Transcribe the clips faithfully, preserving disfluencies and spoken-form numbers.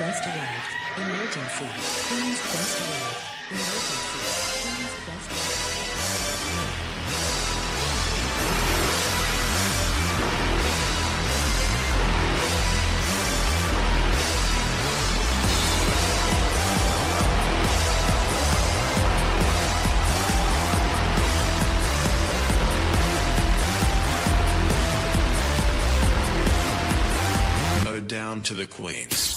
quest arrived. Emergency. Queen's quest arrived. Emergency. Queen's quest down to the queens.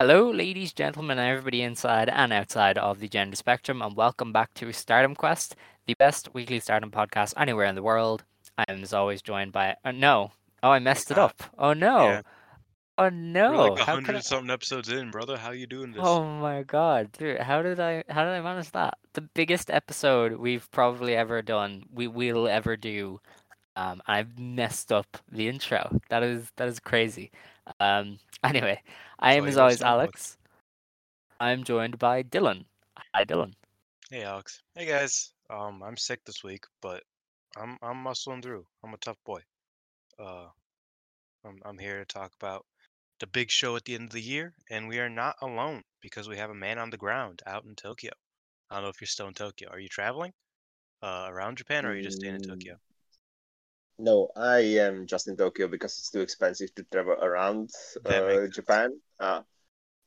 Hello ladies, gentlemen, and everybody inside and outside of the gender spectrum, and welcome back to Stardom Quest, the best weekly stardom podcast anywhere in the world. I am as always joined by uh, no oh I messed it up oh no yeah. oh no We're like one hundred I... something episodes in, brother. How you doing this? Oh my god, dude, how did I how did I manage that? The biggest episode we've probably ever done, we will ever do. Um, I've messed up the intro. That is that is crazy. Um, anyway, I am as always Alex. I'm joined by Dylan. Hi, Dylan. Hey, Alex. Hey, guys. Um, I'm sick this week, but I'm I'm muscling through. I'm a tough boy. Uh, I'm I'm here to talk about the big show at the end of the year, and we are not alone because we have a man on the ground out in Tokyo. I don't know if you're still in Tokyo. Are you traveling uh, around Japan, or are you just staying in Tokyo? No, I am just in Tokyo because it's too expensive to travel around uh, Japan. Uh,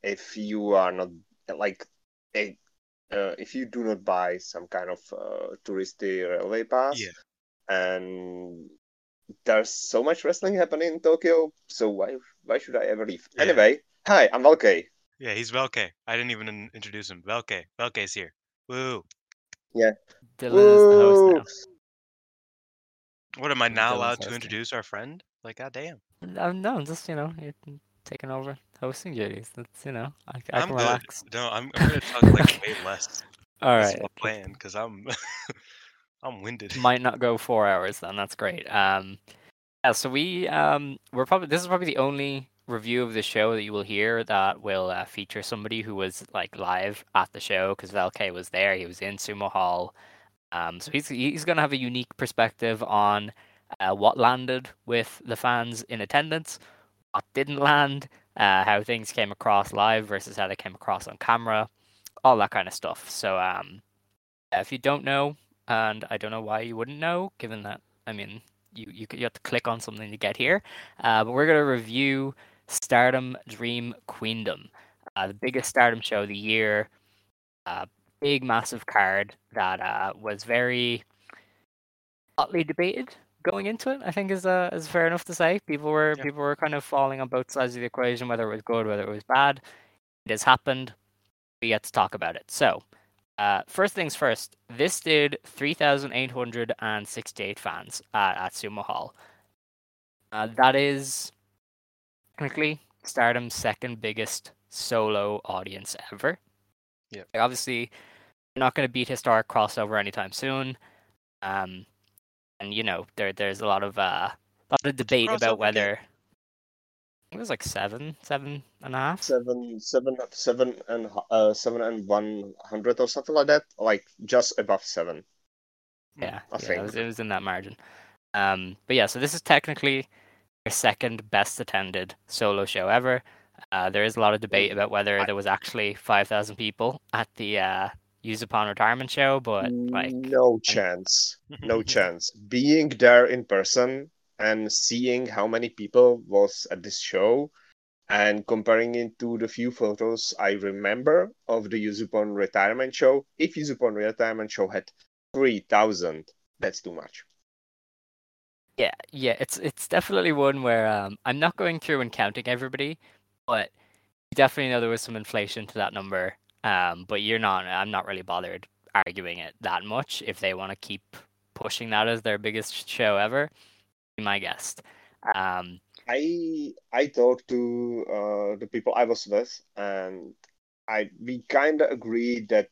if you are not like a, uh, if you do not buy some kind of uh, touristy railway pass, yeah. And there's so much wrestling happening in Tokyo, so why why should I ever leave? Yeah. Anyway, hi, I'm Velke. Yeah, he's Velke. I didn't even introduce him. Velke, Velke's here. Woo. Yeah. Dylan Woo. Is the host now. What, am I not allowed to introduce our friend? Like, goddamn. Um, no, I'm just, you know, you're taking over hosting duties. That's, you know, I, I I'm can relax. Good. No, I'm, I'm going to talk like way less. All right. That's my plan, because I'm, I'm winded. Might not go four hours then. That's great. Um, yeah, so we, um, we're probably, this is probably the only review of the show that you will hear that will uh, feature somebody who was, like, live at the show, because Velke was there. He was in Sumo Hall. Um, so he's he's going to have a unique perspective on uh, what landed with the fans in attendance, what didn't land, uh, how things came across live versus how they came across on camera, all that kind of stuff. So um, if you don't know, and I don't know why you wouldn't know, given that, I mean, you, you, you have to click on something to get here, uh, but we're going to review Stardom Dream Queendom, uh, the biggest Stardom show of the year, uh, big massive card that uh, was very hotly debated going into it. I think is uh, is fair enough to say. People were yeah. people were kind of falling on both sides of the equation, whether it was good, whether it was bad. It has happened. We get to talk about it. So, uh, first things first. This did three thousand eight hundred and sixty-eight fans at, at Sumo Hall. Uh, that is technically Stardom's second biggest solo audience ever. Yeah, like, obviously. Not going to beat historic crossover anytime soon, um, and you know there there's a lot of uh, a lot of debate about whether it was like seven, seven and a half, seven, seven, seven and uh, seven and one hundred or something like that, like just above seven. Yeah, I yeah, think it was, it was in that margin. Um, but yeah, so this is technically their second best attended solo show ever. Uh, there is a lot of debate about whether I... there was actually five thousand people at the. Uh, Use Upon Retirement show, but like no chance, no chance. Being there in person and seeing how many people was at this show, and comparing it to the few photos I remember of the Use Upon Retirement show. If Use Upon Retirement show had three thousand, that's too much. Yeah, yeah, it's it's definitely one where um, I'm not going through and counting everybody, but you definitely know there was some inflation to that number. Um, but you're not, I'm not really bothered arguing it that much. If they want to keep pushing that as their biggest show ever, be my guest. Um, I I talked to uh, the people I was with, and I we kind of agreed that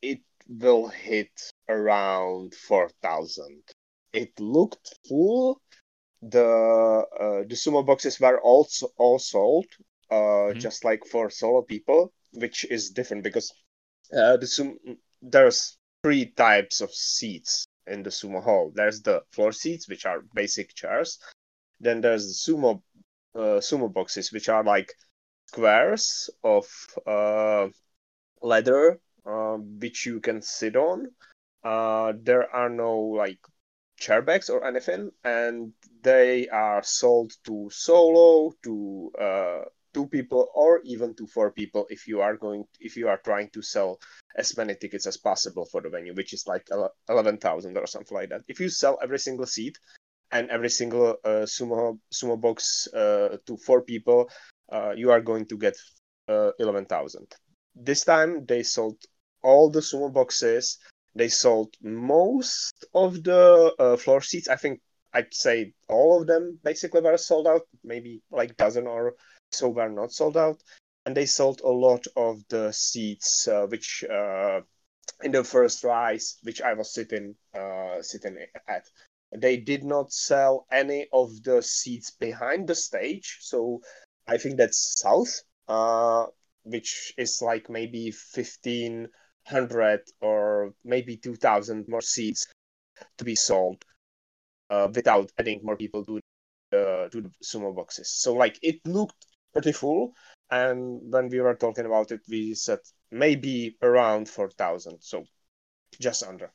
it will hit around four thousand. It looked full. The uh, the sumo boxes were also all sold, uh, mm-hmm. just like for solo people. Which is different because uh, the sum- there's three types of seats in the sumo hall. There's the floor seats, which are basic chairs. Then there's the sumo uh, sumo boxes, which are like squares of uh, leather uh, which you can sit on. Uh, there are no like chairbags or anything, and they are sold to solo, to uh, two people, or even to four people if you are going, if you are trying to sell as many tickets as possible for the venue, which is like eleven thousand or something like that. If you sell every single seat and every single uh, sumo sumo box uh, to four people, uh, you are going to get uh, eleven thousand. This time they sold all the sumo boxes. They sold most of the uh, floor seats. I think I'd say all of them basically were sold out. Maybe like a dozen or so were not sold out. And they sold a lot of the seats, uh, which uh, in the first rise, which I was sitting uh, sitting at. They did not sell any of the seats behind the stage. So I think that's south, uh, which is like maybe fifteen hundred or maybe two thousand more seats to be sold uh, without adding more people to the, to the sumo boxes. So like it looked pretty full, and when we were talking about it, we said maybe around four thousand, so just under.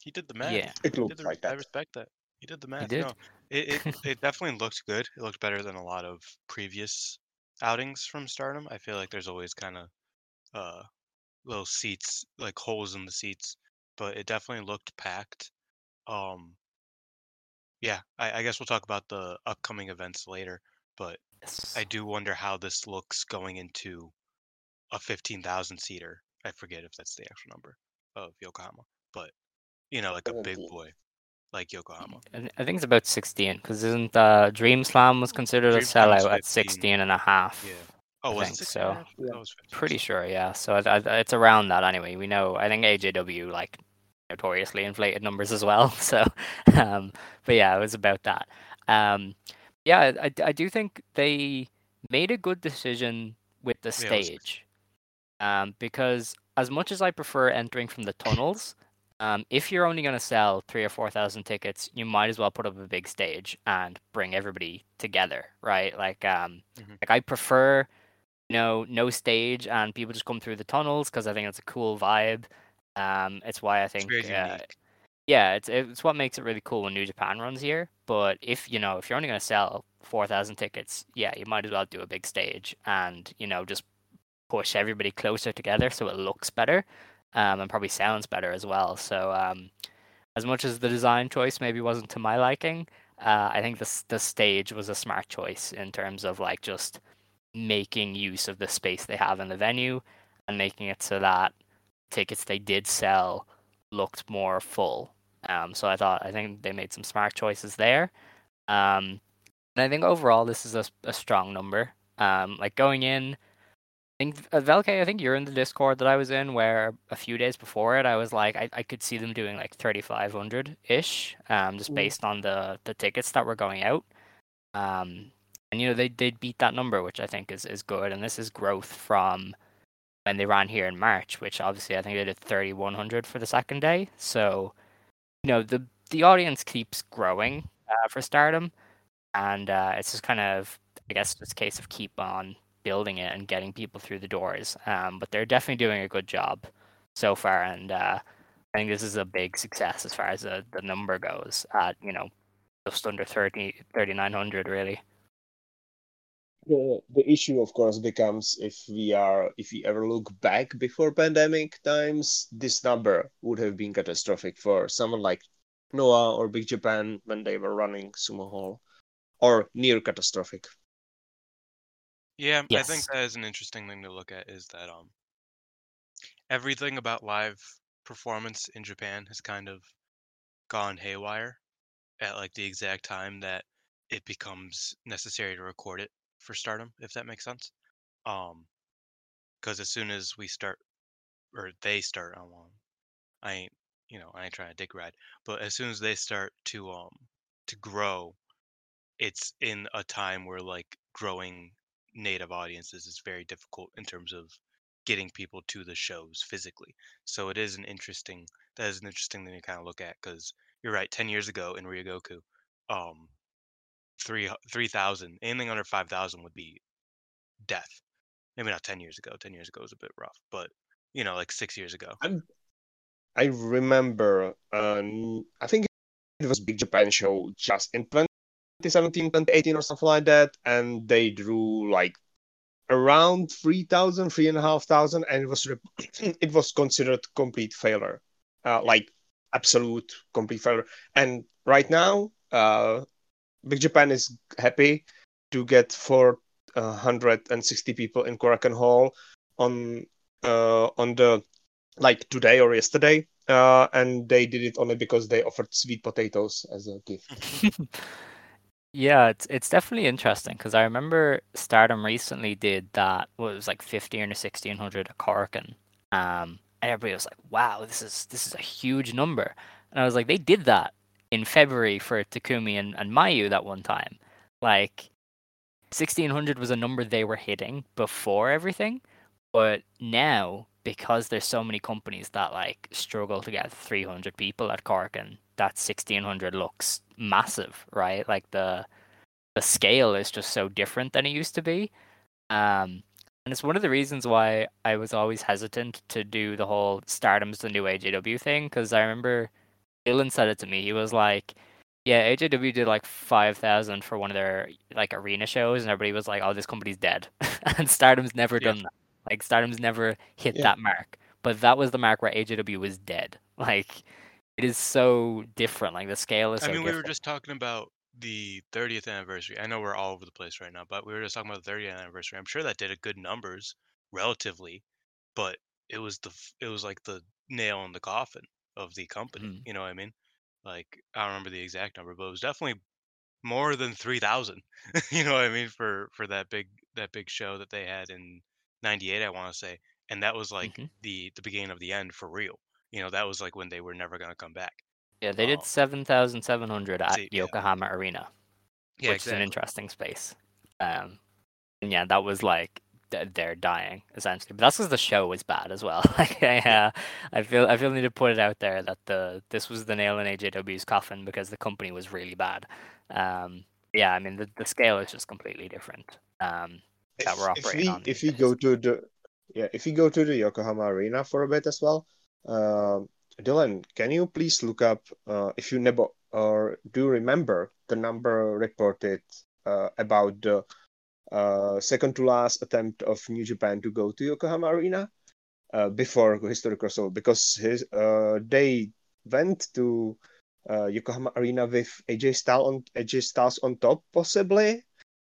He did the math. Yeah, it looked like that. I respect that. He did the math. Did. No, it it, it definitely looked good. It looked better than a lot of previous outings from Stardom. I feel like there's always kind of uh. little seats, like holes in the seats, but it definitely looked packed. Um, yeah, I, I guess we'll talk about the upcoming events later, but yes. I do wonder how this looks going into a fifteen thousand seater. I forget if that's the actual number of Yokohama, but you know, like a big boy like Yokohama. I think it's about sixteen, because isn't uh, Dream Slam was considered Dream a sellout at sixteen and a half? Yeah. Oh, I think so. Yeah. Pretty sure, yeah. So I, I, it's around that anyway. We know. I think A J W like notoriously inflated numbers as well. So, um, but yeah, it was about that. Um, yeah, I, I do think they made a good decision with the stage, yeah, um, because as much as I prefer entering from the tunnels, um, if you're only going to sell three or four thousand tickets, you might as well put up a big stage and bring everybody together, right? Like, um, mm-hmm. like I prefer. No, no stage, and people just come through the tunnels because I think it's a cool vibe. Um, it's why I think, it's uh, yeah, it's it's what makes it really cool when New Japan runs here. But if you know, if you're only going to sell four thousand tickets, yeah, you might as well do a big stage and you know just push everybody closer together so it looks better, um, and probably sounds better as well. So, um, as much as the design choice maybe wasn't to my liking, uh, I think this the stage was a smart choice in terms of like just making use of the space they have in the venue and making it so that tickets they did sell looked more full. Um, so I thought, I think they made some smart choices there. Um, and I think overall, this is a, a strong number. Um, like going in, I think, uh, Velke, I think you're in the Discord that I was in where a few days before it, I was like, I, I could see them doing like thirty-five hundred ish, um, just based on the, the tickets that were going out. Um, And, you know, they did beat that number, which I think is, is good. And this is growth from when they ran here in March, which obviously I think they did thirty-one hundred for the second day. So, you know, the the audience keeps growing uh, for Stardom. And uh, it's just kind of, I guess, it's a case of keep on building it and getting people through the doors. Um, but they're definitely doing a good job so far. And uh, I think this is a big success as far as the, the number goes at, you know, just under thirty-nine hundred, really. The, the issue, of course, becomes if we are if we ever look back before pandemic times, this number would have been catastrophic for someone like Noah or Big Japan when they were running Sumo Hall, or near catastrophic. Yeah, yes. I think that is an interesting thing to look at, is that um everything about live performance in Japan has kind of gone haywire at like the exact time that it becomes necessary to record it for Stardom, if that makes sense. Um, because as soon as we start, or they start, um, I ain't, you know, I ain't trying to dick ride, but as soon as they start to, um, to grow, it's in a time where, like, growing native audiences is very difficult in terms of getting people to the shows physically. So it is an interesting, that is an interesting thing to kind of look at, because you're right, ten years ago in Ryogoku, um, Three three thousand, anything under five thousand would be death. Maybe not ten years ago. Ten years ago was a bit rough, but you know, like six years ago. I'm, I remember. Um, I think it was Big Japan show just in twenty seventeen, twenty eighteen, or something like that, and they drew like around three thousand, three and a half thousand, and it was it was considered complete failure, uh, like absolute complete failure. And right now, uh, Big Japan is happy to get four. one hundred sixty people in Korakuen Hall on uh, on the like today or yesterday, uh, and they did it only because they offered sweet potatoes as a gift. Yeah, it's it's definitely interesting because I remember Stardom recently did that. Well, it was like fifteen or sixteen hundred at Korakuen. Um, and everybody was like, "Wow, this is this is a huge number," and I was like, "They did that in February for Takumi and, and Mayu that one time, like." sixteen hundred was a number they were hitting before everything, but now because there's so many companies that like struggle to get three hundred people at Korakuen, that sixteen hundred looks massive, right? Like the the scale is just so different than it used to be, um, and it's one of the reasons why I was always hesitant to do the whole Stardom's the new A J W thing, because I remember Dylan said it to me. He was like, yeah, A J W did like five thousand for one of their like arena shows, and everybody was like, oh, this company's dead. And Stardom's never done yeah. that. Like, Stardom's never hit yeah. that mark. But that was the mark where A J W was dead. Like, it is so different. Like, the scale is so I mean, different. We were just talking about the thirtieth anniversary. I know we're all over the place right now, but we were just talking about the thirtieth anniversary. I'm sure that did a good numbers, relatively, but it was the it was like the nail in the coffin of the company. Mm. You know what I mean? Like, I don't remember the exact number, but it was definitely more than three thousand, you know what I mean, for, for that big that big show that they had in ninety-eight, I want to say. And that was, like, mm-hmm. the, the beginning of the end for real. You know, that was, like, when they were never going to come back. Yeah, they um, did seven thousand seven hundred at see, Yokohama yeah. Arena, yeah, which exactly. is an interesting space. Um, and, yeah, that was, like, they're dying, essentially. But that's because the show was bad as well. Like, I, uh, I feel I feel need to put it out there that the this was the nail in A J W's coffin because the company was really bad. Um, yeah, I mean, the, the scale is just completely different um, that if, we're operating if we, on. If you go to the yeah, if you go to the Yokohama Arena for a bit as well, uh, Dylan, can you please look up uh, if you never or do remember the number reported uh, about the. Uh, second to last attempt of New Japan to go to Yokohama Arena uh, before historic crossover, because his, uh, they went to uh, Yokohama Arena with A J Styles on A J Styles on top. Possibly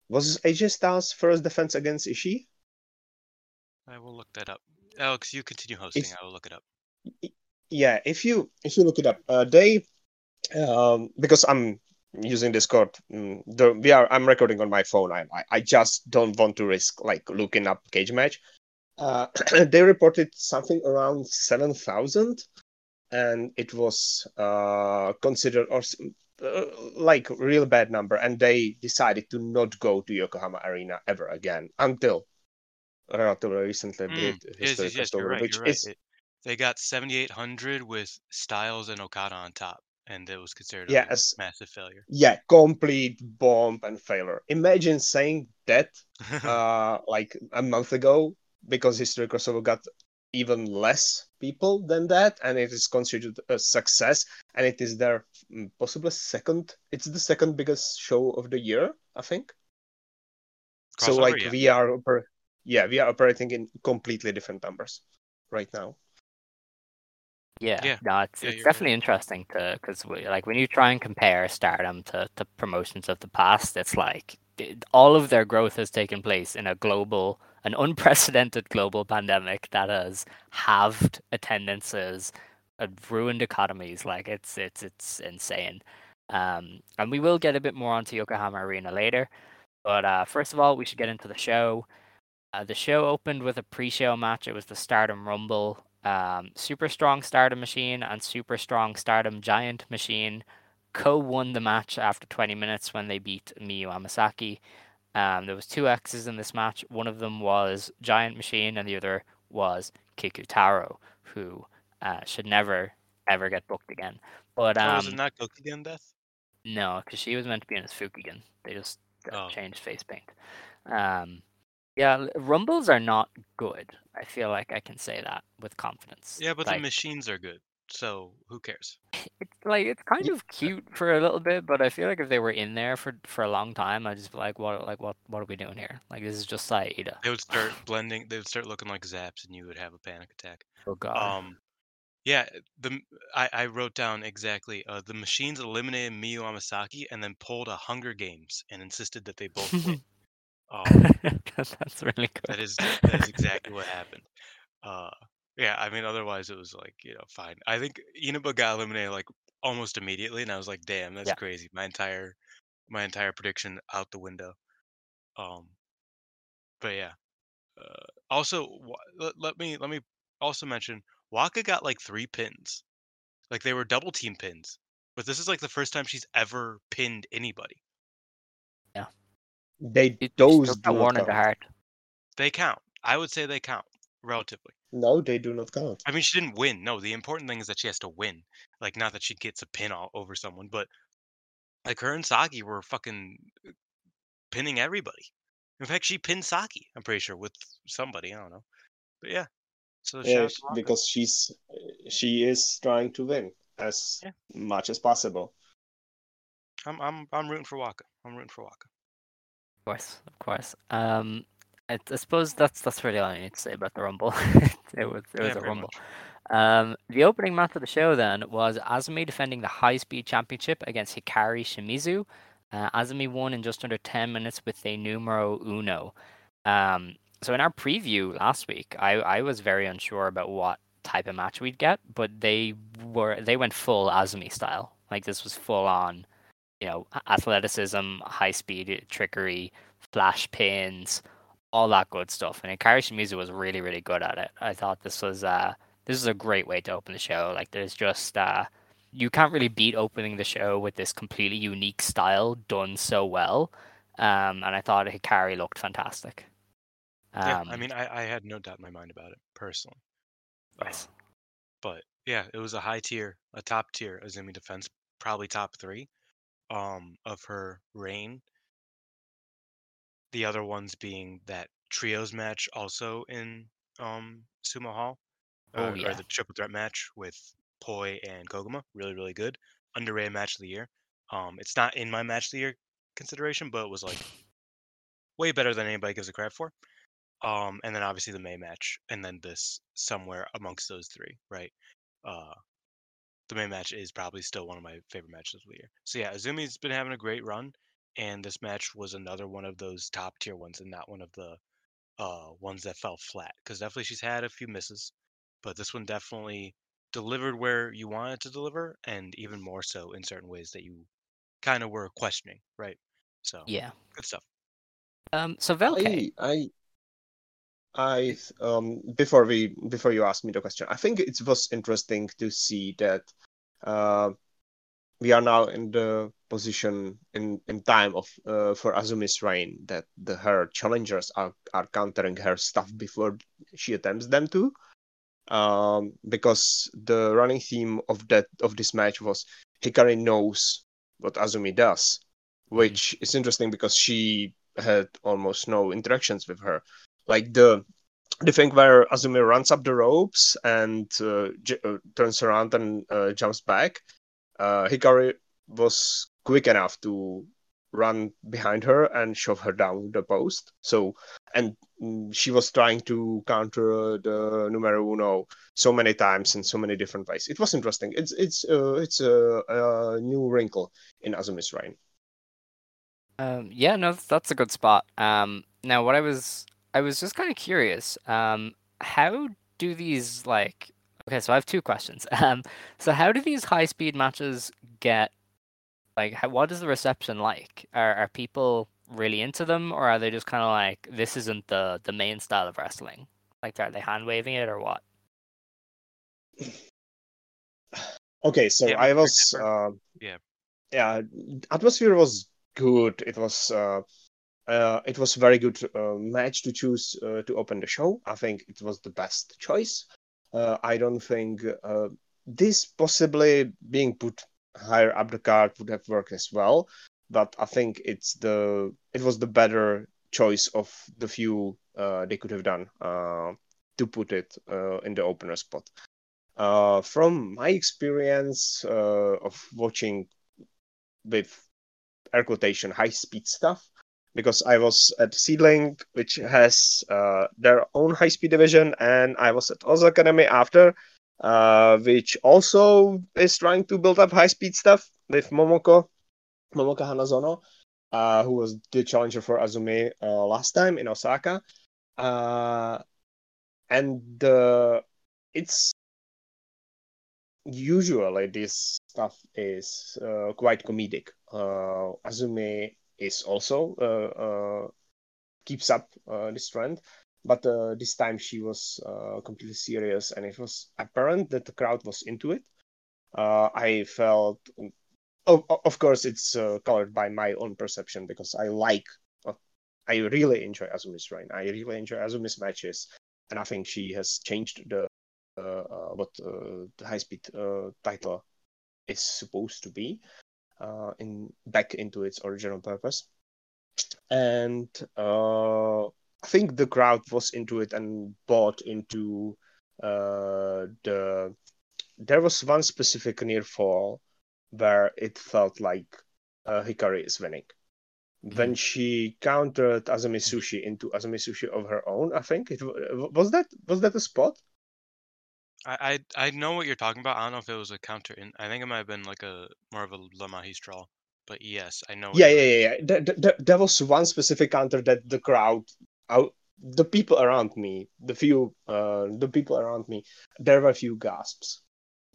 was A J Styles' first defense against Ishii. I will look that up. Alex, you continue hosting. If, I will look it up. Yeah, if you if you look it up, uh, they um, because I'm. Using Discord, the, we are. I'm recording on my phone. I I just don't want to risk like looking up cage match. Uh, they reported something around seven thousand, and it was uh, considered or uh, like real bad number. And they decided to not go to Yokohama Arena ever again until relatively recently. Mm. Yes, yes, yes, you're right, which you're right. Is, it, they got seventy eight hundred with Styles and Okada on top. And it was considered yeah, a as, massive failure. Yeah, complete bomb and failure. Imagine saying that uh, like a month ago, because History Crossover got even less people than that, and it is considered a success, and it is their possibly second. It's the second biggest show of the year, I think. Crossover, so, like yeah. we are, oper- yeah, we are operating in completely different numbers right now. Yeah, yeah, no, it's, yeah, it's definitely right. interesting to because like when you try and compare Stardom to, to promotions of the past, it's like it, all of their growth has taken place in a global, an unprecedented global pandemic that has halved attendances, and ruined economies. Like it's it's it's insane. Um, and we will get a bit more onto Yokohama Arena later, but uh, first of all, we should get into the show. Uh, the show opened with a pre-show match. It was the Stardom Rumble. Um, Super Strong Stardom Machine and Super Strong Stardom Giant Machine co-won the match after twenty minutes when they beat Miyu Amasaki. Um, there was two X's in this match. One of them was Giant Machine and the other was Kikutaro, who uh, should never, ever get booked again. But um, oh, was it not Gokugan Death? No, because she was meant to be in his Fukigen. They just uh, oh. changed face paint. Um, Yeah, rumbles are not good. I feel like I can say that with confidence. Yeah, but like, the machines are good, so who cares? It's like it's kind of cute for a little bit, but I feel like if they were in there for, for a long time, I'd just be like, what, like what, what are we doing here? Like this is just Saida. They would start blending. They would start looking like Zaps, and you would have a panic attack. Oh god. Um, yeah. The I, I wrote down exactly. Uh, the machines eliminated Miyu Amasaki and then pulled a Hunger Games and insisted that they both win. Um, that's really good. That is that is exactly what happened. Uh, yeah, I mean, otherwise it was like, you know, fine. I think Inaba got eliminated like almost immediately, and I was like, damn, that's yeah. crazy. My entire my entire prediction out the window. Um, but yeah. Uh, also, wh- let, let me let me also mention Waka got like three pins, like they were double team pins. But this is like the first time she's ever pinned anybody. Yeah. They you those do not count. The heart. They count. I would say they count relatively. No, they do not count. I mean, she didn't win. No, the important thing is that she has to win. Like, not that she gets a pin all over someone, but like her and Saki were fucking pinning everybody. In fact, she pinned Saki. I'm pretty sure with somebody. I don't know, but yeah. So yeah, because she's she is trying to win as yeah. much as possible. I'm I'm I'm rooting for Waka. I'm rooting for Waka. Of course, of course. Um, I, I suppose that's that's really all I need to say about the Rumble. it was it was yeah, a Rumble. Um, the opening match of the show then was Azumi defending the High Speed Championship against Hikari Shimizu. Uh, Azumi won in just under ten minutes with a numero uno. Um, so in our preview last week, I, I was very unsure about what type of match we'd get, but they were they went full Azumi style. Like this was full on. You know, athleticism, high speed, trickery, flash pins, all that good stuff. And Hikari Shimizu was really, really good at it. I thought this was uh, this is a great way to open the show. Like, there's just uh, you can't really beat opening the show with this completely unique style done so well. Um, and I thought Hikari looked fantastic. Um, yeah, I mean, I, I had no doubt in my mind about it personally. Nice. Um, but yeah, it was a high tier, a top tier Azumi defense, probably top three. Um, of her reign. The other ones being that trios match also in um Sumo Hall, uh, oh, yeah. or the triple threat match with Poi and Koguma. Really, really good. Underrated match of the year. Um, it's not in my match of the year consideration, but it was like way better than anybody gives a crap for. Um, and then obviously the May match, and then this somewhere amongst those three, right? Uh, The main match is probably still one of my favorite matches of the year. So yeah, Azumi's been having a great run, and this match was another one of those top tier ones, and not one of the uh, ones that fell flat. Because definitely she's had a few misses, but this one definitely delivered where you wanted to deliver, and even more so in certain ways that you kind of were questioning, right? So yeah, good stuff. Um, so Velke, I. I... I um before we before you ask me the question, I think it was interesting to see that uh, we are now in the position in, in time of uh, for Azumi's reign that the her challengers are, are countering her stuff before she attempts them to, um because the running theme of that of this match was Hikari knows what Azumi does, which mm-hmm. is interesting because she had almost no interactions with her. Like the the thing where Azumi runs up the ropes and uh, j- uh, turns around and uh, jumps back, uh, Hikari was quick enough to run behind her and shove her down the post. So, and she was trying to counter the numero uno so many times in so many different ways. It was interesting. It's it's uh, it's a, a new wrinkle in Azumi's reign. Um, yeah, no, that's a good spot. Um, now, what I was. I was just kind of curious, um, how do these, like, okay, so I have two questions. Um, so how do these high-speed matches get, like, how, what is the reception like? Are are people really into them, or are they just kind of like, this isn't the, the main style of wrestling? Like, are they hand-waving it, or what? Okay, so yeah, I was, uh, yeah, yeah, atmosphere was good. It was... Uh, Uh, it was a very good uh, match to choose uh, to open the show. I think it was the best choice. Uh, I don't think uh, this possibly being put higher up the card would have worked as well. But I think it's the it was the better choice of the few uh, they could have done uh, to put it uh, in the opener spot. Uh, from my experience uh, of watching with air quotation high-speed stuff, because I was at Seedling, which has uh, their own high-speed division, and I was at Oz Academy after, uh, which also is trying to build up high-speed stuff with Momoko, Momoka Hanazono, uh, who was the challenger for Azumi uh, last time in Osaka. Uh, and uh, it's usually this stuff is uh, quite comedic. Uh, Azumi is also uh, uh, keeps up uh, this trend, but uh, this time she was uh, completely serious, and it was apparent that the crowd was into it. Uh, I felt, oh, of course, it's uh, colored by my own perception, because I like, uh, I really enjoy Azumi's reign. I really enjoy Azumi's matches, and I think she has changed the uh, uh, what uh, the high speed uh, title is supposed to be. Uh, in back into its original purpose, and uh, I think the crowd was into it and bought into uh, the. There was one specific near fall where it felt like uh, Hikari is winning when she countered Azumi Sushi into Azumi Sushi of her own. I think it was that was that a spot. I, I I know what you're talking about. I don't know if it was a counter. In, I think it might have been like a more of a Lamahi straw. But yes, I know. Yeah, yeah, yeah, yeah. There, there, there was one specific counter that the crowd, out, the people around me, the few, uh, the people around me, there were a few gasps,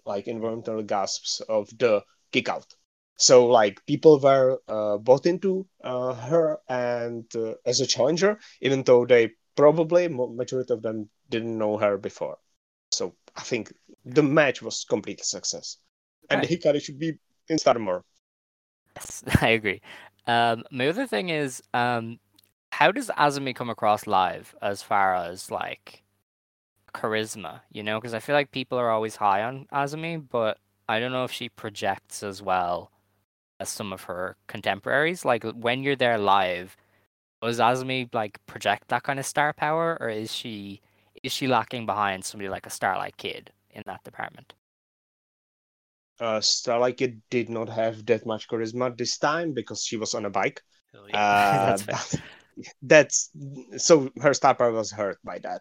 like involuntary gasps of the kick out. So like people were uh, bought into uh, her and uh, as a challenger, even though they probably, majority of them didn't know her before. So I think the match was complete success, and right. Hikari should be in star more. Yes, I agree. Um, my other thing is, um, how does Azumi come across live as far as like charisma? You know, because I feel like people are always high on Azumi, but I don't know if she projects as well as some of her contemporaries. Like when you're there live, does Azumi like project that kind of star power, or is she? Is she lacking behind somebody like a Starlight Kid in that department? Uh, Starlight Kid did not have that much charisma this time because she was on a bike. Oh, yeah. uh, that's, that's so her star power was hurt by that.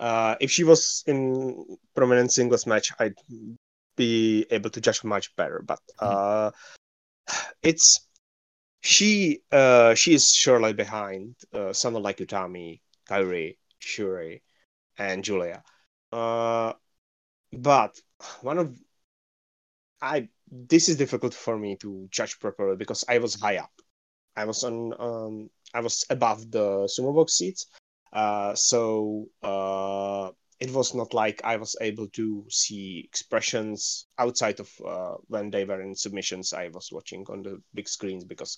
Uh, if she was in prominent singles match, I'd be able to judge much better. But uh, mm-hmm. it's she. Uh, she is surely behind uh, someone like Utami, Kyrie, Shuri, and Julia. Uh, but one of... I This is difficult for me to judge properly because I was high up. I was on. Um, I was above the sumo box seats. Uh, so uh, it was not like I was able to see expressions outside of uh, when they were in submissions. I was watching on the big screens because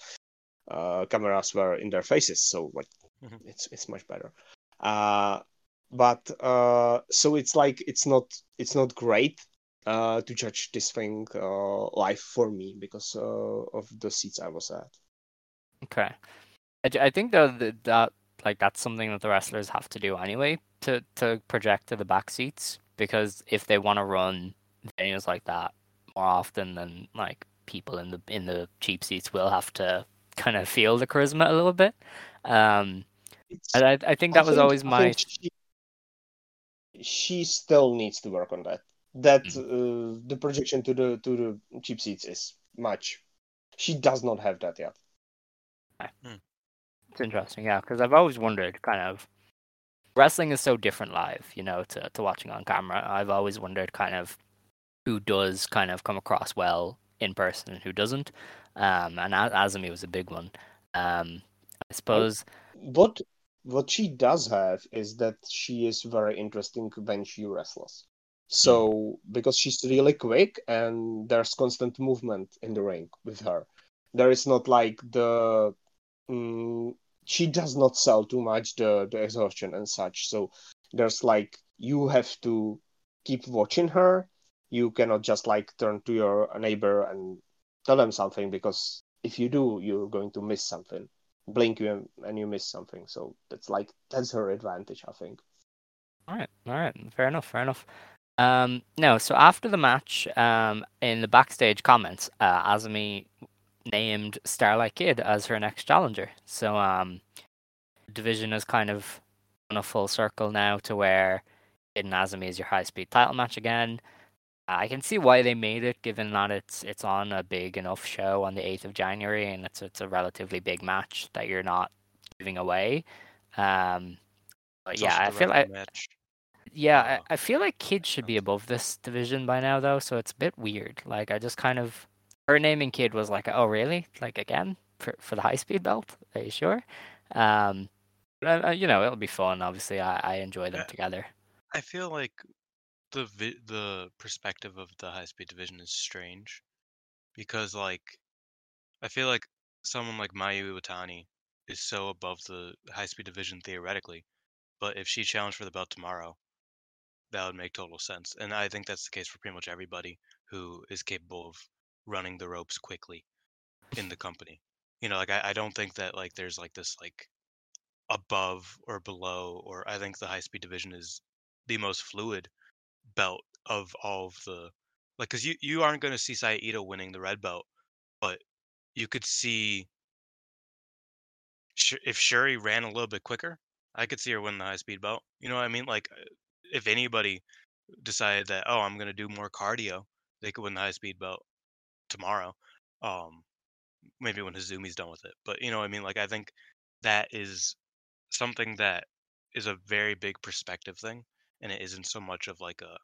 uh, cameras were in their faces. So like, mm-hmm. it's it's much better. Uh, But uh, so it's like it's not it's not great uh, to judge this thing uh, live for me because uh, of the seats I was at. Okay, I, I think though that, that like that's something that the wrestlers have to do anyway to, to project to the back seats, because if they want to run venues like that more often, then like people in the in the cheap seats will have to kind of feel the charisma a little bit. Um, and I, I think that I was think, always my. She still needs to work on that. That mm. uh, the projection to the to the cheap seats is much. She does not have that yet. Mm. It's interesting, yeah, because I've always wondered, kind of, wrestling is so different live, you know, to, to watching on camera. I've always wondered, kind of, who does kind of come across well in person and who doesn't. Um, and Azumi was a big one. Um, I suppose. What? What she does have is that she is very interesting when she wrestles. So, because she's really quick and there's constant movement in the ring with her. There is not like the... Um, she does not sell too much the, the exhaustion and such. So, there's like, you have to keep watching her. You cannot just like turn to your neighbor and tell them something, because if you do, you're going to miss something. blink you and you miss something. So that's like that's her advantage, I think. All right, all right, fair enough, fair enough. Um, no, so after the match, um, in the backstage comments, uh, Azumi named Starlight Kid as her next challenger. So um, division is kind of on a full circle now to where Kid and Azumi is your high-speed title match again. I can see why they made it, given that it's it's on a big enough show on the eighth of January, and it's it's a relatively big match that you're not giving away. Um, but yeah, I feel like match. yeah, I, I feel like Kid should be above this division by now, though. So it's a bit weird. Like I just kind of her naming Kid was like, oh really? Like again for for the high speed belt? Are you sure? Um, but, uh, you know, it'll be fun. Obviously, I, I enjoy them yeah. together. I feel like. The vi- the perspective of the high-speed division is strange because, like, I feel like someone like Mayu Iwatani is so above the high-speed division theoretically, but if she challenged for the belt tomorrow, that would make total sense. And I think that's the case for pretty much everybody who is capable of running the ropes quickly in the company. You know, like, I, I don't think that, like, there's, like, this, like, above or below, or I think the high-speed division is the most fluid belt of all of the, like, because you, you aren't going to see Saya Ito winning the red belt, but you could see sh- if Shuri ran a little bit quicker, I could see her win the high speed belt. You know what I mean? Like, if anybody decided that, oh, I'm going to do more cardio, they could win the high speed belt tomorrow. Um, maybe when Hazumi's done with it. But, you know what I mean? Like, I think that is something that is a very big perspective thing. And it isn't so much of like a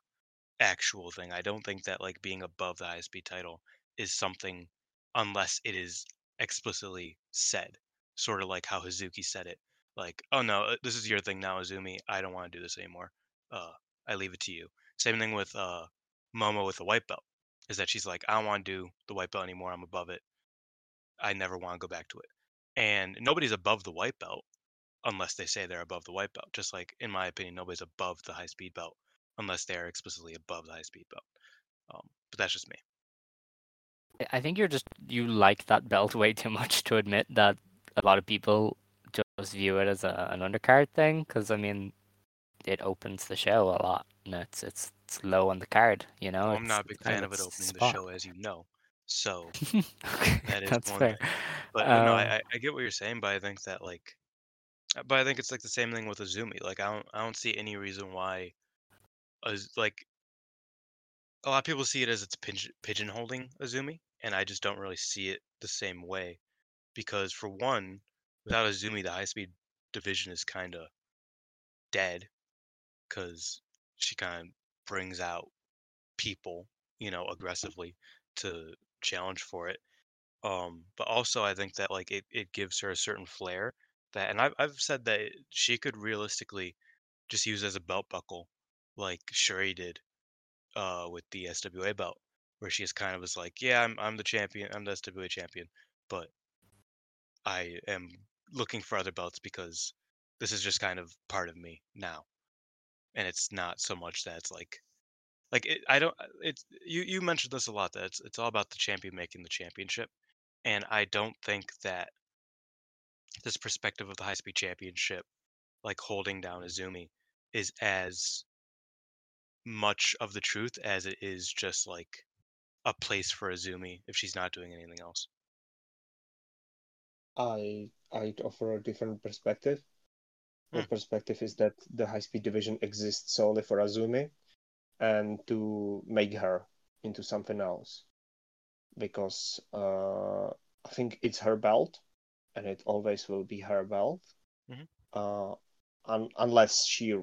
actual thing. I don't think that like being above the high-speed title is something unless it is explicitly said, sort of like how Hazuki said it. Like, oh no, this is your thing now, Azumi. I don't want to do this anymore. Uh, I leave it to you. Same thing with uh, Momo with the white belt, is that she's like, I don't want to do the white belt anymore. I'm above it. I never want to go back to it. And nobody's above the white belt unless they say they're above the white belt. Just like, in my opinion, nobody's above the high-speed belt unless they're explicitly above the high-speed belt. Um, but that's just me. I think you're just, you like that belt way too much to admit that a lot of people just view it as a, an undercard thing, because, I mean, it opens the show a lot, and it's it's, it's low on the card, you know? Well, I'm not a big fan of it opening spot. the show, as you know, so that is that's one fair. Thing. But, um, you know, I, I get what you're saying, but I think that, like, But I think it's like the same thing with Azumi. Like I don't, I don't see any reason why, Az- like, a lot of people see it as it's pigeon pigeonholing Azumi, and I just don't really see it the same way, because for one, without Azumi, the high speed division is kind of dead, because she kind of brings out people, you know, aggressively to challenge for it. Um, but also I think that like it, it gives her a certain flair. That, and I've I've said that she could realistically just use as a belt buckle, like Shuri did, uh, with the S W A belt, where she is kind of was like, yeah, I'm I'm the champion, I'm the S W A champion, but I am looking for other belts because this is just kind of part of me now, and it's not so much that it's like, like it, I don't it's you you mentioned this a lot that it's it's all about the champion making the championship, and I don't think that this perspective of the high-speed championship, like holding down Azumi, is as much of the truth as it is just like a place for Azumi if she's not doing anything else. I I'd offer a different perspective. Hmm. The perspective is that the high-speed division exists solely for Azumi and to make her into something else, because uh, I think it's her belt. And it always will be her belt, mm-hmm. uh, un- unless she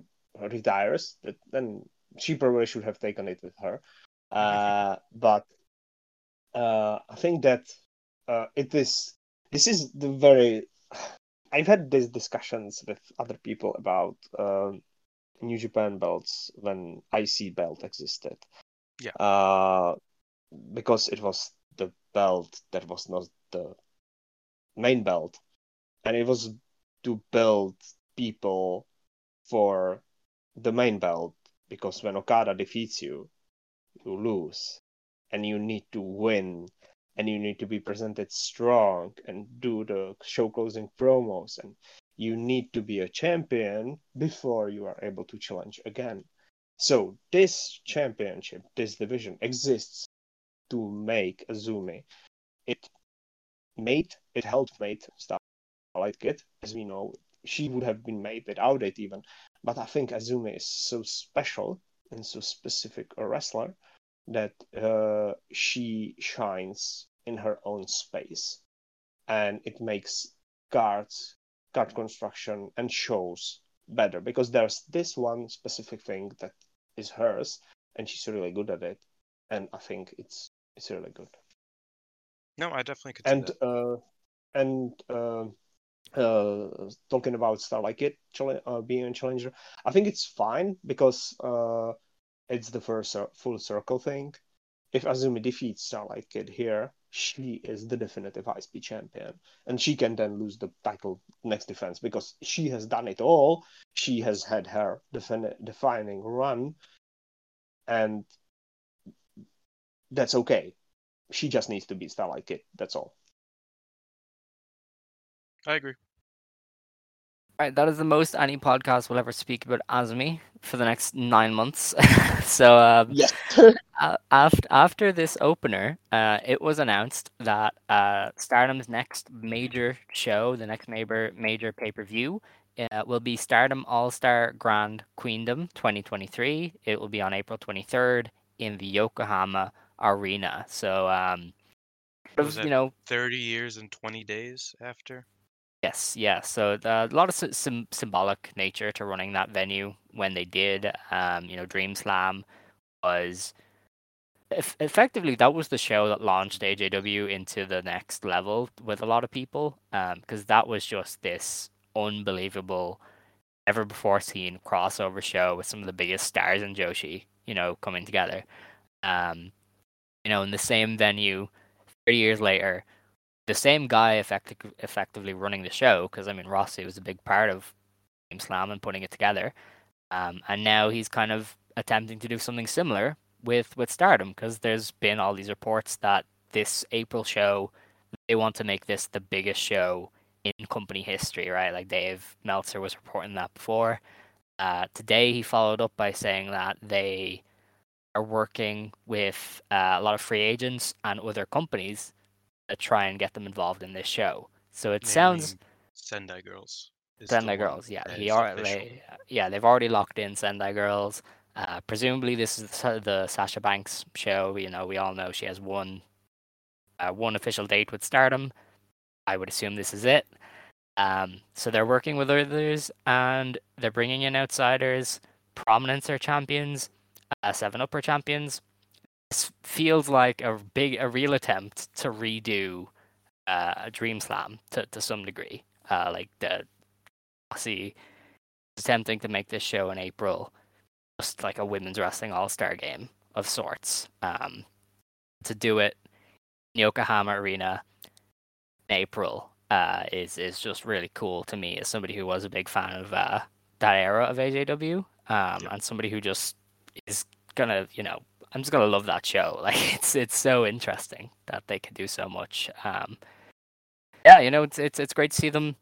retires. But then she probably should have taken it with her. Uh, mm-hmm. But uh, I think that uh, it is. This is the very. I've had these discussions with other people about uh, New Japan belts when I C belt existed. Yeah. Uh, because it was the belt that was not the main belt, and it was to build people for the main belt, because when Okada defeats you, you lose, and you need to win and you need to be presented strong and do the show closing promos, and you need to be a champion before you are able to challenge again. So this championship, this division exists to make Azumi. It made, it helped make Starlight Kid, as we know. She would have been made without it even. But I think Azumi is so special and so specific a wrestler that uh, she shines in her own space. And it makes cards, card construction and shows better. Because there's this one specific thing that is hers, and she's really good at it. And I think it's it's really good. No, I definitely could see and, that. Uh, and... Uh, Uh, talking about Starlight Kid uh, being a challenger, I think it's fine because uh, it's the first full circle thing. If Azumi defeats Starlight Kid here, she is the definitive I S P champion, and she can then lose the title next defense because she has done it all. She has had her defin- defining run, and that's okay. She just needs to beat Starlight Kid. That's all. I agree. All right, that is the most any podcast will ever speak about Azumi for the next nine months. so um, yes. uh, after after this opener, uh, it was announced that uh, Stardom's next major show, the next neighbor major pay-per-view, uh, will be Stardom All-Star Grand Queendom twenty twenty-three. It will be on April twenty-third in the Yokohama Arena. So, um, was you know, thirty years and twenty days after. Yes, yeah. So the, a lot of sim- symbolic nature to running that venue when they did. Um, you know, Dream Slam was eff- effectively that was the show that launched A J W into the next level with a lot of people, because um, that was just this unbelievable, never before seen crossover show with some of the biggest stars in Joshi, you know, coming together. Um, you know, in the same venue, thirty years later. The same guy effect- effectively running the show, because, I mean, Rossi was a big part of Dream Slam and putting it together. Um, and now he's kind of attempting to do something similar with, with Stardom, because there's been all these reports that this April show, they want to make this the biggest show in company history, right? Like, Dave Meltzer was reporting that before. Uh, today, he followed up by saying that they are working with uh, a lot of free agents and other companies try and get them involved in this show. So it Maybe sounds Sendai Girls. Sendai Girls, yeah. He already, they, yeah, they've already locked in Sendai Girls. Uh, presumably, this is the Sasha Banks show. You know, we all know she has one, uh, one official date with Stardom. I would assume this is it. Um, so they're working with others, and they're bringing in outsiders. Prominence are champions. Uh, Seven Up are champions. This feels like a big, a real attempt to redo uh, a Dream Slam to, to some degree. Uh, like the Aussie attempting to make this show in April, just like a women's wrestling all-star game of sorts. Um, to do it in Yokohama Arena in April uh, is is just really cool to me as somebody who was a big fan of uh, that era of A J W, um, yeah. and somebody who just is gonna, you know. I'm just gonna love that show. Like it's it's so interesting that they can do so much. Um, yeah, you know, it's it's it's great to see them,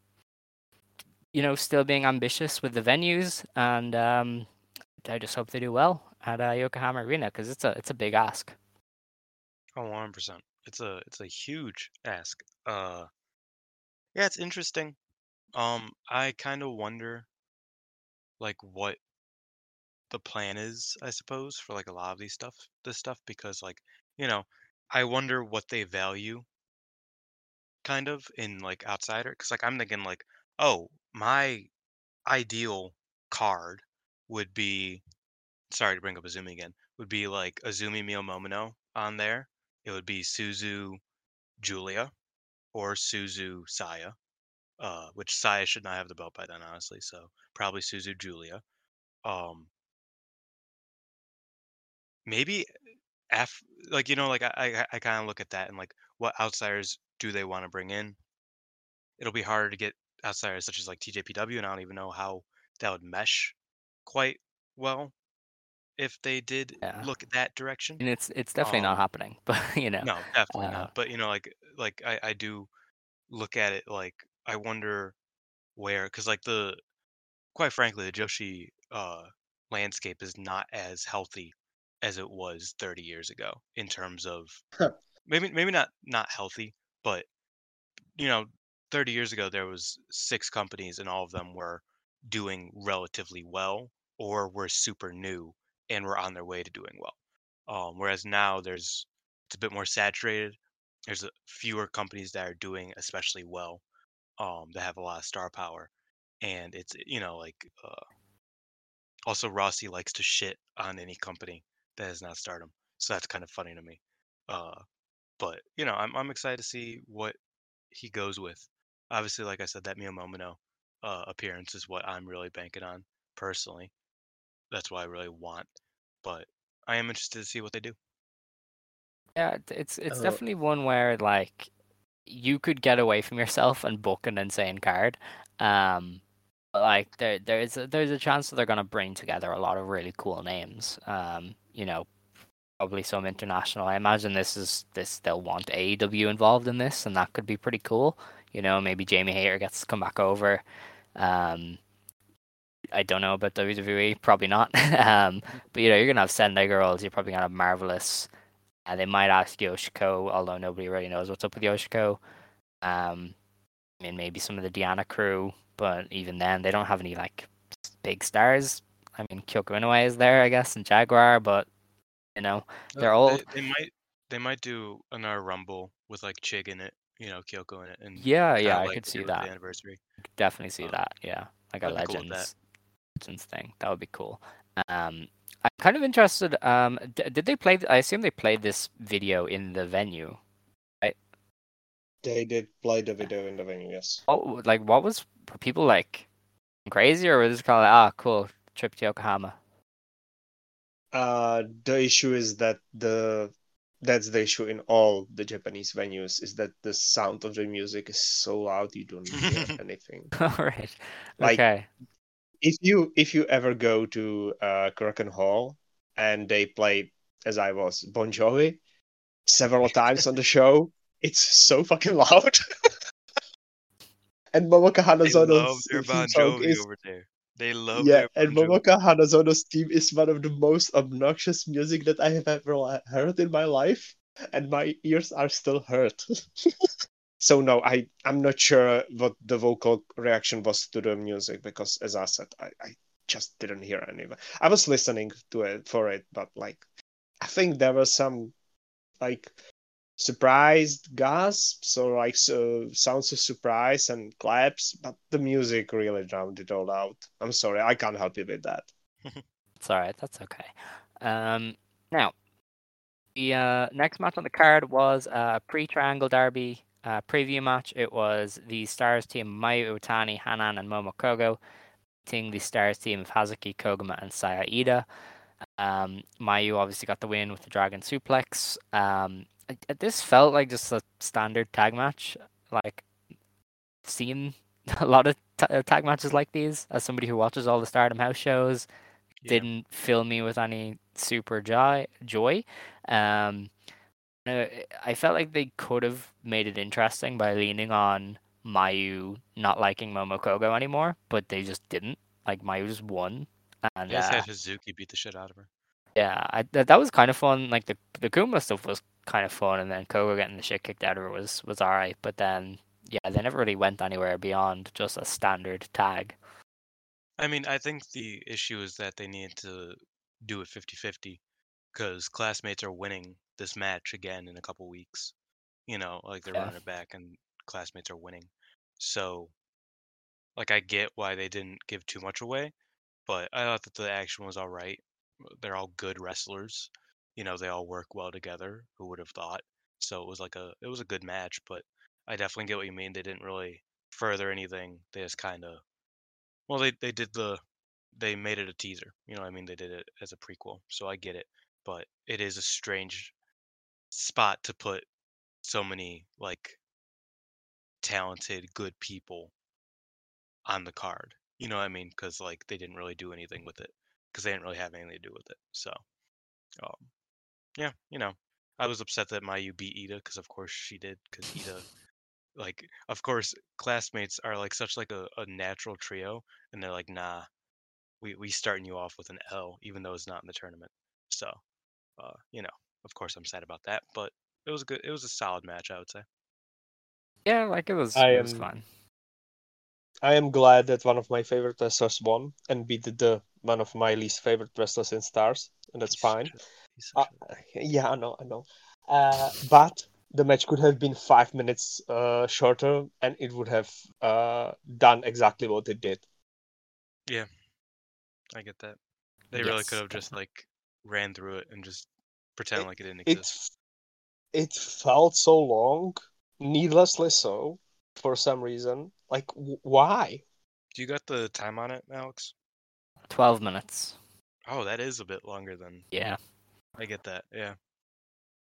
you know, still being ambitious with the venues, and um, I just hope they do well at uh, Yokohama Arena because it's a it's a big ask. Oh, one hundred percent. It's a it's a huge ask. Uh, yeah, it's interesting. Um, I kind of wonder, like, what the plan is, I suppose, for like a lot of these stuff, this stuff, because like, you know, I wonder what they value kind of in like outsider. Cause like, I'm thinking like, oh, my ideal card would be, sorry to bring up Azumi again, would be like Azumi Mio Momono on there. It would be Suzu Julia or Suzu Saya, uh, which Saya should not have the belt by then, honestly. So probably Suzu Julia. Um, Maybe, af- like, you know, like, I, I, I kind of look at that and, like, what outsiders do they want to bring in? It'll be harder to get outsiders such as, like, T J P W, and I don't even know how that would mesh quite well if they did yeah. look that direction. And it's it's definitely um, not happening, but you know. No, definitely uh, not. But you know, like like I, I do look at it like I wonder where, because like the quite frankly the Joshi uh, landscape is not as healthy as it was thirty years ago in terms of maybe maybe not not healthy, but you know, thirty years ago there was six companies and all of them were doing relatively well or were super new and were on their way to doing well. Um, whereas now there's it's a bit more saturated. There's fewer companies that are doing especially well, um, that have a lot of star power, and it's you know like uh, also Rossi likes to shit on any company that is not Stardom, so that's kind of funny to me. Uh, but you know I'm I'm excited to see what he goes with. Obviously, like I said, that Miyu Momono uh, appearance is what I'm really banking on personally. That's what I really want, but I am interested to see what they do. Yeah, it's it's oh. definitely one where like you could get away from yourself and book an insane card. Um, like there there is a, there's a chance that they're gonna bring together a lot of really cool names. Um, you know, probably some international. I imagine this is this they'll want A E W involved in this, and that could be pretty cool. You know, maybe Jamie Hayter gets to come back over. Um, I don't know about W W E, probably not. um, but you know, you're gonna have Sendai Girls. You're probably gonna have Marvelous. Uh, they might ask Yoshiko, although nobody really knows what's up with Yoshiko. Um, I mean, maybe some of the Diana crew, but even then, they don't have any like big stars. I mean, Kyoko Inoue is there, I guess, and Jaguar, but you know, they're oh, old. They, they might, they might do another Rumble with like Chig in it. You know, Kyoko in it, and yeah, yeah, like I could see that. The anniversary, definitely see um, that. Yeah, like a Legends. Cool thing that would be cool. um I'm kind of interested, um d- did they play I assume they played this video in the venue, right? They did play the video in the venue, yes. Oh, like what was, were people like crazy or was this kind of like, ah cool trip to Yokohama? Uh the issue is that the that's the issue in all the Japanese venues, is that the sound of the music is so loud you don't hear anything. All right, like, okay. If you if you ever go to uh, Korakuen Hall and they play, as I was, Bon Jovi several times on the show, it's so fucking loud. And Momoka Hanazono's theme Bon song is over there. They love yeah, their and bon Momoka Hanazono's theme is one of the most obnoxious music that I have ever heard in my life, and my ears are still hurt. So no, I, I'm not sure what the vocal reaction was to the music, because as I said, I, I just didn't hear any. I was listening to it for it, but like I think there was some like surprised gasp, so like so, sounds of surprise and claps, but the music really drowned it all out. I'm sorry, I can't help you with that. It's alright, that's okay. Um, now, the uh, next match on the card was a pre-triangle derby. Uh, preview match. It was the Stars team Mayu Iwatani, Hanan, and Momo Kogo beating the Stars team of Hazuki, Koguma, and Saya Ida. Um, Mayu obviously got the win with the Dragon Suplex. Um, it, it, this felt like just a standard tag match. Like, seen a lot of t- tag matches like these. As somebody who watches all the Stardom house shows, yeah. Didn't fill me with any super joy. joy. Um, I felt like they could have made it interesting by leaning on Mayu not liking Momo Kogo anymore, but they just didn't. Like, Mayu just won. And, yeah, uh, had Hazuki beat the shit out of her. Yeah, I, that, that was kind of fun. Like, the the Kuma stuff was kind of fun, and then Kogo getting the shit kicked out of her was, was alright. But then, yeah, they never really went anywhere beyond just a standard tag. I mean, I think the issue is that they needed to do it fifty-fifty, because classmates are winning this match again in a couple weeks, you know, like they're yeah. running it back and classmates are winning. So like, I get why they didn't give too much away, but I thought that the action was all right. They're all good wrestlers. You know, they all work well together. Who would have thought? So it was like a, it was a good match, but I definitely get what you mean. They didn't really further anything. They just kind of, well, they, they did the, they made it a teaser. You know what I mean? They did it as a prequel. So I get it, but it is a strange spot to put so many like talented good people on the card, you know what I mean, because like they didn't really do anything with it. because they didn't really have anything to do with it. So, um, yeah, you know, I was upset that Mayu beat Ida because, of course, she did. Because Ida, like, of course, classmates are like such like a, a natural trio, and they're like, nah, we we starting you off with an L, even though it's not in the tournament. So, uh, you know, of course, I'm sad about that, but it was a good. It was a solid match, I would say. Yeah, like it was. I it was am, fun. I am glad that one of my favorite wrestlers won and beat the one of my least favorite wrestlers in Stars, and that's he's fine. A, uh, yeah, I know, I know. Uh, but the match could have been five minutes uh, shorter, and it would have uh, done exactly what it did. Yeah, I get that. They yes. really could have just like ran through it and just pretend it, like it didn't exist. It, it felt so long. Needlessly so, for some reason. Like, w- why? Do you got the time on it, Alex? Twelve minutes. Oh, that is a bit longer than... Yeah. I get that, yeah.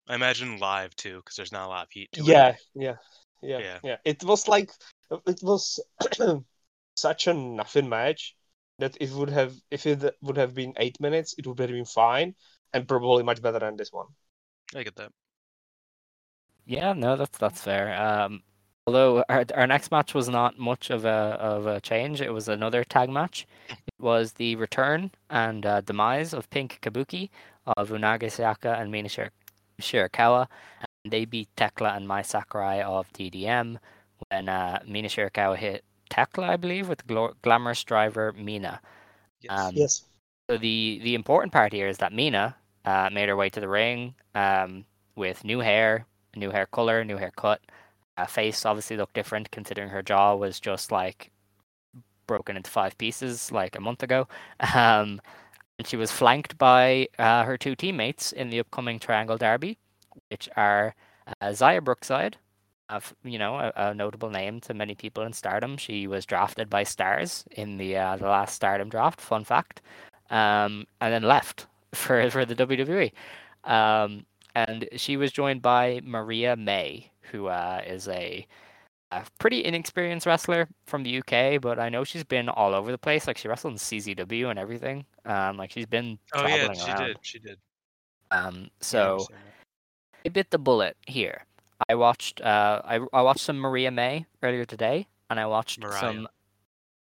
I imagine live, too, because there's not a lot of heat to yeah, it. Yeah, yeah, yeah, yeah. It was like... It was such a nothing match that it would have... If it would have been eight minutes, it would have been fine, and probably much better than this one. I get that. Yeah, no, that's that's fair. Um, although our our next match was not much of a of a change, it was another tag match. It was the return and uh, demise of Pink Kabuki, of Unagi Sayaka and Mina Shir- Shirakawa, and they beat Tekla and Mai Sakurai of T D M when uh, Mina Shirakawa hit Tekla, I believe, with gl- glamorous driver Mina. Yes. Um, yes. So the the important part here is that Mina uh, made her way to the ring um, with new hair. New hair color, new haircut. Uh, face obviously looked different considering her jaw was just like broken into five pieces like a month ago. Um, and she was flanked by uh, her two teammates in the upcoming Triangle Derby, which are uh, Zaya Brookside, uh, you know, a, a notable name to many people in Stardom. She was drafted by Stars in the uh, the last Stardom draft. Fun fact. Um, and then left for for the W W E. Um, And she was joined by Maria May, who uh, is a, a pretty inexperienced wrestler from the U K, but I know she's been all over the place. Like, she wrestled in C Z W and everything. Um, like, she's been oh, traveling yeah, she around. did. She did. Um, so, yeah, I bit the bullet here. I watched uh, I, I watched some Maria May earlier today, and I watched Mariah. some...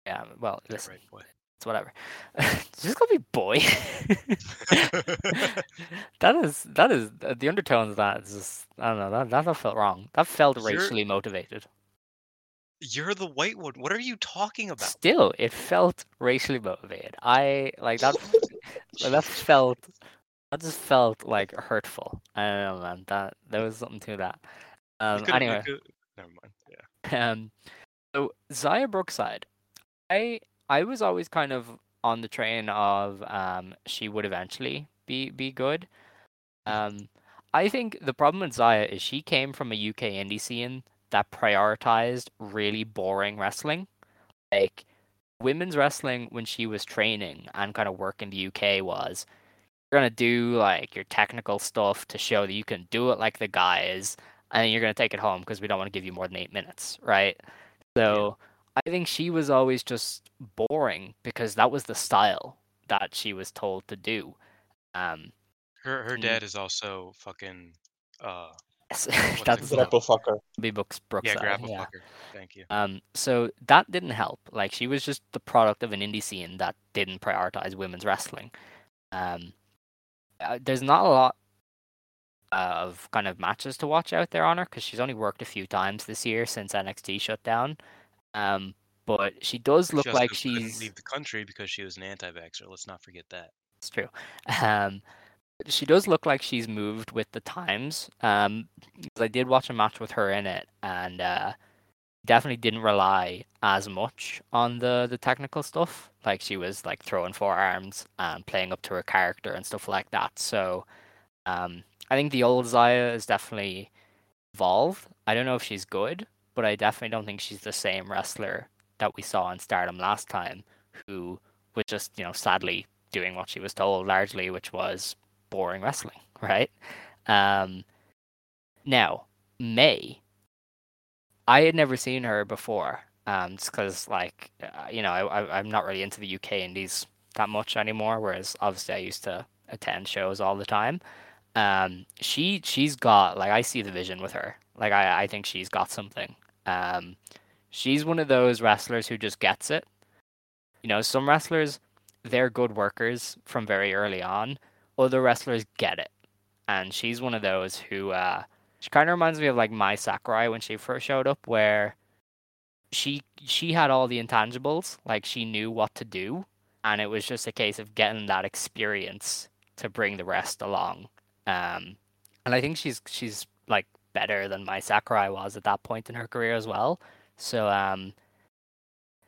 Yeah, well, listen. Right, boy. It's whatever. Just gonna be boy. that is that is the undertones of that is just, I don't know, that that felt wrong. That felt you're, racially motivated. You're the white one. What are you talking about? Still, it felt racially motivated. I like that that felt that just felt like hurtful. I don't know, man. That there was something to that. Um anyway. Could, never mind. Yeah. Um so Zaya Brookside. I I was always kind of on the train of um, she would eventually be, be good. Um, I think the problem with Zaya is she came from a U K indie scene that prioritized really boring wrestling. Like, women's wrestling when she was training and kind of work in the U K was, you're going to do, like, your technical stuff to show that you can do it like the guys, and then you're going to take it home because we don't want to give you more than eight minutes, right? So... Yeah. I think she was always just boring because that was the style that she was told to do. Um, her her dad is also fucking. Uh, yes, that's a grapple fucker. B books Brooks. Yeah, grapple yeah. fucker. Thank you. Um, so that didn't help. Like, she was just the product of an indie scene that didn't prioritize women's wrestling. Um, uh, there's not a lot of kind of matches to watch out there on her because she's only worked a few times this year since N X T shut down. Um, but she does look she like she's couldn't leave the country because she was an anti-vaxxer. Let's not forget that. It's true. Um, she does look like she's moved with the times. Um, I did watch a match with her in it, and uh, definitely didn't rely as much on the, the technical stuff. Like, she was like throwing forearms and playing up to her character and stuff like that. So, um, I think the old Zaya is definitely evolved. I don't know if she's good. But I definitely don't think she's the same wrestler that we saw in Stardom last time, who was just, you know, sadly doing what she was told largely, which was boring wrestling, right? Um, now, May, I had never seen her before, um, just because, like, uh, you know, I, I, I'm not really into the U K indies that much anymore, whereas obviously I used to attend shows all the time. Um, she she's got, like, I see the vision with her. Like, I, I think she's got something. Um, she's one of those wrestlers who just gets it. You know, some wrestlers, they're good workers from very early on. Other wrestlers get it. And she's one of those who, uh, she kind of reminds me of, like, Mai Sakurai when she first showed up, where she she had all the intangibles. Like, she knew what to do. And it was just a case of getting that experience to bring the rest along. Um, and I think she's, she's like, better than Mai Sakurai was at that point in her career as well. So, um,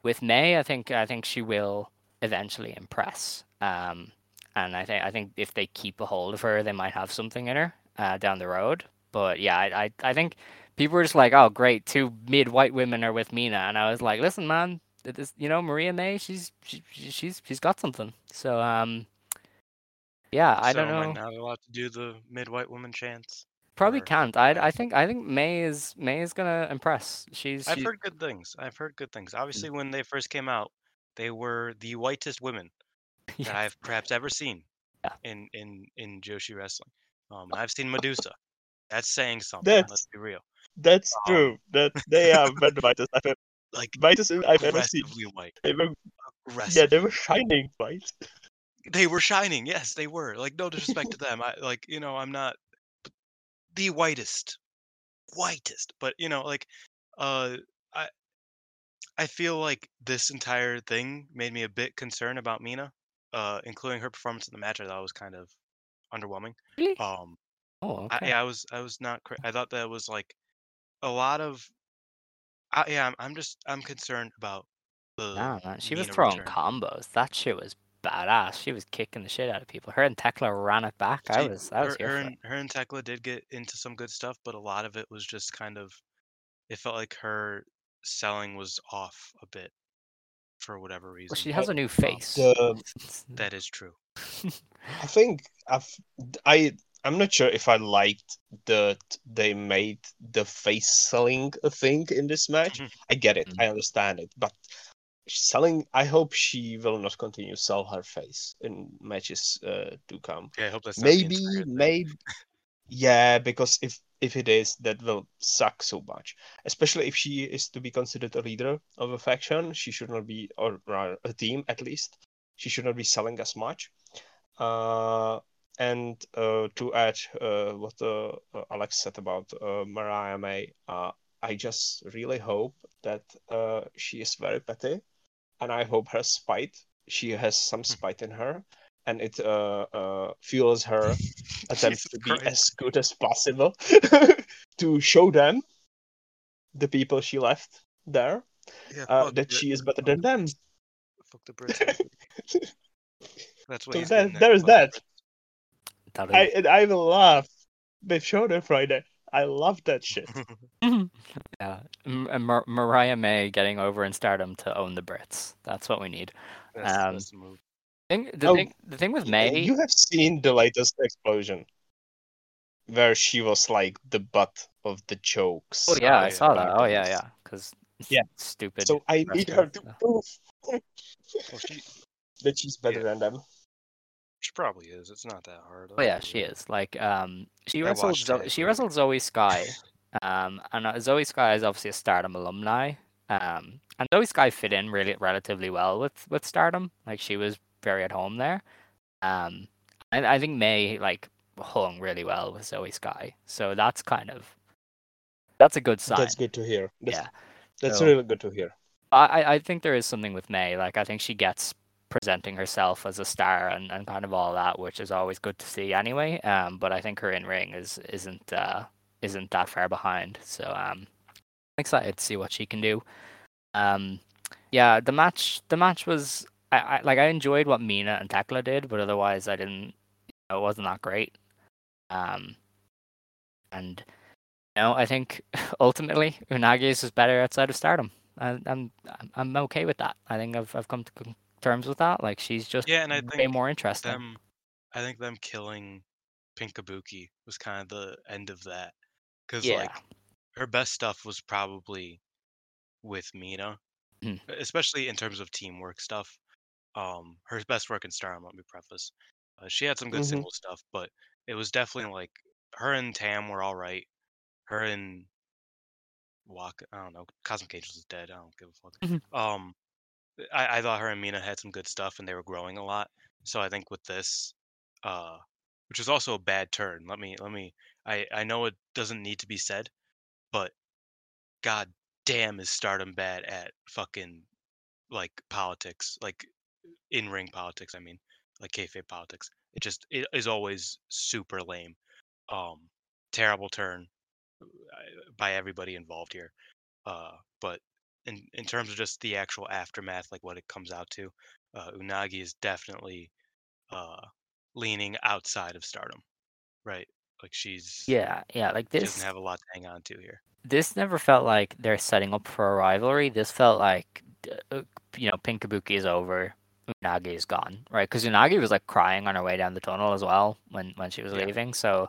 with May, I think, I think she will eventually impress. Um, and I think, I think if they keep a hold of her, they might have something in her, uh, down the road. But yeah, I, I, I think people were just like, oh, great, two mid-white women are with Mina. And I was like, listen, man, this, you know, Maria May, she's, she, she's, she's got something. So, um, yeah, I so don't know. So am I not allowed to do the mid-white woman chants? Probably or... can't. I I think I think May is May is gonna impress. She's. I've she's... heard good things. I've heard good things. Obviously, when they first came out, they were the whitest women yes. that I've perhaps ever seen yeah. in in in Joshi wrestling. Um, I've seen Medusa. That's saying something. That's, let's be real. That's um, true. That they are the whitest I've ever, like whitest I've ever seen. White. They were aggressive. Yeah, they were shining white. They were shining, yes, they were. Like, no disrespect to them. I like, you know, I'm not the whitest, whitest, but you know, like, uh, I, I feel like this entire thing made me a bit concerned about Mina, uh, including her performance in the match. I thought was kind of underwhelming. Um, oh, okay. I, I was, I was not. I thought that was like a lot of. I, yeah, I'm, I'm just, I'm concerned about the. Nah, man, she Mina was throwing return. combos. That shit was. Badass. She was kicking the shit out of people. Her and Tekla ran it back. She, I was, I was her, here. Her and, her and Tekla did get into some good stuff, but a lot of it was just kind of. It felt like her selling was off a bit, for whatever reason. Well, she has a new face. Um, that is true. I think I've, I. I'm not sure if I liked that they made the face selling a thing in this match. Mm-hmm. I get it. Mm-hmm. I understand it, but. Selling, I hope she will not continue sell her face in matches uh, to come. Yeah, I hope that's maybe, maybe, yeah, because if if it is, that will suck so much. Especially if she is to be considered a leader of a faction, she should not be, or a team at least, she should not be selling as much. Uh, and uh, to add uh, what uh, Alex said about uh, Mariah May, uh, I just really hope that uh, she is very petty. And I hope her spite, she has some spite in her, and it uh, uh, fuels her attempt to be Christ. as good as possible to show them, the people she left there, yeah, uh, that she is better than them. Fuck the Brits. That's what so that, there. There's that. that I, and I will laugh with Shonen Friday. I love that shit. yeah, M- Mar- Mariah May getting over in Stardom to own the Brits. That's what we need. That's, um, that's the move. Thing, the, oh, thing, the thing with May... You have seen the latest explosion, where she was like the butt of the jokes. Oh yeah, I saw that. Oh yeah, yeah. Because yeah. stupid. So I need her to prove that she's better yeah. than them. She probably is. It's not that hard. Oh yeah, she is. Like, um, she I wrestled. Zo- that, she yeah. wrestled Zoe Sky, um, and Zoe Sky is obviously a Stardom alumni. Um, and Zoe Sky fit in really relatively well with, with Stardom. Like, she was very at home there. Um, and I think May like hung really well with Zoe Sky. So that's kind of that's a good sign. That's good to hear. That's, yeah, that's so, really good to hear. I I think there is something with May. Like, I think she gets. Presenting herself as a star and, and kind of all that, which is always good to see anyway. Um, but I think her in ring is isn't uh, isn't that far behind. So um, I'm excited to see what she can do. Um, yeah, the match the match was I, I like I enjoyed what Mina and Tekla did, but otherwise I didn't. You know, it wasn't that great. Um, and you know, I think ultimately Unagi's was better outside of Stardom. I, I'm I'm okay with that. I think I've I've come to. Con- terms with that, like she's just yeah, and I think way more interesting. Them, I think them killing Pink Kabuki was kind of the end of that, because yeah. like her best stuff was probably with Mina, mm. especially in terms of teamwork stuff. um, her best work in Stardom, let me preface. Uh, she had some good mm-hmm. single stuff, but it was definitely like her and Tam were all right. Her and Waka, I don't know. Cosmic Angels is dead. I don't give a fuck. Mm-hmm. Um, I, I thought her and Mina had some good stuff, and they were growing a lot. So I think with this, uh, which was also a bad turn. Let me, let me. I, I know it doesn't need to be said, but God damn, is Stardom bad at fucking like politics, like in-ring politics. I mean, like kayfabe politics. It just it is always super lame. Um, terrible turn by everybody involved here. Uh, but in in terms of just the actual aftermath, like what it comes out to, uh, Unagi is definitely uh, leaning outside of Stardom, right? Like she's yeah, yeah. Like this doesn't have a lot to hang on to here. This never felt like they're setting up for a rivalry. This felt like, you know, Pink Kabuki is over. Unagi is gone, right? Because Unagi was like crying on her way down the tunnel as well when, when she was yeah. leaving. So,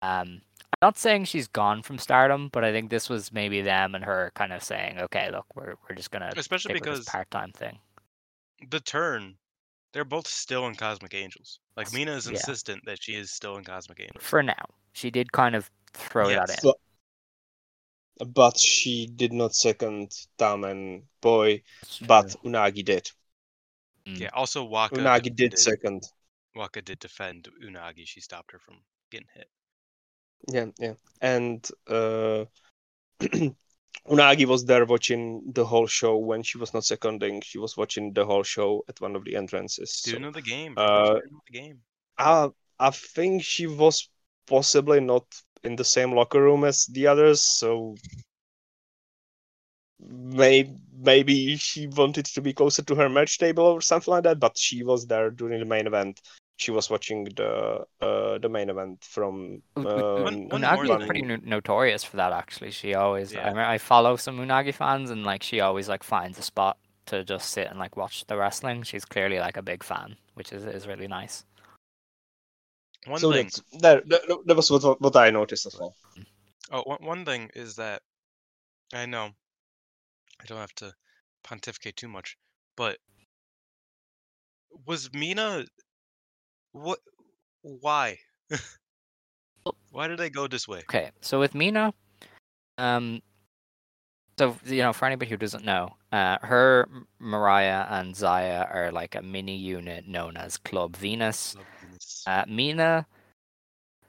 um, I'm not saying she's gone from Stardom, but I think this was maybe them and her kind of saying, "Okay, look, we're we're just gonna especially stick because with this part-time thing." The turn, they're both still in Cosmic Angels. Like That's, Mina is insistent yeah. that she is still in Cosmic Angels for now. She did kind of throw yes. that in. But, but she did not second Tam and Poi, but Unagi did. Yeah. Also, Waka Unagi did, did second. Waka did defend Unagi. She stopped her from getting hit. Yeah, yeah. And uh, Unagi was there watching the whole show when she was not seconding. She was watching the whole show at one of the entrances. Student so, of the game. Uh, Student of the game. I I think she was possibly not in the same locker room as the others, so. Maybe, maybe she wanted to be closer to her merch table or something like that, but she was there during the main event. She was watching the uh, the main event from. Um, Un- Unagi was pretty no- notorious for that, actually. She always. Yeah. I, I follow some Unagi fans, and like she always like finds a spot to just sit and like watch the wrestling. She's clearly like a big fan, which is is really nice. One so thing that that was what what I noticed as well. Oh, one one thing is that I know. I don't have to pontificate too much, but was Mina what? Why? Why did they go this way? Okay, so with Mina, um, so you know, for anybody who doesn't know, uh, her, Mariah, and Zaya are like a mini unit known as Club Venus. Club Venus. Uh, Mina,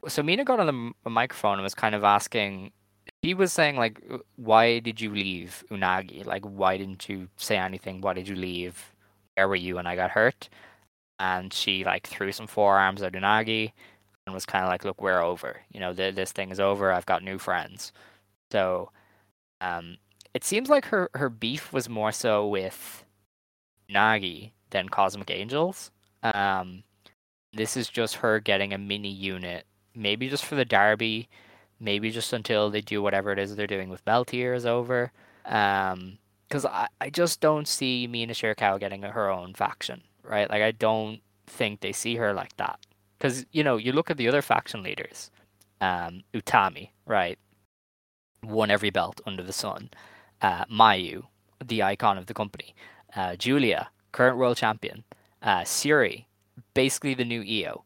so Mina got on the m- microphone and was kind of asking. He was saying, like, why did you leave Unagi? Like, why didn't you say anything? Why did you leave? Where were you when I got hurt? And she, like, threw some forearms at Unagi and was kind of like, look, we're over. You know, th- this thing is over. I've got new friends. So um, it seems like her, her beef was more so with Unagi than Cosmic Angels. Um, this is just her getting a mini unit, maybe just for the derby. Maybe just until they do whatever it is they're doing with Meltier is over. Because um, I, I just don't see Mina Shirakawa getting her own faction, right? Like, I don't think they see her like that. Because, you know, you look at the other faction leaders. Um, Utami, right? Won every belt under the sun. Uh, Mayu, the icon of the company. Uh, Julia, current world champion. Uh, Shuri, basically the new E O.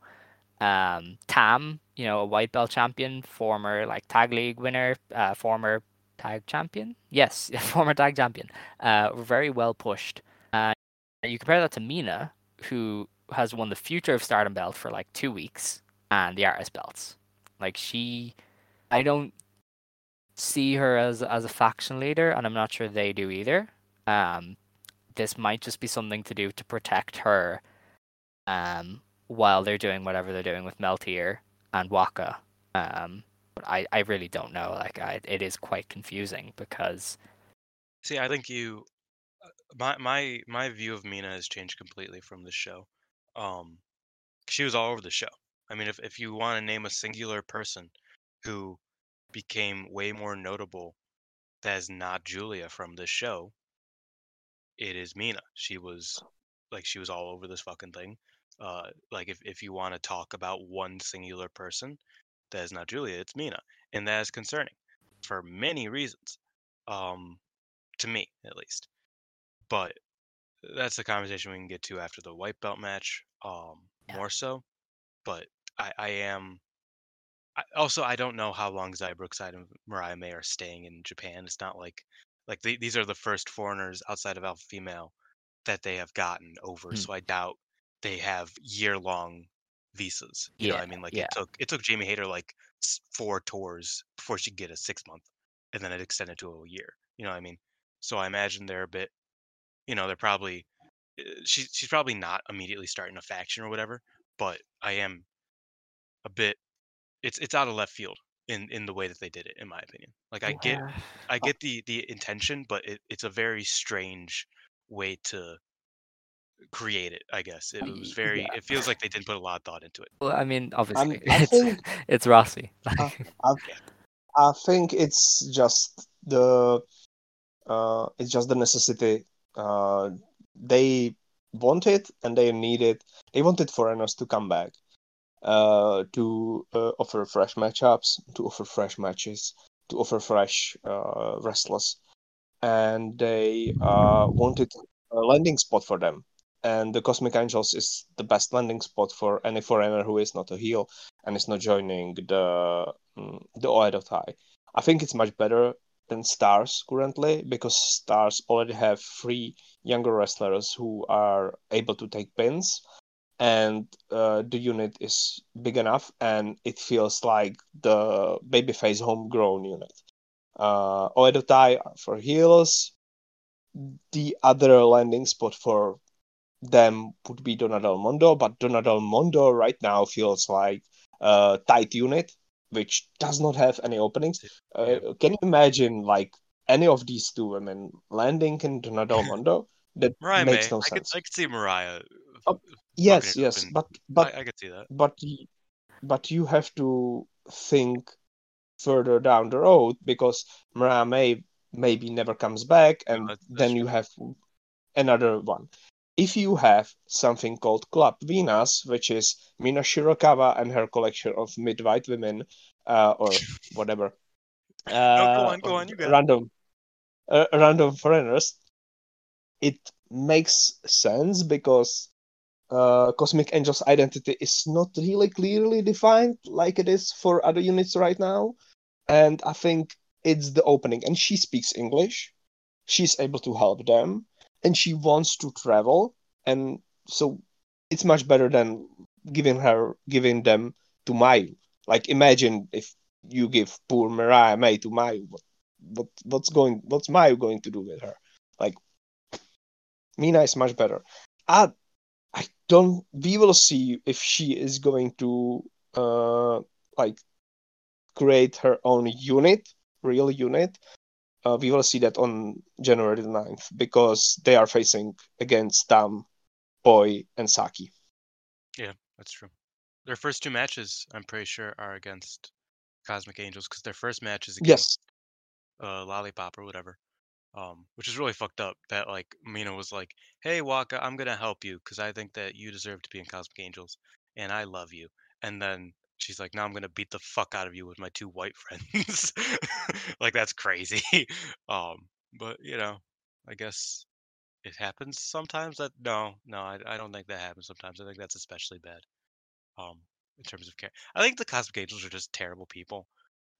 Um, Tam, you know, a white belt champion, former like tag league winner, uh, former tag champion. Yes, former tag champion. Uh, very well pushed. Uh, you compare that to Mina, who has won the Future of Stardom belt for like two weeks and the artist belts. Like she, I don't see her as as a faction leader, and I'm not sure they do either. Um, this might just be something to do to protect her. Um, while they're doing whatever they're doing with Meltier. And Waka, um, but I, I really don't know. Like, I, it is quite confusing because. See, I think you, my my my view of Mina has changed completely from the show. Um, she was all over the show. I mean, if if you want to name a singular person who became way more notable, that is not Julia from this show. It is Mina. She was like she was all over this fucking thing. Uh, like if, if you want to talk about one singular person, that is not Julia, it's Mina, and that is concerning for many reasons, um, to me at least. But that's the conversation we can get to after the white belt match, um, yeah. more so. But I, I am. I, also, I don't know how long Zai Brookside and Mariah May are staying in Japan. It's not like like they, these are the first foreigners outside of Alpha Female that they have gotten over. Mm. So I doubt they have year long visas. You yeah, know what I mean? Like yeah. it took it took Jamie Hayter like four tours before she could get a six month, and then it extended to a year. You know what I mean? So I imagine they're a bit. You know, they're probably she, she's probably not immediately starting a faction or whatever, but I am a bit it's it's out of left field in, in the way that they did it, in my opinion. Like I get I get the, the intention, but it, it's a very strange way to create it, I guess. It was very yeah. it feels like they didn't put a lot of thought into it. Well, I mean, obviously I it's think, it's Rossi. I, I, I think it's just the uh, it's just the necessity. Uh, they want it and they need it. They wanted foreigners to come back, uh, to uh, offer fresh matchups, to offer fresh matches, to offer fresh uh, wrestlers, and they uh, wanted a landing spot for them. And the Cosmic Angels is the best landing spot for any foreigner who is not a heel and is not joining the the Oedotai. I think it's much better than Stars currently, because Stars already have three younger wrestlers who are able to take pins, and uh, the unit is big enough, and it feels like the babyface homegrown unit. Uh, Oedotai for heels. The other landing spot for them would be Donna Del Mondo, but Donna Del Mondo right now feels like a tight unit, which does not have any openings. Uh, can you imagine, like, any of these two women landing in Donado Mondo? That Mariah makes May. no I sense. Could, I could see Mariah. Oh, yes, yes, open. but but I, I could see that. But but you have to think further down the road, because Mariah May maybe never comes back, and no, that's, that's then true. You have another one. If you have something called Club Venus, which is Mina Shirokawa and her collection of mid-white women, uh, or whatever. Uh, no, go on, go on, you got random, uh, random foreigners. It makes sense because uh, Cosmic Angel's identity is not really clearly defined like it is for other units right now. And I think it's the opening. And she speaks English. She's able to help them. And she wants to travel, and so it's much better than giving her, giving them to Mayu. Like, imagine if you give poor Mariah May to Mayu, what, what, what's going, what's Mayu going to do with her? Like, Mina is much better. I, I don't. We will see if she is going to, uh, like, create her own unit, real unit. Uh, we will see that on January the ninth, because they are facing against Tam, Poi, and Saki. Yeah, that's true. Their first two matches, I'm pretty sure, are against Cosmic Angels, because their first match is against yes. uh, Lollipop or whatever, um, which is really fucked up that, like, Mina was like, hey, Waka, I'm going to help you because I think that you deserve to be in Cosmic Angels, and I love you. And then she's like, now I'm going to beat the fuck out of you with my two white friends. Like, that's crazy. Um, but, you know, I guess it happens sometimes. That No, no, I, I don't think that happens sometimes. I think that's especially bad um, in terms of care. I think the Cosmic Angels are just terrible people,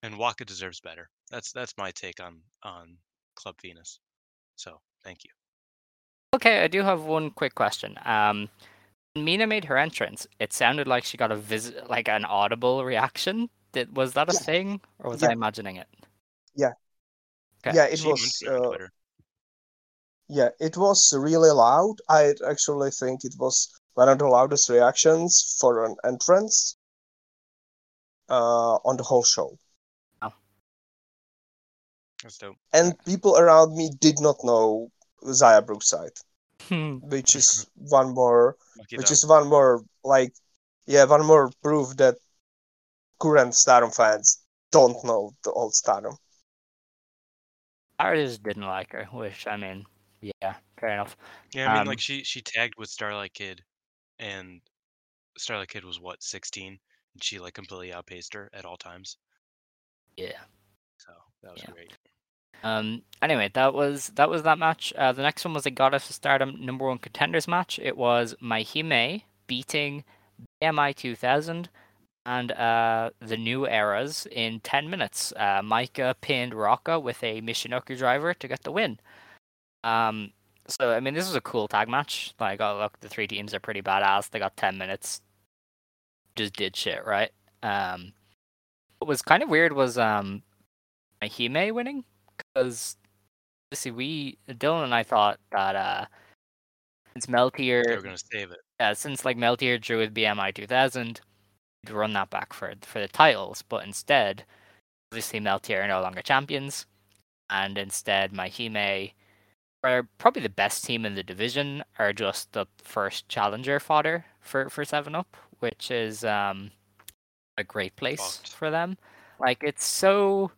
and Waka deserves better. That's that's my take on, on Club Venus. So, thank you. Okay, I do have one quick question. Um... Mina made her entrance. It sounded like she got a visit, like an audible reaction. Did was that a yeah. thing, or was yeah. I imagining it? Yeah, okay. yeah, it she was. Uh, yeah, it was really loud. I actually think it was one of the loudest reactions for an entrance uh, on the whole show. Oh, that's dope. And people around me did not know Zaya Brookside. Which is one more, Lucky which dog. is one more, like, yeah, one more proof that current Stardom fans don't know the old Stardom. I just didn't like her, which, I mean, yeah, fair enough. Yeah, I mean, um, like, she, she tagged with Starlight Kid, and Starlight Kid was, what, sixteen? And she, like, completely outpaced her at all times. Yeah. So, that was yeah. great. Um, anyway, that was that was that match. Uh, the next one was a Goddess of Stardom number one contenders match. It was Maihime beating B M I two thousand and uh, the New Eras in ten minutes. Uh, Maika pinned Rocca with a Michinoku driver to get the win. Um, so, I mean, this was a cool tag match. Like, oh, look, the three teams are pretty badass. They got ten minutes. Just did shit, right? Um, what was kind of weird was um, Maihime winning. Because, see, we, Dylan and I thought that uh, since Meltier... They were going to save it. Yeah, since, like, Meltier drew with B M I two thousand, we'd run that back for for the titles. But instead, obviously, Meltier are no longer champions. And instead, Maihime are probably the best team in the division, are just the first challenger fodder for, for seven up, which is um, a great place Bonked. for them. Like, it's so...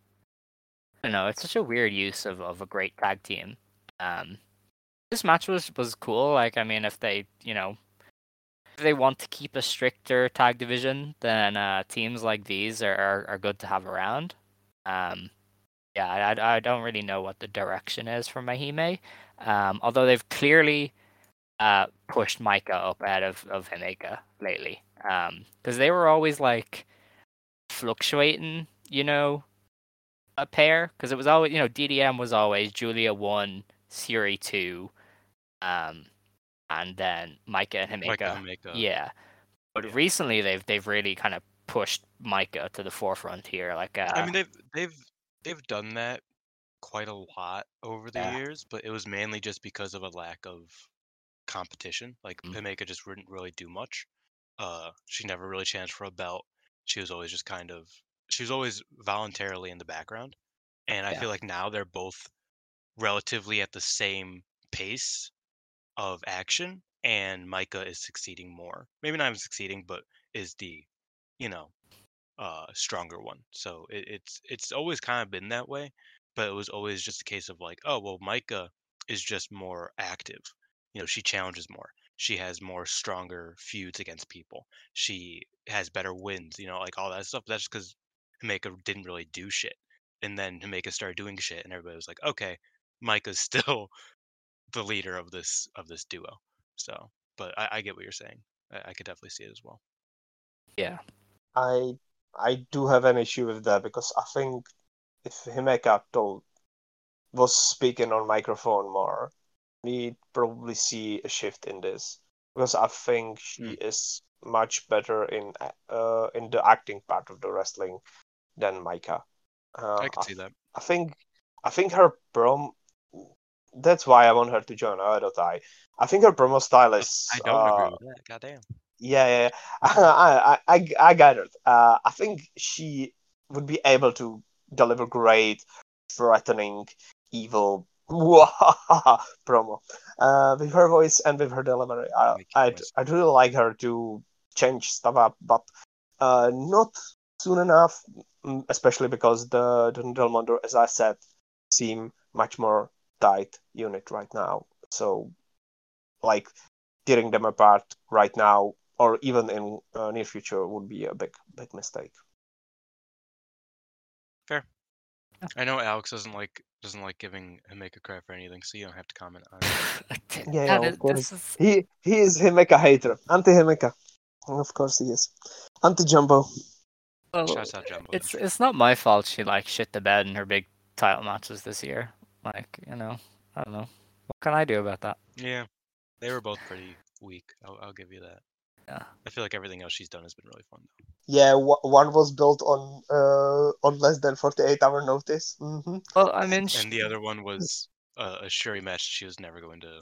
I don't know, it's such a weird use of, of a great tag team. Um, this match was, was cool. Like, I mean, if they, you know, if they want to keep a stricter tag division, then uh, teams like these are, are, are good to have around. Um, yeah, I, I don't really know what the direction is for Maihime. Um, although they've clearly uh, pushed Maika up ahead of, of Himeka lately. Because um, they were always, like, fluctuating, you know, a pair, because it was always, you know, D D M was always Julia one, Shuri two, um, and then Maika and Himeka. Himeka. Yeah, but yeah. recently they've they've really kind of pushed Maika to the forefront here. Like, uh, I mean, they've they've they've done that quite a lot over the yeah. years, but it was mainly just because of a lack of competition. Like mm-hmm. Himeka just wouldn't really do much. Uh, she never really chanced for a belt. She was always just kind of. She's always voluntarily in the background. And I yeah. feel like now they're both relatively at the same pace of action. And Maika is succeeding more. Maybe not even succeeding, but is the, you know, uh, stronger one. So it, it's it's always kind of been that way. But it was always just a case of like, oh, well, Maika is just more active. You know, she challenges more. She has more stronger feuds against people. She has better wins, you know, like all that stuff. That's just because Himeka didn't really do shit, and then Himeka started doing shit, and everybody was like, "Okay, Micah's still the leader of this of this duo." So, but I, I get what you're saying. I, I could definitely see it as well. Yeah, I I do have an issue with that because I think if Himeka told was speaking on microphone more, we'd probably see a shift in this because I think she mm. is much better in uh in the acting part of the wrestling than Maika. Uh, I can see that. I think I think her prom. That's why I want her to join Oedotai. I think her promo style is. I don't uh, agree with that. Goddamn. Yeah, yeah. I, I, I, I gathered. Uh, I think she would be able to deliver great, threatening, evil promo uh, with her voice and with her delivery. I I I'd really like her to change stuff up, but uh, not soon enough, especially because the, the Del Mondo, as I said, seem much more tight unit right now. So, like, tearing them apart right now, or even in uh, near future, would be a big, big mistake. Fair. I know Alex doesn't like doesn't like giving Himeka crap for anything, so you don't have to comment on it. yeah, yeah of course. Is... He he is Himeka hater, anti Himeka. Of course he is, anti Jumbo. Well, Shouts out Jumbo. It's then. It's not my fault she like shit the bed in her big title matches this year. Like, you know, I don't know. What can I do about that? Yeah, they were both pretty weak. I'll, I'll give you that. Yeah. I feel like everything else she's done has been really fun, though. Yeah, w- one was built on uh, on less than forty-eight hour notice. Mm-hmm. Well, I mean, she... and the other one was uh, a Shuri match she was never going to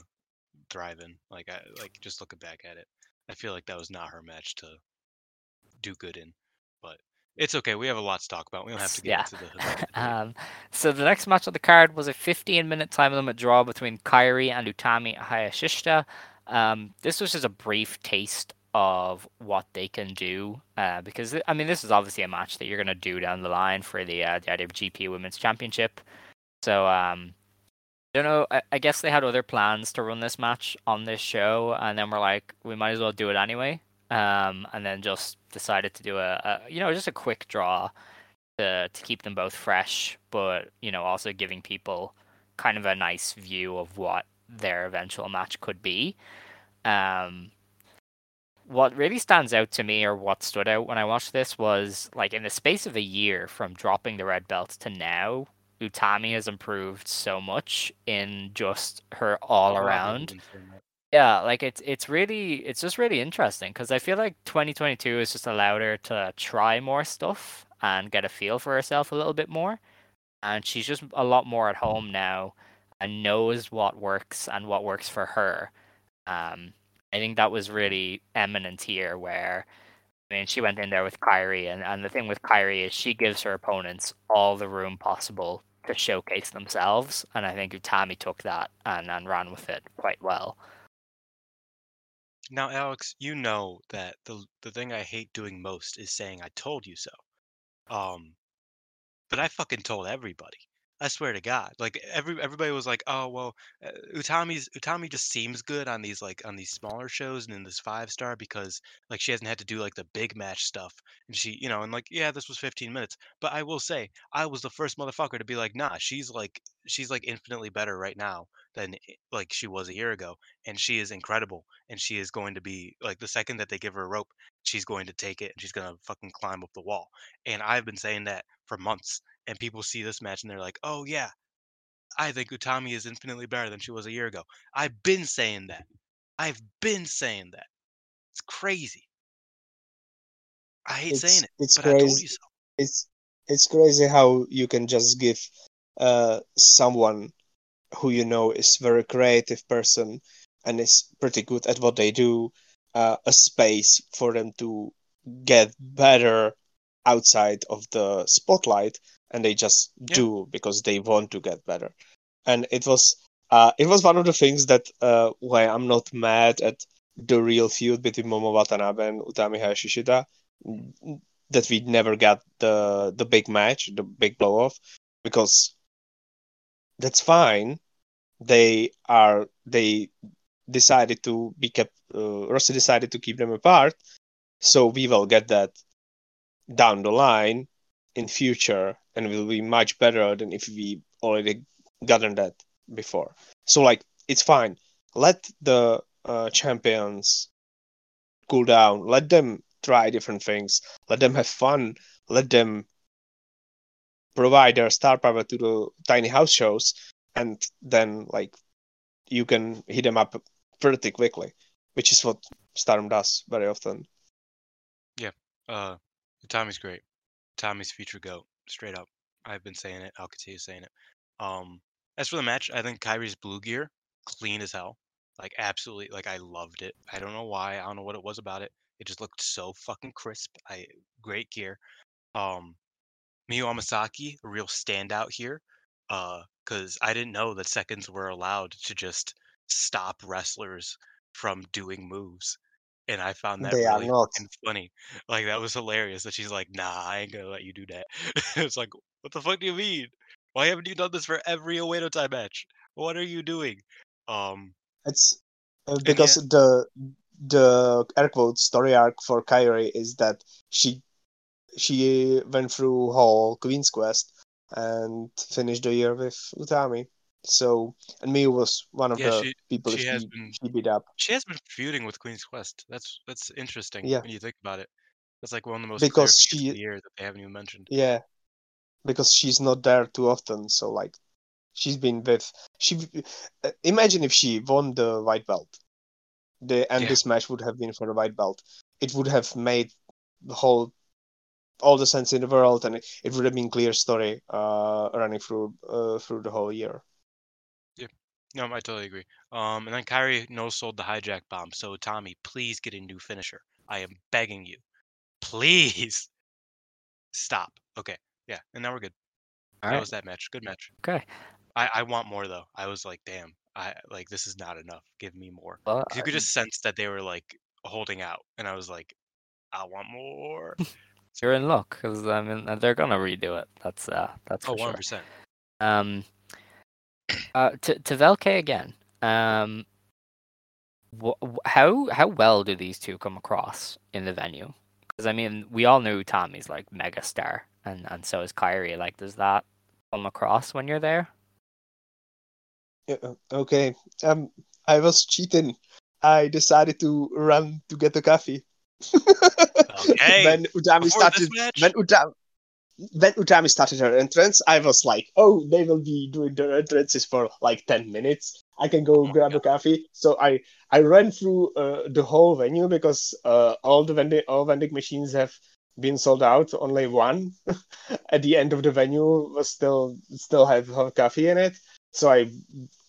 thrive in. Like, I like just looking back at it, I feel like that was not her match to do good in. But it's okay. We have a lot to talk about. We don't have to get yeah. into the. um, so the next match on the card was a fifteen minute time limit draw between Kyrie and Utami Hayashishita. Um, this was just a brief taste of what they can do, uh, because I mean this is obviously a match that you're gonna do down the line for the uh, the I W G P Women's Championship. So um, I don't know. I, I guess they had other plans to run this match on this show, and then we're like, we might as well do it anyway. Um, and then just decided to do a, a you know just a quick draw to to keep them both fresh, but, you know, also giving people kind of a nice view of what their eventual match could be. Um, what really stands out to me, or what stood out when I watched this, was, like, in the space of a year from dropping the red belt to now, Utami has improved so much in just her all around. Yeah, like, it's it's really, it's just really interesting, because I feel like twenty twenty-two has just allowed her to try more stuff and get a feel for herself a little bit more. And she's just a lot more at home now and knows what works and what works for her. Um, I think that was really eminent here, where, I mean, she went in there with Kyrie, and, and the thing with Kyrie is she gives her opponents all the room possible to showcase themselves, and I think Utami took that and, and ran with it quite well. Now, Alex, you know that the the thing I hate doing most is saying I told you so. Um, but I fucking told everybody. I swear to God, like every everybody was like, "Oh well, uh, Utami's Utami just seems good on these like on these smaller shows and in this five star because like she hasn't had to do like the big match stuff." And she, you know, and like yeah, this was fifteen minutes, but I will say I was the first motherfucker to be like, "Nah, she's like she's like infinitely better right now than like she was a year ago, and she is incredible, and she is going to be like the second that they give her a rope, she's going to take it and she's going to fucking climb up the wall." And I've been saying that for months. And people see this match and they're like, "Oh yeah, I think Utami is infinitely better than she was a year ago." I've been saying that. I've been saying that. It's crazy. I hate it's, saying it, it's but crazy. I told you so. It's it's crazy how you can just give uh, someone who you know is a very creative person and is pretty good at what they do uh, a space for them to get better outside of the spotlight. And they just yeah. do because they want to get better, and it was uh, it was one of the things that uh, why I'm not mad at the real feud between Momo Watanabe and Utami Hayashishita, that we never got the the big match, the big blow off, because that's fine. They are they decided to be kept. Uh, Rossi decided to keep them apart, so we will get that down the line in future, and will be much better than if we already gotten that before. So, like, it's fine. Let the uh, champions cool down. Let them try different things. Let them have fun. Let them provide their star power to the tiny house shows, and then, like, you can hit them up pretty quickly, which is what Stardom does very often. Yeah, uh, the time is great. Tommy's future goat, straight up. I've been saying it. I'll continue saying it. Um, as for the match, I think Kyrie's blue gear, clean as hell. Like, absolutely. Like, I loved it. I don't know why. I don't know what it was about it. It just looked so fucking crisp. I Great gear. Um, Miyu Amasaki, a real standout here. Because uh, I didn't know that seconds were allowed to just stop wrestlers from doing moves. And I found that they really fucking funny. Like, that was hilarious that she's like, "Nah, I ain't gonna let you do that." It's like, what the fuck do you mean? Why haven't you done this for every Oedotai match? What are you doing? Um, it's uh, because yeah. the the air quote story arc for Kairi is that she she went through whole Queen's Quest and finished the year with Utami. So, and Miyu was one of yeah, the she, people she, she, has been, she beat up. She has been feuding with Queen's Quest. That's that's interesting yeah. when you think about it. That's like one of the most because clear she, of the year that they haven't even mentioned. Yeah, because she's not there too often. So, like, she's been with... She uh, imagine if she won the white belt. The, and yeah. this match would have been for the white belt. It would have made the whole... all the sense in the world, and it, it would have been clear story uh, running through uh, through the whole year. No, I totally agree. Um, and then Kyrie no-sold the hijack bomb. So, Tommy, please get a new finisher. I am begging you. Please. Stop. Okay. Yeah. And now we're good. All that right. was that match. Good match. Okay. I, I want more, though. I was like, damn. I like, this is not enough. Give me more. Well, you could I... just sense that they were, like, holding out. And I was like, I want more. You're in luck. Because, I mean, they're going to redo it. That's, uh, that's for sure. Oh, one hundred percent. Sure. Um... Uh, to to Velke again. Um, wh- how how well do these two come across in the venue? Because I mean, we all knew Tommy's like mega star, and and so is Kyrie. Like, does that come across when you're there? Okay, um, I was cheating. I decided to run to get a coffee. Okay. When Utami started, when Utami, when Utami started her entrance, I was like, "Oh, they will be doing their entrances for like ten minutes. I can go oh, grab yeah. a coffee." So I, I ran through uh, the whole venue because uh, all the vending all vending machines have been sold out. Only one at the end of the venue was still still have hot coffee in it. So I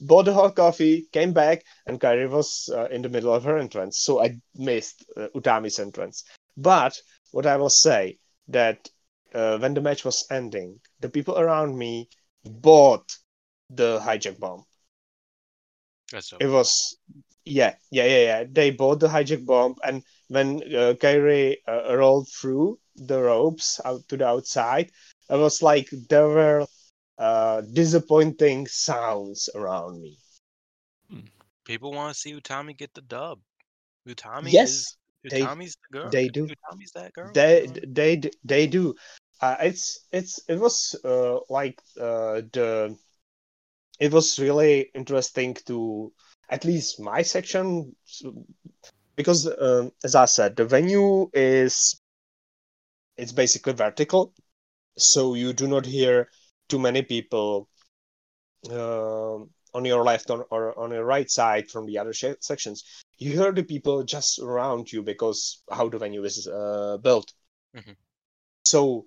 bought the hot coffee, came back, and Kyrie was uh, in the middle of her entrance. So I missed uh, Utami's entrance. But what I will say, that uh, when the match was ending, the people around me bought the Hijack Bomb. That's it was, yeah, yeah, yeah, yeah. They bought the Hijack Bomb, and when uh, Kyrie uh, rolled through the ropes out to the outside, I was like, there were... Uh, disappointing sounds around me. People want to see Utami get the dub. Utami yes, is Utami's they, the girl. They do. Utami's that girl. They they they do. Uh, it's it's it was uh, like uh, the. It was really interesting to at least my section, because uh, as I said, the venue is it's basically vertical, so you do not hear too many people uh, on your left or, or on your right side from the other sh- sections. You hear the people just around you because how the venue is uh, built. Mm-hmm. So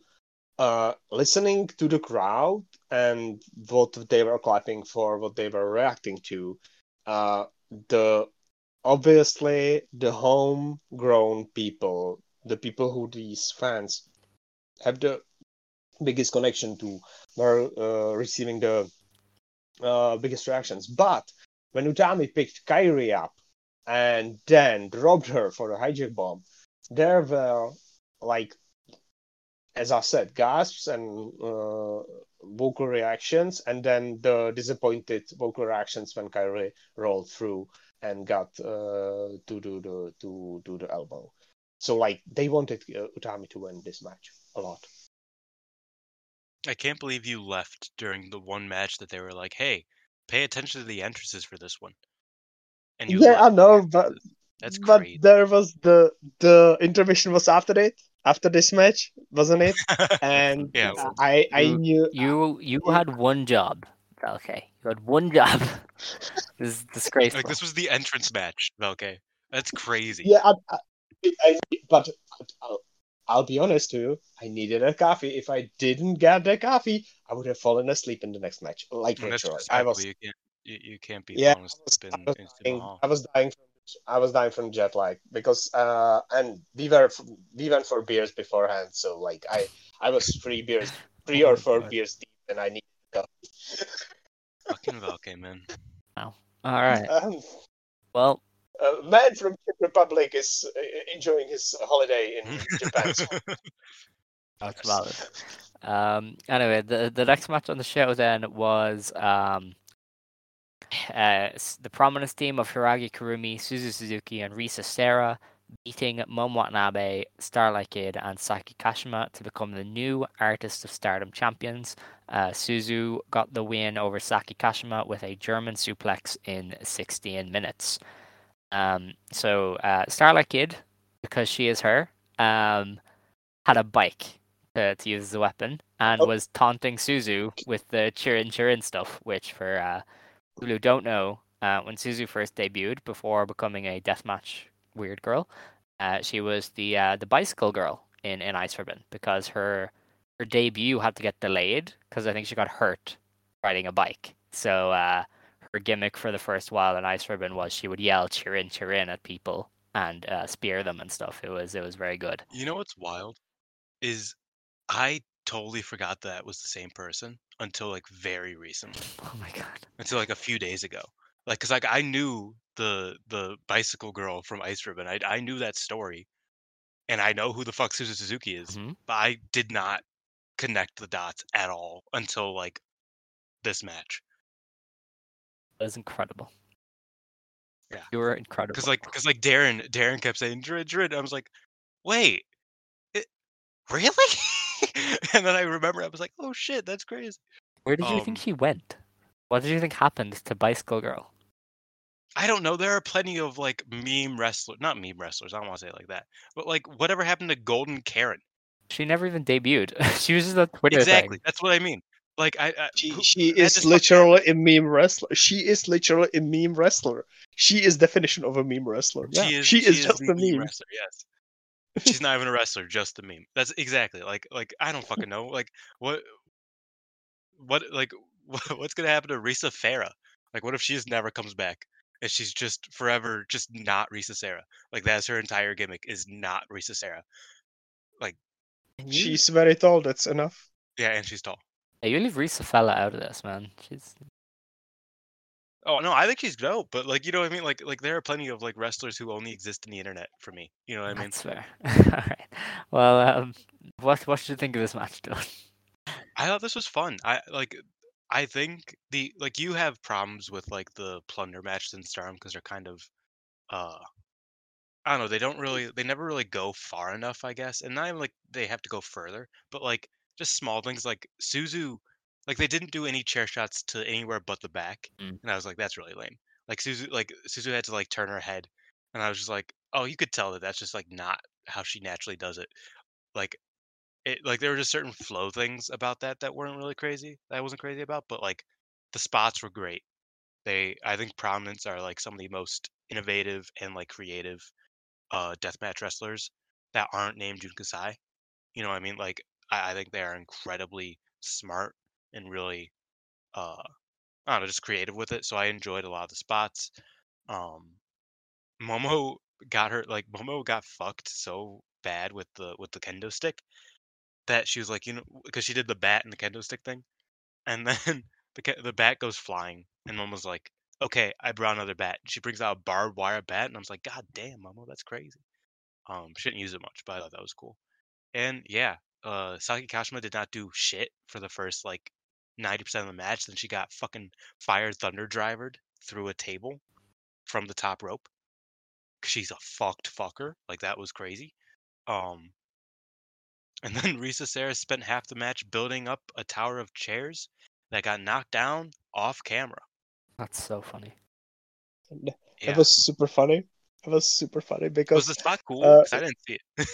uh, listening to the crowd and what they were clapping for, what they were reacting to, uh, the obviously the homegrown people, the people who these fans have the biggest connection to, were uh, receiving the uh, biggest reactions. But when Utami picked Kyrie up and then dropped her for the Hijack Bomb, there were, like, as I said, gasps and uh, vocal reactions, and then the disappointed vocal reactions when Kyrie rolled through and got uh, to do the to do the elbow. So, like, they wanted uh, Utami to win this match a lot. I can't believe you left during the one match that they were like, "Hey, pay attention to the entrances for this one." And you yeah, I know, but that's but crazy. There was the the intermission was after it, after this match, wasn't it? And yeah, well, I, I you, knew you you had one job. Okay, you had one job. This is disgraceful. Like, this was the entrance match. Okay, that's crazy. Yeah, I, I, I, but. I, I'll be honest to you, I needed a coffee. If I didn't get the coffee, I would have fallen asleep in the next match. Like, exactly. I was, you can't, you, you can't be yeah, falling asleep in, I was dying, in I was dying from I was dying from jet lag because uh, and we were we went for beers beforehand, so like I, I was three beers, three or four beers deep, and I needed coffee. Fucking Valkyrie, man. Wow. All right. Um, well. A uh, man from Czech Republic is uh, enjoying his holiday in Japan. So. That's valid. Um, anyway, the the next match on the show then was um, uh, the Prominence team of Hiragi Kurumi, Suzu Suzuki, and Risa Sara beating Momo Watanabe, Starlight Kid, and Saki Kashima to become the new Artists of Stardom champions. Uh, Suzu got the win over Saki Kashima with a German suplex in sixteen minutes. Um, so, uh, Starlight Kid, because she is her, um, had a bike to, to use as a weapon and oh. was taunting Suzu with the Chirin Chirin stuff, which for, uh, people who don't know, uh, when Suzu first debuted before becoming a deathmatch weird girl, uh, she was the, uh, the bicycle girl in, in Ice Ribbon because her, her debut had to get delayed because I think she got hurt riding a bike. So, uh, her gimmick for the first while in Ice Ribbon was she would yell "Chirin, Chirin" at people and uh, spear them and stuff. It was it was very good. You know what's wild is I totally forgot that was the same person until like very recently. Oh my god! Until like a few days ago, like because like I knew the the bicycle girl from Ice Ribbon. I I knew that story, and I know who the fuck Suzu Suzuki is, mm-hmm. but I did not connect the dots at all until like this match. That was incredible. Yeah, you were incredible. Because like, because like Darren, Darren kept saying "Drid, Drid." I was like, "Wait, it, really? And then I remember I was like, oh shit, that's crazy. Where did um, you think she went? What did you think happened to Bicycle Girl? I don't know. There are plenty of like meme wrestlers, not meme wrestlers. I don't want to say it like that, but like whatever happened to Golden Karen? She never even debuted. She was just a Twitter exactly. Thing. That's what I mean. Like I, I she, who, she is literally fucking... a meme wrestler. She is literally a meme wrestler. She is definition of a meme wrestler. Yeah. She is. She, she is, is just a meme wrestler. Yes. She's not even a wrestler, just a meme. That's exactly like like I don't fucking know. Like what, what like what, what's gonna happen to Risa Sara? Like what if she just never comes back? And she's just forever just not Risa Sara. Like that's her entire gimmick is not Risa Sara. Like she's very tall. That's enough. Yeah, and she's tall. Hey, you leave Risa Fella out of this, man. She's. Oh no, I think she's dope, but like you know what I mean. Like like there are plenty of like wrestlers who only exist in the internet for me. You know what I mean. That's fair. All right. Well, um, what what did you think of this match, Dylan? I thought this was fun. I like. I think the like you have problems with like the plunder matches in Stardom because they're kind of, uh, I don't know. They don't really. They never really go far enough, I guess. And not even like they have to go further, but like just small things like Suzu. Like they didn't do any chair shots to anywhere but the back, mm. and I was like, "That's really lame." Like Suzu, like Suzu had to like turn her head, and I was just like, "Oh, you could tell that that's just like not how she naturally does it." Like, it like there were just certain flow things about that that weren't really crazy. That I wasn't crazy about, but like the spots were great. They, I think, Prominence are like some of the most innovative and like creative, uh, deathmatch wrestlers that aren't named Jun Kasai. You know what I mean? Like, I, I think they are incredibly smart. And really, uh, I don't know, just creative with it. So I enjoyed a lot of the spots. Um, Momo got her like Momo got fucked so bad with the with the kendo stick that she was like, you know, because she did the bat and the kendo stick thing, and then the the bat goes flying, and Momo's like, okay, I brought another bat. She brings out a barbed wire bat, and I was like, god damn, Momo, that's crazy. Um, she didn't use it much, but I thought that was cool. And yeah, uh, Saki Kashima did not do shit for the first like. ninety percent of the match, then she got fucking fire thunder drivered through a table from the top rope. She's a fucked fucker. Like, that was crazy. Um, and then Risa Sara spent half the match building up a tower of chairs that got knocked down off camera. That's so funny. It yeah. was super funny. It was super funny because... Was the spot cool? Because uh, I didn't see it.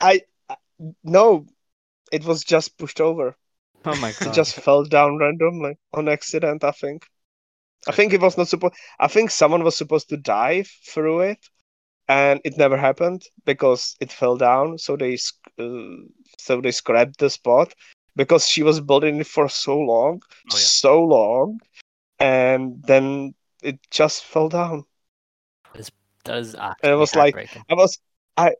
I, I... No. It was just pushed over. Oh my god! It just fell down randomly on accident. I think. I think it was not supposed. I think someone was supposed to dive through it, and it never happened because it fell down. So they, uh, so they scrapped the spot because she was building it for so long, oh, yeah. so long, and then it just fell down. This does. And it was like I was, I,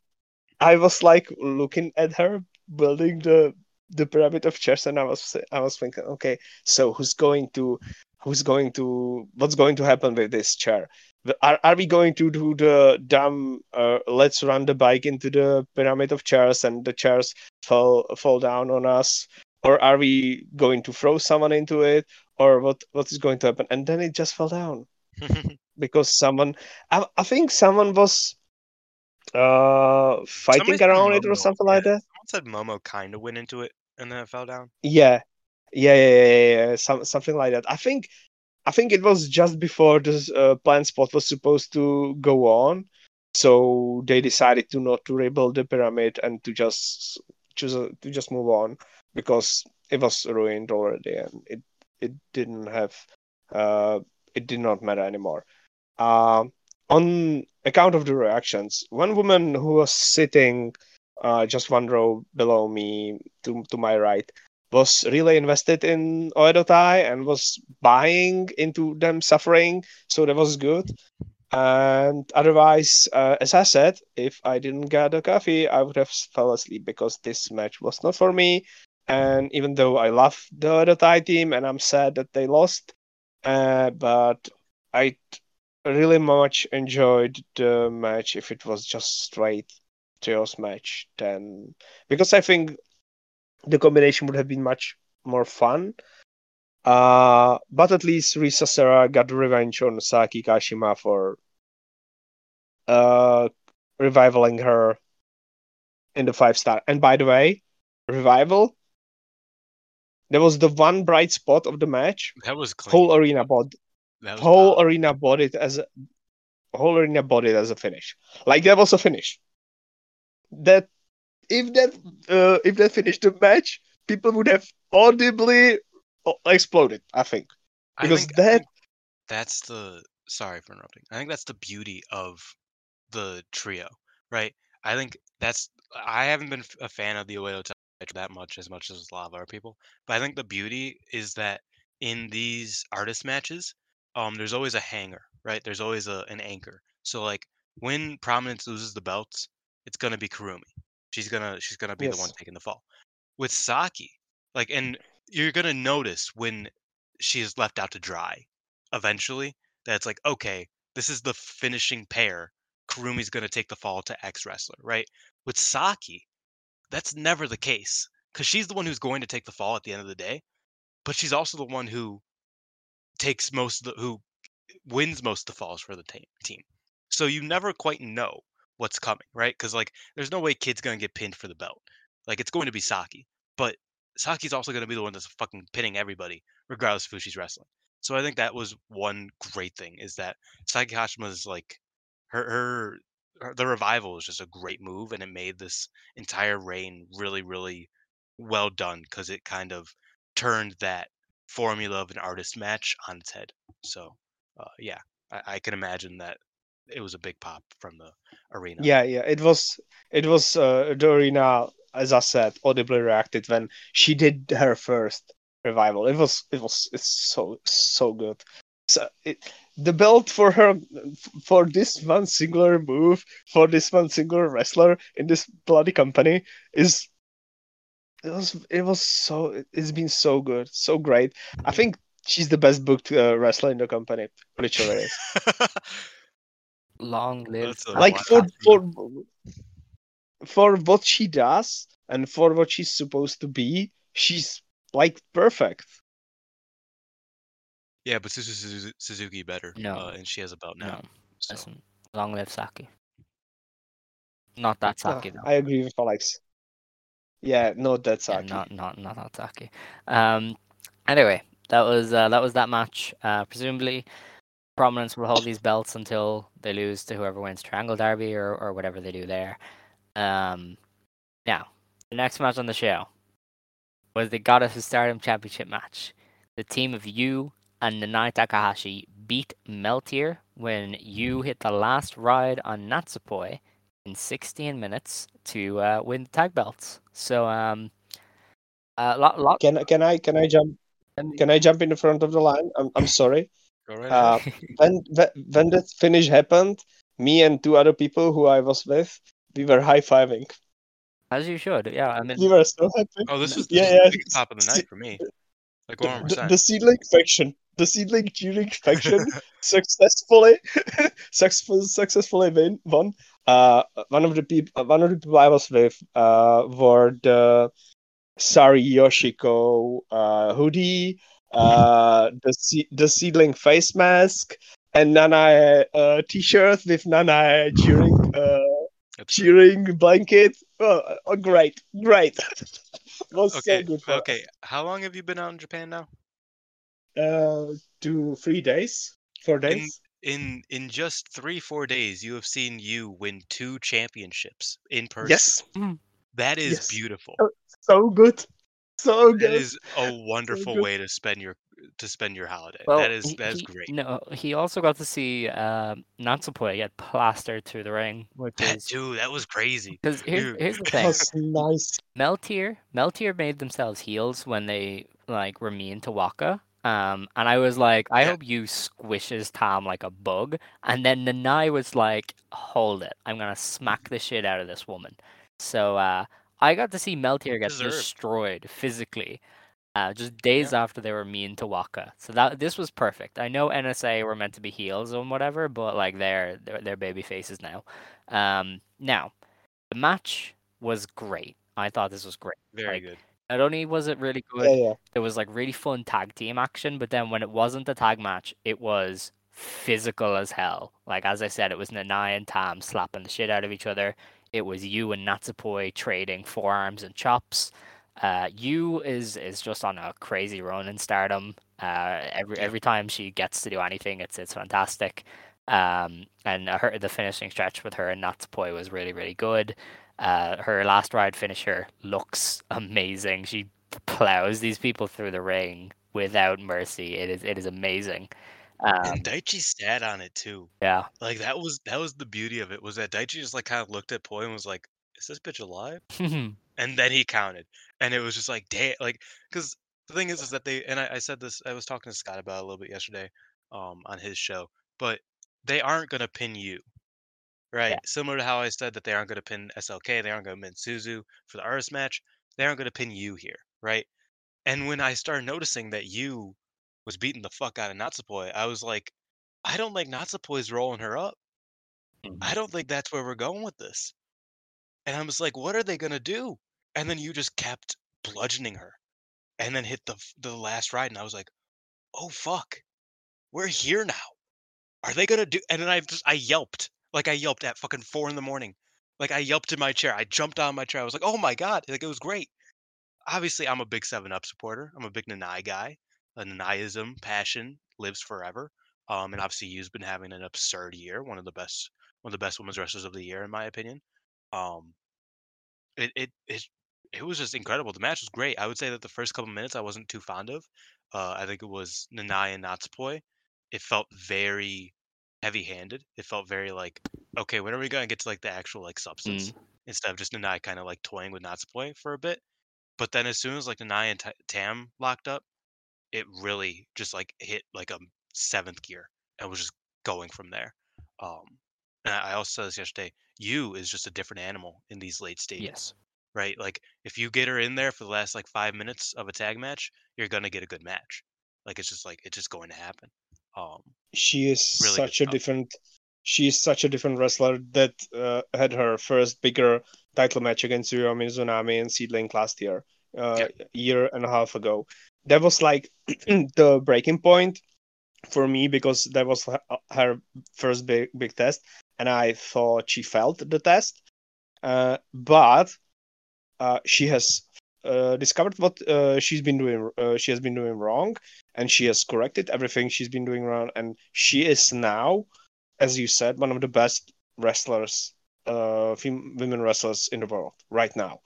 I was like looking at her building the. The pyramid of chairs, and I was I was thinking, okay, so who's going to, who's going to, what's going to happen with this chair? Are are we going to do the dumb? Uh, let's run the bike into the pyramid of chairs, and the chairs fall fall down on us, or are we going to throw someone into it, or what what is going to happen? And then it just fell down because someone, I, I think someone was. Uh, fighting Somebody's around it or something like that. Someone said Momo kind of went into it and then it fell down. Yeah, yeah, yeah, yeah, yeah. Some, something like that. I think, I think it was just before this uh, planned spot was supposed to go on, so they decided to not to rebuild the pyramid and to just choose a, to just move on because it was ruined already and it it didn't have uh it did not matter anymore. Um. Uh, On account of the reactions, one woman who was sitting uh, just one row below me, to to my right, was really invested in Oedotai and was buying into them suffering, so that was good. And otherwise, uh, as I said, if I didn't get a coffee, I would have fell asleep because this match was not for me. And even though I love the Oedotai team and I'm sad that they lost, uh, but I... really much enjoyed the match if it was just straight trios match then because I think the combination would have been much more fun. Uh, but at least Risa Sara got revenge on Saki Kashima for uh, revivaling her in the five star. And by the way, Revival, that was the one bright spot of the match. That was clean. Whole arena bought. Whole bad. arena bought it as a whole arena bought it as a finish. Like that was a finish. That if that uh, if that finished the match, people would have audibly exploded. I think because I think, that I think that's the sorry for interrupting. I think that's the beauty of the trio, right? I think that's I haven't been a fan of the Oedotai that much as much as a lot of other people, but I think the beauty is that in these artist matches, um, there's always a hanger, right? There's always a an anchor. So like when Prominence loses the belts, it's gonna be Kurumi. She's gonna she's gonna be yes. the one taking the fall. With Saki, like, and you're gonna notice when she is left out to dry, eventually, that it's like, okay, this is the finishing pair. Kurumi's gonna take the fall to X wrestler, right? With Saki, that's never the case because she's the one who's going to take the fall at the end of the day, but she's also the one who takes most of the, who wins most of the falls for the team. So you never quite know what's coming, right? Because like, there's no way Kid's gonna get pinned for the belt. Like, it's going to be Saki, but Saki's also gonna be the one that's fucking pinning everybody, regardless of who she's wrestling. So I think that was one great thing is that Saki Kashima's like her her. The Revival is just a great move, and it made this entire reign really, really well done because it kind of turned that formula of an artist match on its head. So, uh, yeah, I-, I can imagine that it was a big pop from the arena. Yeah, yeah, it was. It was uh, the arena, as I said, audibly reacted when she did her first Revival. It was, it was, it's so, so good. So it, the belt for her, for this one singular move, for this one singular wrestler in this bloody company is, it was, it was so, it's been so good, so great. I think she's the best booked uh, wrestler in the company, literally. Long live. Like for, for, for what she does and for what she's supposed to be, she's like perfect. Yeah, but Suzu Suzuki better. No, uh, and she has a belt now. No. So. Listen, long live Saki. Not that Saki. Uh, though. I agree with Alex. Yeah, not that Saki. Yeah, not not not that Saki. Um. Anyway, that was uh, that was that match. Uh, presumably, Prominence will hold these belts until they lose to whoever wins Triangle Derby or or whatever they do there. Um. Now, the next match on the show was the Goddess of Stardom Championship match. The team of you. And Nanai Takahashi beat Meltier when you hit the last ride on Natsupoi in sixteen minutes to uh, win the tag belts. So, um, uh, lot, lot. Can can I can I jump? Can I jump in the front of the line? I'm I'm sorry. Go right uh, when when that finish happened, me and two other people who I was with, we were high fiving. As you should, yeah. I mean, we were so happy. Oh, this was yeah, the yeah. top of the night for me. Like one hundred percent. The, the, the Seedling faction. The Seedling Julia faction successfully, successfully, successfully win, won. Uh, one of the people, one of the people I was with, uh, were the Sari Yoshiko uh, hoodie, uh, the C- the Seedling face mask, and Nanai uh, t-shirt with Nanai cheering, uh, cheering blanket. Oh, oh great, great. It was okay, so good. For okay, us. How long have you been out in Japan now? Uh, two, three days, four days. In, in in just three, four days, you have seen you win two championships in person. Yes, that is yes. beautiful. So good, so good. That is a wonderful so way to spend your to spend your holiday. Well, that is that he, is great. No, he also got to see uh, Natsupoi get plastered through the ring. Which that is... dude, that was crazy. Because here's, here's the thing. That was nice. Meltier, Meltier made themselves heels when they like were mean to Waka. Um, and I was like, I yeah. hope you squishes Tom like a bug. And then Nanai was like, hold it. I'm going to smack the shit out of this woman. So uh, I got to see Meltier get Deserved. destroyed physically uh, just days yeah. after they were mean to Waka. So that this was perfect. I know N S A were meant to be heels and whatever, but like they're, they're, they're baby faces now. Um, now, the match was great. I thought this was great. Very like, good. Not only was it really good, yeah, yeah. there was like really fun tag team action, but then when it wasn't a tag match, it was physical as hell. Like, as I said, it was Nanai and Tam slapping the shit out of each other. It was you and Natsupoi trading forearms and chops. Uh, Yu is is just on a crazy run in Stardom. Uh, every every time she gets to do anything, it's it's fantastic. Um, and her the finishing stretch with her and Natsupoi was really really good. Uh, her last ride finisher looks amazing. She plows these people through the ring without mercy. It is it is amazing. Um, and Daichi sat on it too. Yeah, like that was that was the beauty of it, was that Daichi just like kind of looked at Poi and was like, "Is this bitch alive?" And then he counted, and it was just like, "Damn!" Like, because the thing is, is that they and I, I said this. I was talking to Scott about it a little bit yesterday, um, on his show. But they aren't gonna pin you, right? Yeah. Similar to how I said that they aren't gonna pin S L K, they aren't gonna pin Suzu for the artist match. They aren't gonna pin you here, right? And when I started noticing that you was beating the fuck out of Natsupoi, I was like, I don't think Natsupoi's rolling her up. Mm-hmm. I don't think that's where we're going with this. And I was like, what are they going to do? And then you just kept bludgeoning her and then hit the the last ride. And I was like, oh, fuck, we're here now. Are they going to do? And then I just, I yelped. Like I yelped at fucking four in the morning. Like I yelped in my chair. I jumped on my chair. I was like, oh my God. Like it was great. Obviously, I'm a big seven up supporter. I'm a big Nanai guy. A Nanaiism passion lives forever. Um, and obviously Yu's been having an absurd year, one of the best one of the best women's wrestlers of the year in my opinion. Um it it it, it was just incredible. The match was great. I would say that the first couple minutes I wasn't too fond of. Uh I think it was Nanai and Natsupoi. It felt very heavy-handed. It felt very like, okay, when are we going to get to like the actual like substance? Mm-hmm. Instead of just Nanai kind of like toying with Natsupoi for a bit. But then as soon as like Nanai and T- Tam locked up, it really just like hit like a seventh gear and was just going from there. Um, and I also said this yesterday, Yu is just a different animal in these late stages, yes. Right? Like if you get her in there for the last like five minutes of a tag match, you're going to get a good match. Like, it's just like, it's just going to happen. Um, she is really such a different, she is such a different wrestler that uh, had her first bigger title match against Tsuyomi Izunami and Seedling last year, uh, yeah. a year and a half ago. That was like the breaking point for me because that was her first big big test, and I thought she failed the test. Uh, but uh, she has uh, discovered what uh, she's been doing. Uh, she has been doing wrong, and she has corrected everything she's been doing wrong. And she is now, as you said, one of the best wrestlers, uh, fem- women wrestlers in the world right now.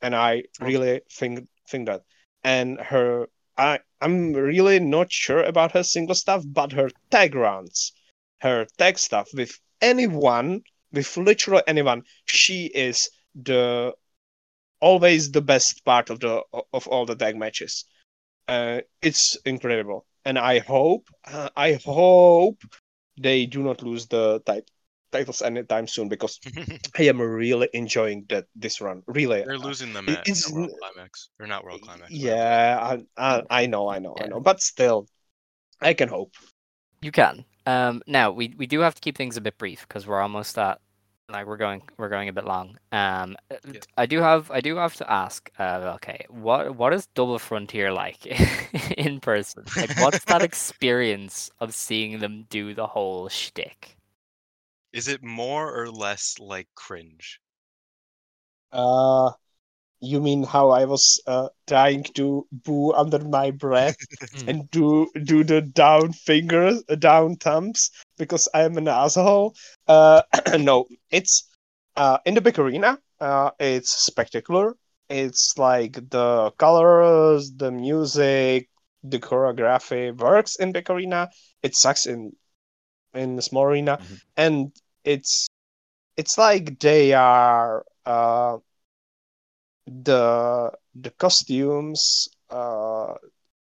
And I really think think that. And her, I, I'm really not sure about her single stuff, but her tag runs, her tag stuff with anyone, with literally anyone, she is the always the best part of the of all the tag matches. Uh, it's incredible, and I hope, uh, I hope they do not lose the tit- titles anytime soon because I am really enjoying that this run. Really, they're losing them at it's, World Climax. They're not World Climax. Yeah, I, I, I know, I know, yeah. I know. But still, I can hope. You can. Um, now we, we do have to keep things a bit brief because we're almost at like we're going we're going a bit long. Um, yeah. I do have I do have to ask. Uh, okay, what what is Double Frontier like in person? Like, what's that experience of seeing them do the whole shtick? Is it more or less like cringe? Uh, you mean how I was uh, trying to boo under my breath and do do the down fingers, down thumbs, because I am an asshole? Uh, no, it's uh, in the big arena. Uh, it's spectacular. It's like the colors, the music, the choreography works in big arena. It sucks in. in the small arena, mm-hmm. and it's it's like they are uh, the the costumes, uh,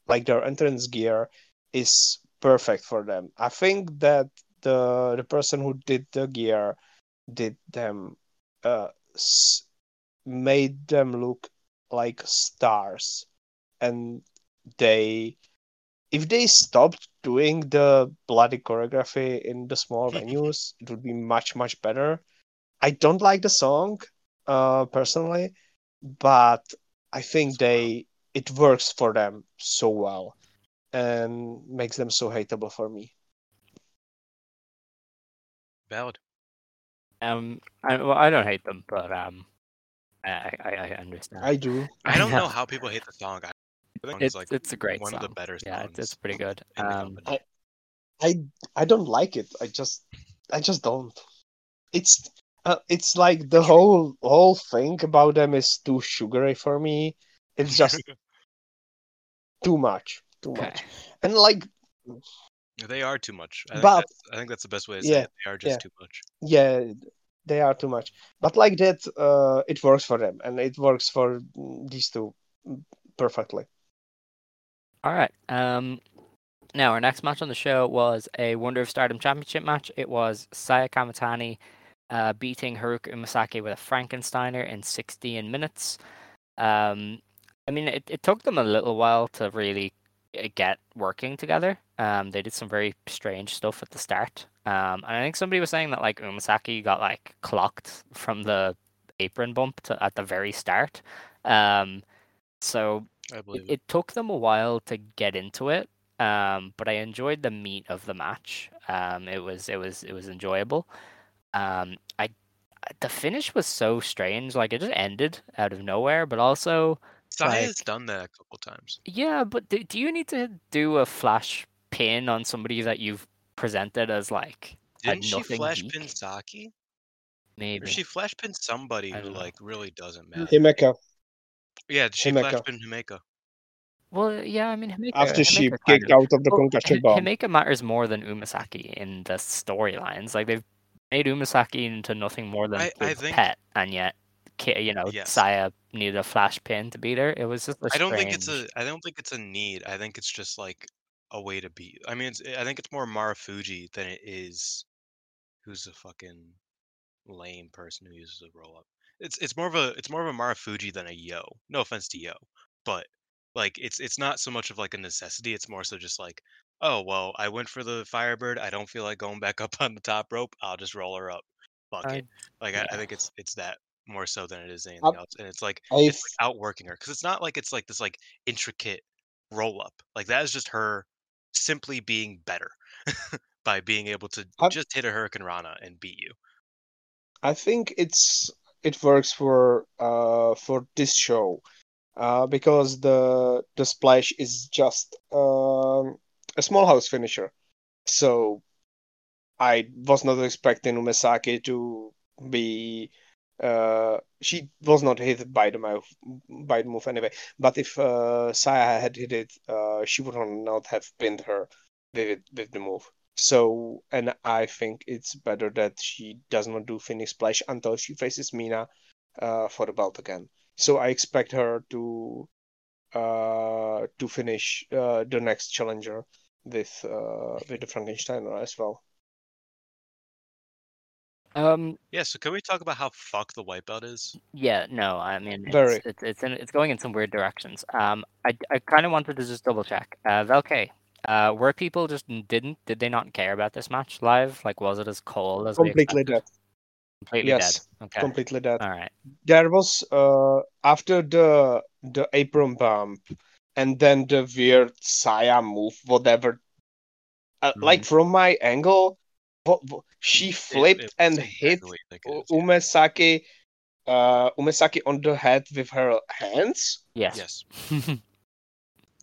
like their entrance gear is perfect for them. I think that the the person who did the gear did them uh, s- made them look like stars, and they. If they stopped doing the bloody choreography in the small venues, it would be much, much better. I don't like the song, uh, personally, but I think they it works for them so well and makes them so hateable for me. Valid. Um, I, well, I don't hate them, but um, I, I, I understand. I do. I don't know how people hate the song. I think it's, it's, like it's a great one song. One of the better songs. Yeah, it's, it's pretty good. Um, I, I I don't like it. I just I just don't. It's uh, it's like the whole whole thing about them is too sugary for me. It's just too much, too okay. much, and like. They are too much. I, but, think, I think that's the best way to say yeah, it. They are just yeah. too much. Yeah, they are too much. But like that, uh, it works for them, and it works for these two perfectly. All right. Um, now, our next match on the show was a Wonder of Stardom Championship match. It was Saya Kamatani uh, beating Haruka Umasaki with a Frankensteiner in sixteen minutes. Um, I mean, it, it took them a little while to really get working together. Um, they did some very strange stuff at the start. Um, and I think somebody was saying that like Umasaki got like clocked from the apron bump to, at the very start. Um, so it, it. it took them a while to get into it. Um, but I enjoyed the meat of the match. Um, it was it was it was enjoyable. Um, I the finish was so strange. Like it just ended out of nowhere, but also. Saya's like, done that a couple times. Yeah, but do, do you need to do a flash pin on somebody that you've presented as like Didn't a nothing Didn't she flash geek? Pin Saki? Maybe. Or she flash pin somebody who know. Like really doesn't matter. Himeka. Yeah, she Himeka. flash pin Himeka. Well, yeah, I mean Himeka. After Himeka she kicked out of the well, concussion bomb. Himeka matters more than Umasaki in the storylines. Like they've made Umasaki into nothing more than I, a think... pet, and yet you know yes. Saya needed a flash pin to beat her. It was just a strange... I don't think it's a I don't think it's a need. I think it's just like a way to beat. I mean it's, I think it's more Marufuji than it is who's a fucking lame person who uses a roll up. It's it's more of a it's more of a Marufuji than a yo. No offense to yo, but like it's it's not so much of like a necessity. It's more so just like, oh well, I went for the Firebird. I don't feel like going back up on the top rope. I'll just roll her up. Fuck I, it. Like yeah. I, I think it's it's that. More so than it is anything I've, else, and it's like, it's like outworking her because it's not like it's like this like intricate roll up. Like that is just her simply being better by being able to I've, just hit a Hurricane Rana and beat you. I think it's it works for uh for this show uh because the the splash is just um a small house finisher. So I was not expecting Umasaki to be. Uh, she was not hit by the move, by the move anyway. But if uh, Saya had hit it, uh, she would not have pinned her with with the move. So, and I think it's better that she does not do Phoenix Splash until she faces Mina uh, for the belt again. So I expect her to uh, to finish uh, the next challenger with uh, with the Frankensteiner as well. Um, yeah, so can we talk about how fucked the white belt is? Yeah, no, I mean, it's it's it's, in, it's going in some weird directions. Um, I, I kind of wanted to just double check. Uh, Velke, uh, were people just didn't did they not care about this match live? Like, was it as cold as completely dead? Completely yes, dead. Okay. Completely dead. All right. There was uh after the the apron bump, and then the weird Saya move, whatever. Uh, mm-hmm. Like from my angle. She flipped it, it, and hit exactly Umasaki, uh, Umasaki on the head with her hands. Yes. Yes.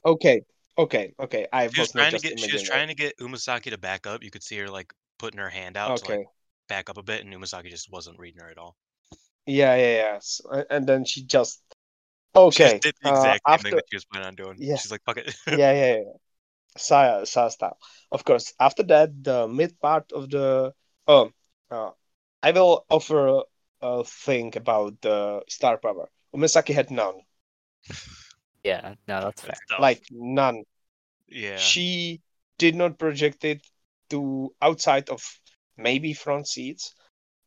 okay. Okay. Okay. I she was, was trying to get. She was trying to get Umasaki to back up. You could see her like putting her hand out okay. to like, back up a bit, and Umasaki just wasn't reading her at all. Yeah. Yeah. Yeah. So, and then she just. Okay. She just did the exact uh, after... thing that she was planning on doing. Yeah. She's like, "Fuck it." yeah. Yeah. Yeah. Saya, Saya style. Of course, after that, the mid part of the... Oh, uh, I will offer a thing about the star power. Umasaki had none. Yeah, no, that's fair. Like, none. Yeah. She did not project it to outside of maybe front seats.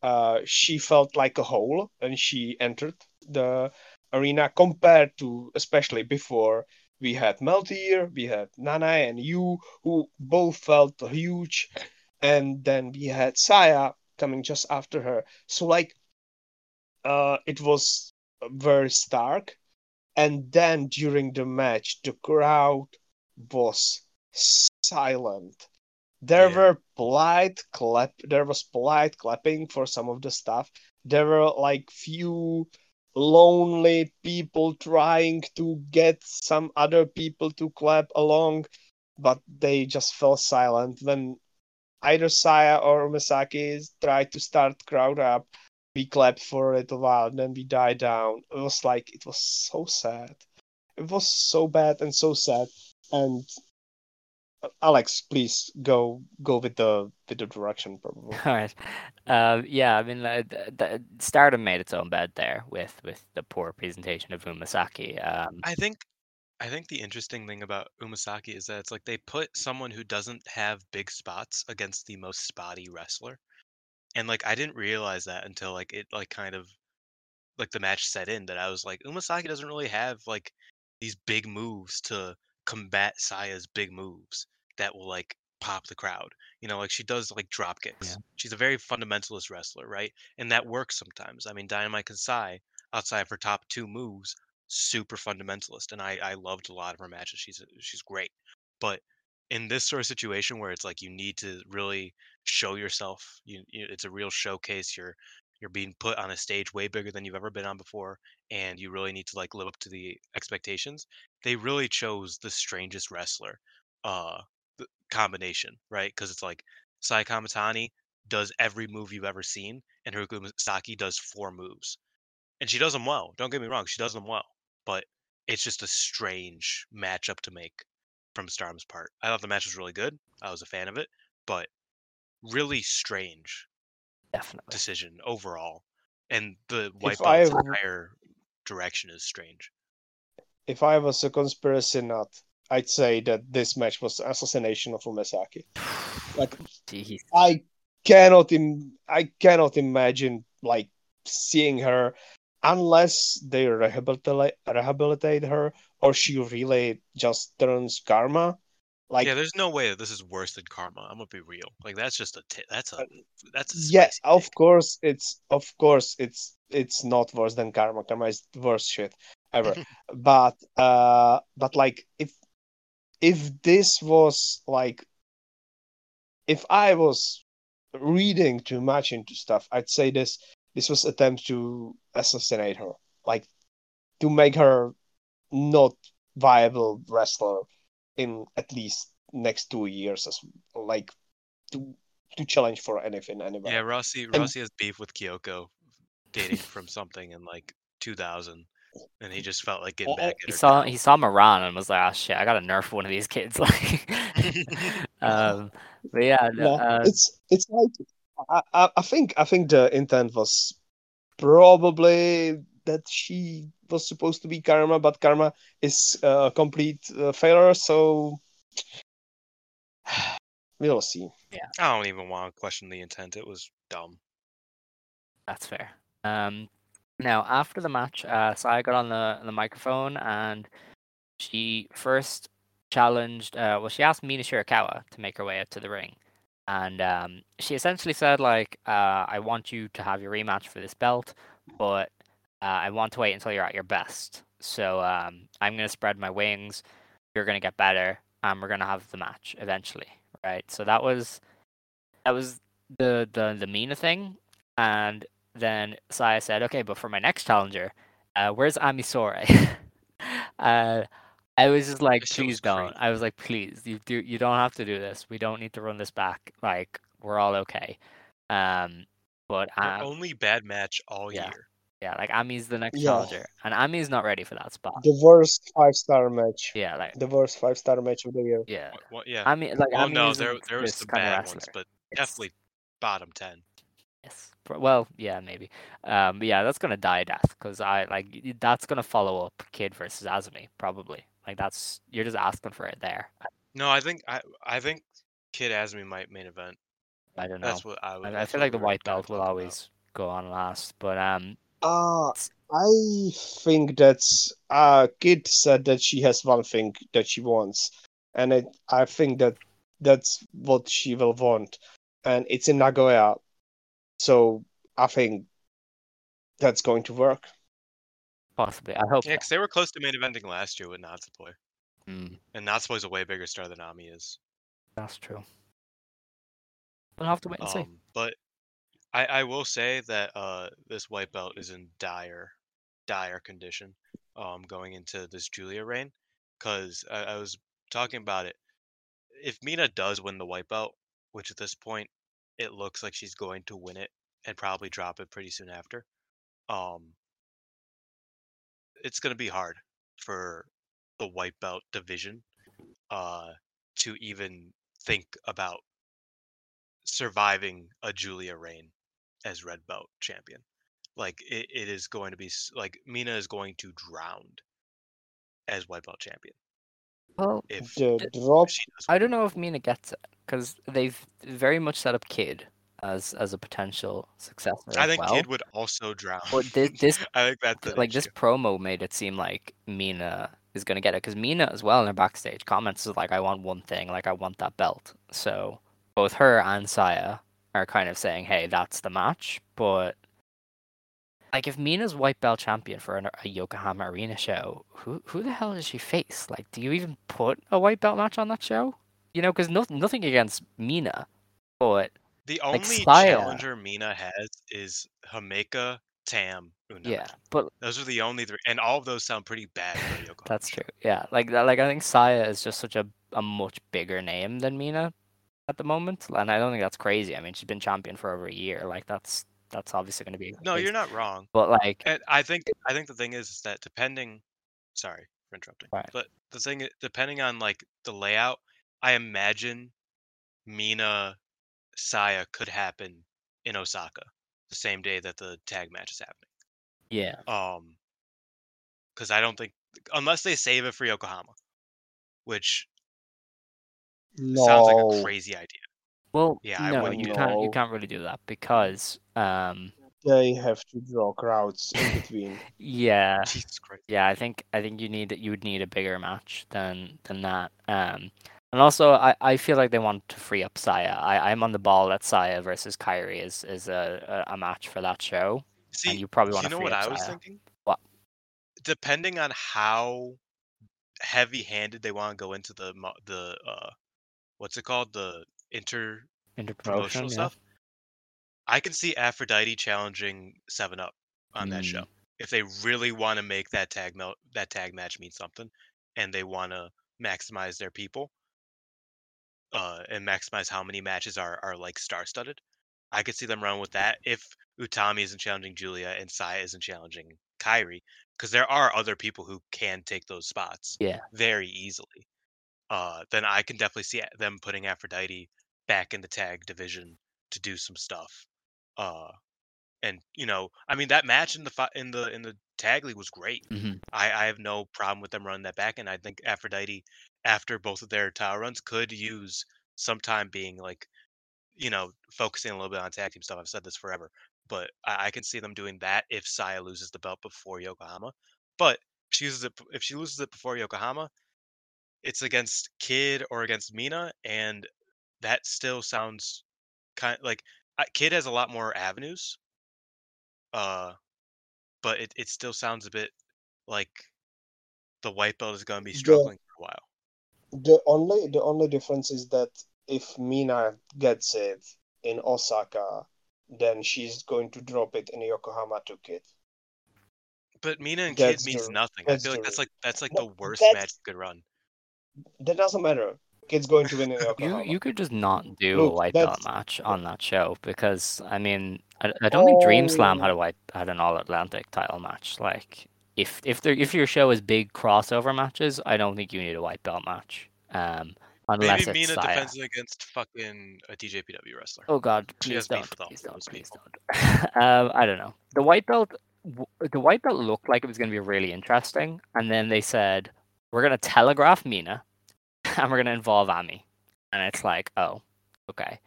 Uh, she felt like a hole when she entered the arena compared to, especially before... We had Meltier, we had Nanai and you, who both felt huge. And then we had Saya coming just after her. So, like, uh, it was very stark. And then during the match, the crowd was silent. There yeah. were polite clap. There was polite clapping for some of the stuff. There were like few lonely people trying to get some other people to clap along, but they just fell silent when either Saya or Masaki tried to start crowd up. We clapped for a little while, and then we died down. It was like, it was so sad. It was so bad and so sad. And Alex, please go go with the with the direction, probably. All right. Um, yeah, I mean, uh, the, the Stardom made its own bed there with, with the poor presentation of Umasaki. Um, I think I think the interesting thing about Umasaki is that it's like they put someone who doesn't have big spots against the most spotty wrestler, and like I didn't realize that until like it like kind of like the match set in that I was like Umasaki doesn't really have like these big moves to combat Saya's big moves that will like pop the crowd, you know, like she does like drop kicks. Yeah. She's a very fundamentalist wrestler, right? And that works sometimes. I mean, Dynamite Kansai, outside of her top two moves, super fundamentalist, and I, I loved a lot of her matches. She's she's great, but in this sort of situation where it's like you need to really show yourself, you, you it's a real showcase. You're you're being put on a stage way bigger than you've ever been on before, and you really need to like live up to the expectations. They really chose the strangest wrestler uh, combination, right? Because it's like Saya Kamatani does every move you've ever seen, and Haruka Umasaki does four moves, and she does them well. Don't get me wrong, she does them well, but it's just a strange matchup to make from Stardom's part. I thought the match was really good. I was a fan of it, but really strange. Definitely. Decision overall, and the wipeout's entire direction is strange. If I was a conspiracy nut, I'd say that this match was an assassination of Umasaki. Like, Jeez. I cannot, Im- I cannot imagine like seeing her unless they rehabilitate rehabilitate her, or she really just turns karma. Like, yeah, there's no way that this is worse than karma. I'm gonna be real. Like that's just a t- that's a that's a yes. Yeah, of course it's of course it's it's not worse than karma. Karma is the worst shit ever. but uh, but like if if this was like if I was reading too much into stuff, I'd say this this was an attempt to assassinate her, like to make her not viable wrestler in at least next two years as like to to challenge for anything anyway. Yeah, Rossi and... Rossi has beef with Kyoko dating from something in like two thousand and he just felt like getting back at he her. Saw, he saw Moran and was like, oh shit, I gotta nerf one of these kids. Like, um, but yeah. No, uh... It's it's like I, I think I think the intent was probably that she was supposed to be karma, but karma is a uh, complete uh, failure, so we'll see. Yeah, I don't even want to question the intent. It was dumb. That's fair. Um, now, after the match, uh, Saya got on the, the microphone, and she first challenged, uh, well, she asked Mina Shirakawa to make her way up to the ring. And um, she essentially said, like, uh, I want you to have your rematch for this belt, but Uh, I want to wait until you're at your best. So um, I'm going to spread my wings. You're going to get better. And we're going to have the match eventually. Right? So that was that was the, the, the Mina thing. And then Saya said, okay, but for my next challenger, uh, where's Amisore? uh, I was just like, please don't. I was like, please, you do, you don't have to do this. We don't need to run this back. Like, we're all okay. Um, but um, only bad match all yeah. year. Yeah, like Ami's the next yeah. challenger, and Ami's not ready for that spot. The worst five-star match. Yeah, like the worst five-star match of the year. Yeah, what, what, yeah. Ami, like, oh Ami no, there, there was some bad ones, but it's definitely bottom ten. Yes. Well, yeah, maybe. Um, but yeah, that's gonna die a death because I like that's gonna follow up Kid versus Azumi probably. Like that's you're just asking for it there. No, I think I I think Kid Azumi might main event. I don't know. That's what I would. I, I feel like the white belt will always about. go on last, but um. Uh, I think that's uh, Kid said that she has one thing that she wants, and it, I think that that's what she will want, and it's in Nagoya, so I think that's going to work. Possibly, I hope. Yeah, because they were close to main eventing last year with Natsupoi, mm. and Natsupoi's a way bigger star than Ami is. That's true. We'll have to wait and um, see. But I, I will say that uh, this white belt is in dire, dire condition um, going into this Julia reign. Because I, I was talking about it. If Mina does win the white belt, which at this point, it looks like she's going to win it and probably drop it pretty soon after. Um, it's going to be hard for the white belt division uh, to even think about surviving a Julia reign as red belt champion. Like it, it is going to be like Mina is going to drown as white belt champion. Oh, if d- drop. I don't know if Mina gets it because they've very much set up Kid as as a potential successor. I think well. Kid would also drown. But this, this I think that's the like issue. This promo made it seem like Mina is going to get it because Mina as well in her backstage comments is like, "I want one thing, like I want that belt." So both her and Saya are kind of saying, "Hey, that's the match." But like, if Mina's white belt champion for an, a Yokohama Arena show, who who the hell does she face? Like, do you even put a white belt match on that show? You know, because no, nothing against Mina, but the only like challenger Mina has is Himeka, Tam, Unagi. Yeah, but those are the only three, and all of those sound pretty bad for Yokohama. That's true. Yeah, like like I think Saya is just such a, a much bigger name than Mina at the moment, and I don't think that's crazy. I mean, she's been champion for over a year. Like that's that's obviously going to be no. Crazy. You're not wrong. But like, and I think I think the thing is, is that depending, sorry for interrupting, right. But the thing is, depending on like the layout, I imagine Mina Saya could happen in Osaka the same day that the tag match is happening. Yeah. Um, because I don't think unless they save it for Yokohama, which. No. Sounds like a crazy idea. Well, yeah, no, I you know. can't. You can't really do that because um, they have to draw crowds in between. Yeah, Jesus Christ. Yeah. I think I think you need you would need a bigger match than than that. Um, and also, I, I feel like they want to free up Saya. I I'm on the ball that Saya versus Kyrie is is a, a match for that show. See, and you probably want to. You know free what up I was Saya. Thinking? What? Depending on how heavy-handed they want to go into the the. Uh, What's it called? The inter interpromotional stuff. Yeah. I can see Aphrodite challenging Seven Up on mm. that show if they really want to make that tag mel- that tag match mean something, and they want to maximize their people uh, and maximize how many matches are are like star-studded. I could see them run with that if Utami isn't challenging Julia and Saya isn't challenging Kairi, because there are other people who can take those spots yeah. very easily. Uh, then I can definitely see them putting Aphrodite back in the tag division to do some stuff. Uh, and you know, I mean, that match in the fi- in the in the tag league was great. Mm-hmm. I, I have no problem with them running that back, and I think Aphrodite, after both of their title runs, could use some time being like, you know, focusing a little bit on tag team stuff. I've said this forever, but I, I can see them doing that if Saya loses the belt before Yokohama. But she uses it if she loses it before Yokohama. It's against Kid or against Mina, and that still sounds kind of like Kid has a lot more avenues. Uh, but it, it still sounds a bit like the white belt is going to be struggling the, for a while. The only the only difference is that if Mina gets it in Osaka, then she's going to drop it in Yokohama to Kid. But Mina and that's Kid means the, nothing. I feel like that's like that's like no, the worst match you could run. That doesn't matter. Kid's going to win in Yokohama. You, you could just not do Look, a white that's... belt match on that show because, I mean, I, I don't oh. think Dream Slam had a white had an All Atlantic title match. Like, if if there if your show is big crossover matches, I don't think you need a white belt match. Um, unless maybe it's Mina Saya. Defends against fucking a D J P W wrestler. Oh God, please don't, please don't, please don't. um, I don't know. The white belt, the white belt looked like it was going to be really interesting, and then they said. We're going to telegraph Mina, and we're going to involve Ami. And it's like, oh, okay.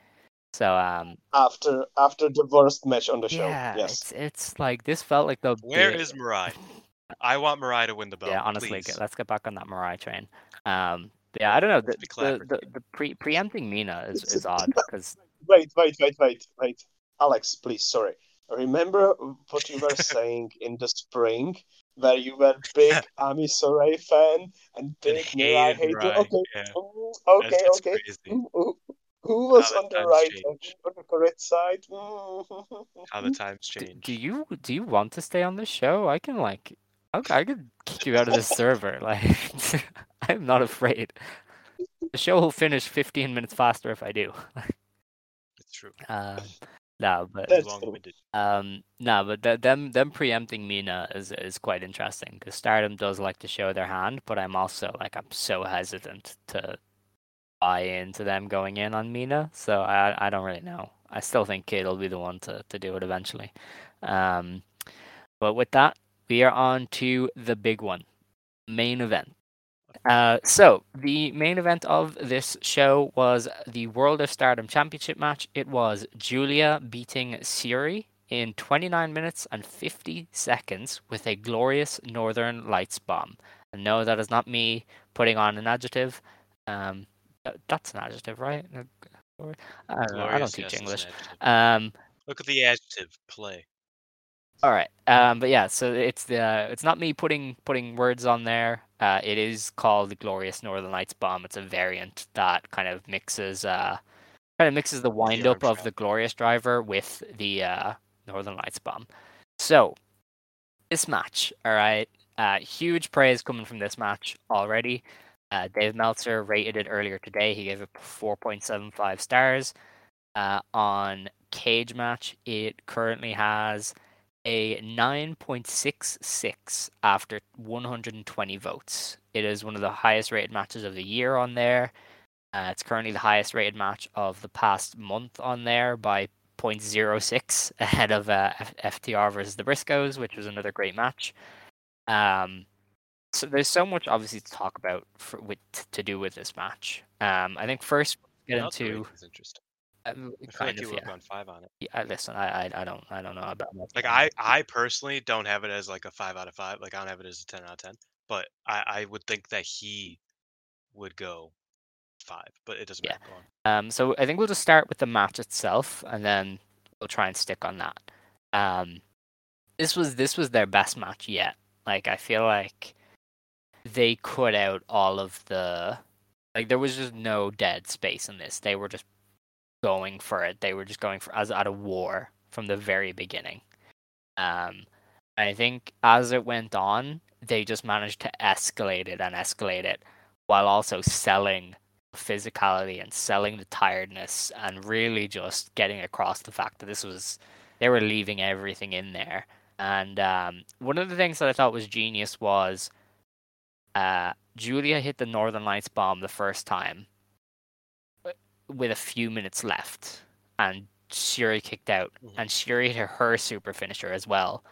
So, um... After after the worst match on the show, yeah, yes. It's, it's like, this felt like the... Where big... is Mirai? I want Mirai to win the belt, yeah, honestly, please. Let's get back on that Mirai train. Um, yeah, I don't know. The, the, the, the pre- preempting Mina is, is odd, because... Wait, wait, wait, wait, wait. Alex, please, sorry. Remember what you were saying in the spring? Where you were big Ami Soray fan and big Mirai hater. Okay, yeah. okay, That's, okay. That's Who was on the right on the correct side? How the times change. Do you do you want to stay on this show? I can like, okay, I could kick you out of the server. Like, I'm not afraid. The show will finish fifteen minutes faster if I do. It's true. Um, no, but That's um, no, but th- them them preempting Mina is is quite interesting because Stardom does like to show their hand, but I'm also like I'm so hesitant to buy into them going in on Mina, so I I don't really know. I still think Kid will be the one to, to do it eventually. Um, but with that, we are on to the big one, main event. Uh, so, the main event of this show was the World of Stardom Championship match. It was Julia beating Shuri in twenty-nine minutes and fifty seconds with a glorious Northern Lights Bomb. And no, that is not me putting on an adjective. Um, that's an adjective, right? I don't, know. I don't teach yes, English. Um, Look at the adjective, play. All right, um, but yeah, so it's the it's not me putting putting words on there. Uh, it is called the Glorious Northern Lights Bomb. It's a variant that kind of mixes uh, kind of mixes the wind up of the Glorious Driver with the uh, Northern Lights Bomb. So this match, all right, uh, huge praise coming from this match already. Uh, Dave Meltzer rated it earlier today. He gave it four point seven five stars. Uh, on Cage Match, it currently has a nine point six six after one hundred twenty votes. It is one of the highest rated matches of the year on there. Uh, it's currently the highest rated match of the past month on there by zero point zero six ahead of uh, F- FTR versus the Briscoes, which was another great match. Um, so there's so much obviously to talk about for, with to do with this match. Um, I think first we'll get into. Um, I feel like you were on five on it. Yeah, listen, I, I, I don't, I don't know about that. Like, I, I personally don't have it as like a five out of five. Like, I don't have it as a ten out of ten. But I, I would think that he would go five. But it doesn't yeah. matter. Um, so I think we'll just start with the match itself, and then we'll try and stick on that. Um, this was this was their best match yet. Like, I feel like they cut out all of the, like, there was just no dead space in this. They were just going for it. They were just going for as out of war from the very beginning. Um, I think as it went on, they just managed to escalate it and escalate it while also selling physicality and selling the tiredness and really just getting across the fact that this was, they were leaving everything in there. And um, one of the things that I thought was genius was uh, Julia hit the Northern Lights Bomb the first time with a few minutes left, and Shuri kicked out, mm-hmm. and Shuri hit her super finisher as well.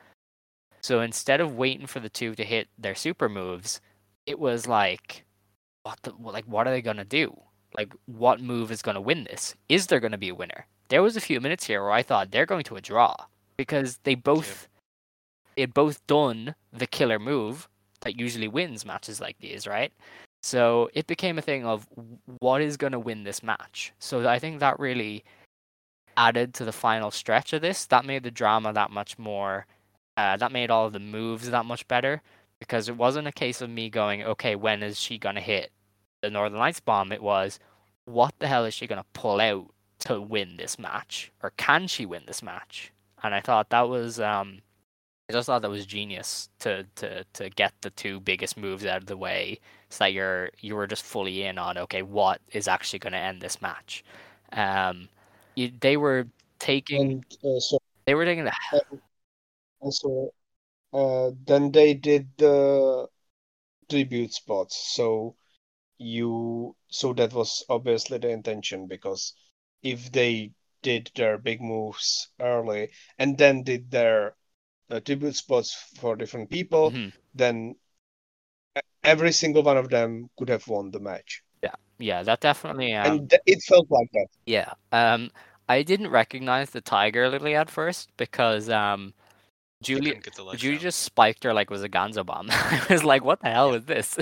So instead of waiting for the two to hit their super moves, it was like, what the, like, what are they going to do? Like, what move is going to win this? Is there going to be a winner? There was a few minutes here where I thought they're going to a draw, because they both, yeah. they had both done the killer move that usually wins matches like these, right? So it became a thing of what is going to win this match. So I think that really added to the final stretch of this. That made the drama that much more, uh, that made all of the moves that much better, because it wasn't a case of me going, okay, when is she going to hit the Northern Lights Bomb? It was, what the hell is she going to pull out to win this match? Or can she win this match? And I thought that was, um, I just thought that was genius to, to, to get the two biggest moves out of the way, so that you're you were just fully in on, okay, what is actually going to end this match. Um, you, they were taking and, uh, so, they were taking the and so, uh, then they did the tribute spots. So you so that was obviously the intention, because if they did their big moves early and then did their Uh, tribute spots for different people, mm-hmm. then every single one of them could have won the match. Yeah, yeah, that definitely. Um, and th- it felt like that. Yeah, um, I didn't recognize the Tiger Lily at first, because um, Julie, Julie just spiked her like it was a Ganzo bomb. I was like, what the hell is this?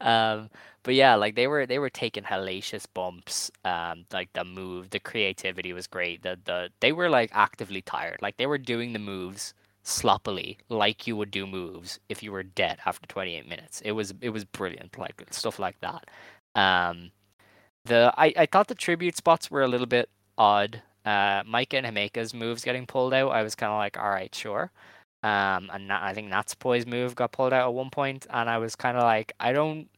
um, but yeah, like they were they were taking hellacious bumps. Um, like the move, the creativity was great. The the they were like actively tired. Like they were doing the moves sloppily, like you would do moves if you were dead after twenty-eight minutes. It was it was brilliant, like stuff like that. Um, The I, I thought the tribute spots were a little bit odd. Uh, Micah and Himeka's moves getting pulled out, I was kind of like, all right, sure. Um, and I think Natsupoi's move got pulled out at one point, and I was kind of like, I don't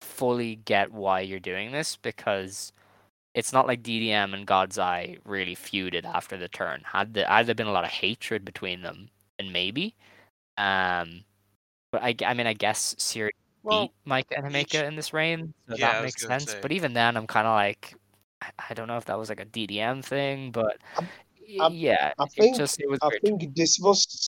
fully get why you're doing this, because it's not like D D M and God's Eye really feuded after the turn. Had there, had there been a lot of hatred between them, and maybe. Um, but I, I mean, I guess Siri well, beat Micah and Himeka each... in this reign, so yeah, that makes sense. Say. But even then, I'm kind of like, I don't know if that was like a D D M thing, but I, yeah, I think it, just, it was I weird. think this was.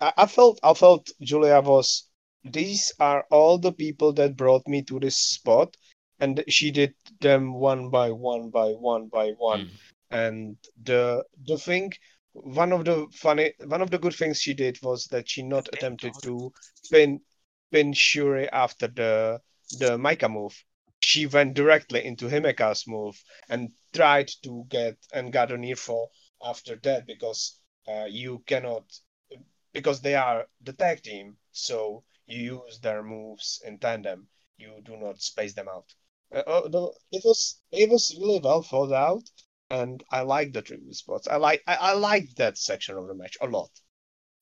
I, I felt I felt Julia was. These are all the people that brought me to this spot, and she did them one by one by one by one. Mm. And the the thing, one of the funny, one of the good things she did was that she not attempted to pin pin Shuri after the the Micah move. She went directly into Himeka's move and tried to get and got an earful after that, because uh, you cannot, because they are the tag team, so you use their moves in tandem. You do not space them out. Uh, it was it was really well thought out, and I like the tribute spots. I like I, I like that section of the match a lot.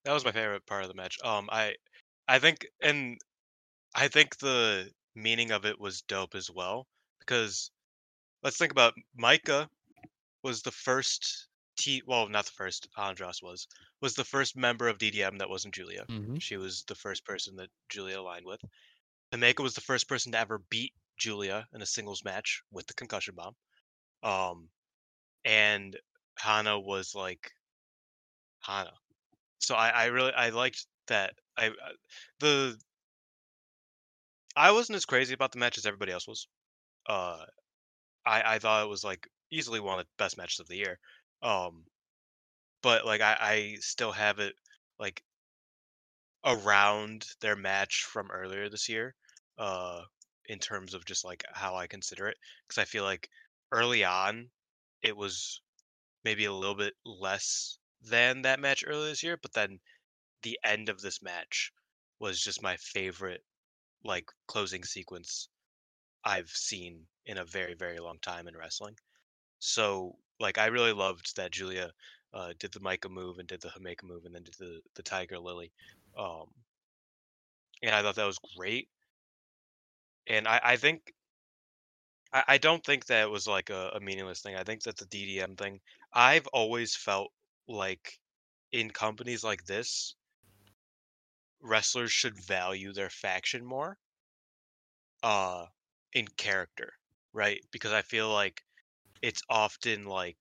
That was my favorite part of the match. Um, I I think and I think the. meaning of it was dope as well, because let's think about Micah was the first T well not the first Andras was was the first member of D D M that wasn't Julia. Mm-hmm. She was the first person that Julia aligned with. Himeka was the first person to ever beat Julia in a singles match with the concussion bomb, um and Hana was like Hana. So I, I really I liked that. I the I wasn't as crazy about the match as everybody else was. Uh, I I thought it was like easily one of the best matches of the year. Um, but like I, I still have it like around their match from earlier this year. Uh, in terms of just like how I consider it, because I feel like early on it was maybe a little bit less than that match earlier this year. But then the end of this match was just my favorite. Like closing sequence I've seen in a very, very long time in wrestling. So like I really loved that Julia uh, did the Micah move and did the Himeka move and then did the, the Tiger Lily. Um, and I thought that was great. And I, I think I, I don't think that it was like a, a meaningless thing. I think that the D D M thing, I've always felt like in companies like this, wrestlers should value their faction more uh in character, right? Because I feel like it's often like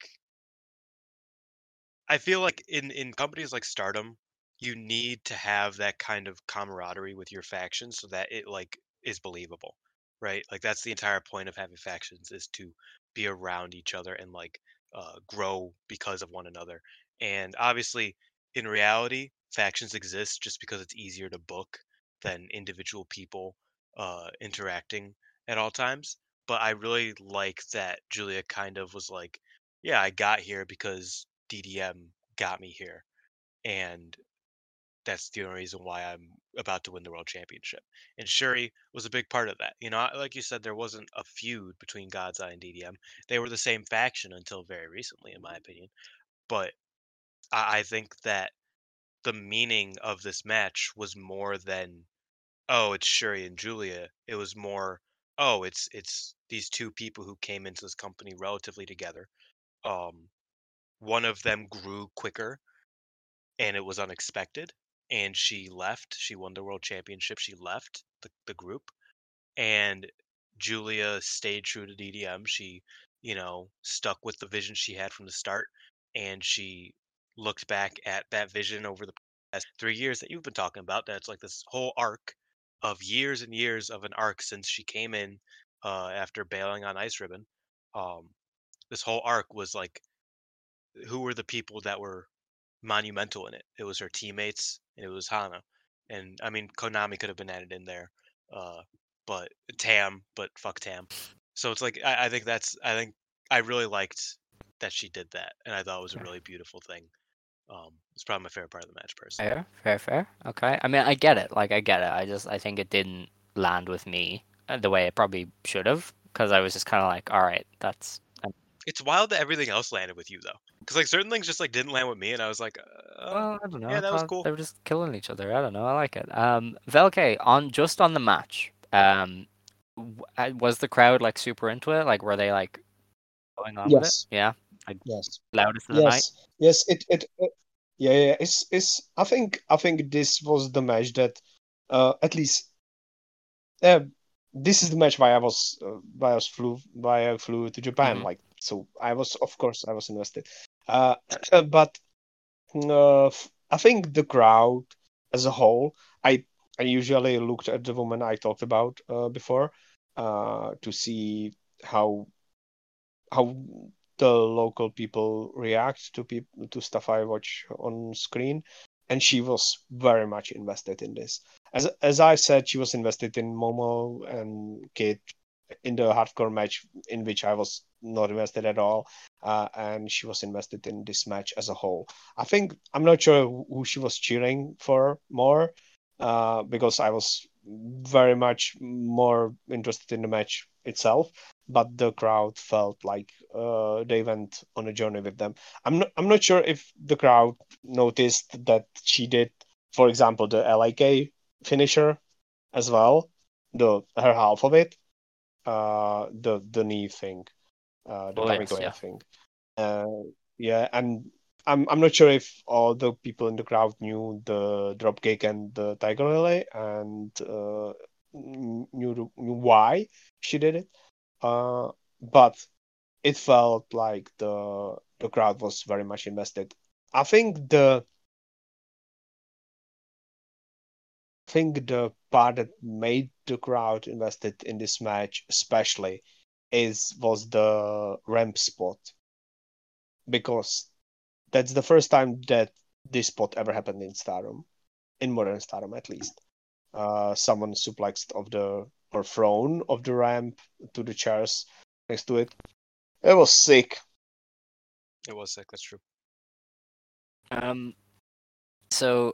I feel like in in companies like Stardom, you need to have that kind of camaraderie with your faction so that it like is believable, right? Like that's the entire point of having factions, is to be around each other and like uh grow because of one another. And obviously in reality, factions exist just because it's easier to book than individual people uh, interacting at all times. But I really like that Julia kind of was like, yeah, I got here because D D M got me here. And that's the only reason why I'm about to win the World Championship. And Shuri was a big part of that. You know, like you said, there wasn't a feud between God's Eye and D D M. They were the same faction until very recently, in my opinion. But I, I think that the meaning of this match was more than, oh, it's Shuri and Julia. It was more, oh, it's it's these two people who came into this company relatively together. Um, one of them grew quicker, and it was unexpected. And she left. She won the World Championship. She left the, the group. And Julia stayed true to D D M. She, you know, stuck with the vision she had from the start. And she looked back at that vision over the past three years that you've been talking about. That's like this whole arc of years and years of an arc since she came in uh, after bailing on Ice Ribbon. Um, this whole arc was like, who were the people that were monumental in it? It was her teammates, and it was Hana. And I mean, Konami could have been added in there, uh, but Tam, but fuck Tam. So it's like, I, I think that's, I think I really liked that she did that. And I thought it was a really beautiful thing. Um, it's probably my favorite part of the match, personally. Fair, fair, fair. Okay. I mean, I get it. Like, I get it. I just, I think it didn't land with me the way it probably should have. because I was just kind of like, all right, that's... It's wild that everything else landed with you, though. Because, like, certain things just, like, didn't land with me, and I was like, uh, well, I don't know. Yeah, that was cool. They were just killing each other. I don't know. I like it. Um, Velke, on, just on the match, um, was the crowd, like, super into it? Like, were they, like, going on yes. with it? Yeah? Like, yes. Loudest of the yes. night? Yes. It, it, it, yeah, yeah. It's, it's, I think, I think this was the match that, uh, at least, uh, this is the match why I was, uh, why I was flew, why I flew to Japan, mm-hmm. like, so I was, of course, I was invested. Uh, but uh, I think the crowd as a whole, I, I usually looked at the woman I talked about uh, before uh, to see how how the local people react to people to stuff I watch on screen, and she was very much invested in this. As as I said, she was invested in Momo and Kid in the hardcore match in which I was not invested at all, uh, and she was invested in this match as a whole. I think I'm not sure who she was cheering for more, uh, because I was very much more interested in the match itself. But the crowd felt like uh, they went on a journey with them. I'm not, I'm not sure if the crowd noticed that she did, for example, the L I K finisher as well, the her half of it, uh, the the knee thing. Uh, the Lights, yeah. thing. Uh, yeah, and I'm I'm not sure if all the people in the crowd knew the dropkick and the tiger lily and uh, knew, knew why she did it, uh, but it felt like the the crowd was very much invested. I think the I think the part that made the crowd invested in this match, especially. Is was the ramp spot, because that's the first time that this spot ever happened in Stardom, in modern Stardom at least. Uh, someone suplexed of the or thrown of the ramp to the chairs next to it. It was sick. It was sick. That's true. Um, so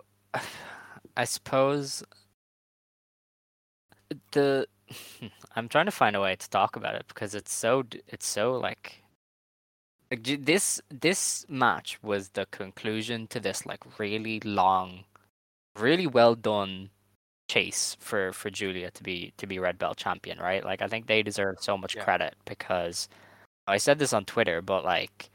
I suppose the. I'm trying to find a way to talk about it because it's so it's so like, like this this match was the conclusion to this like really long, really well done chase for, for Julia to be to be Red Belt champion, right? Like I think they deserve so much yeah. credit because I said this on Twitter, but like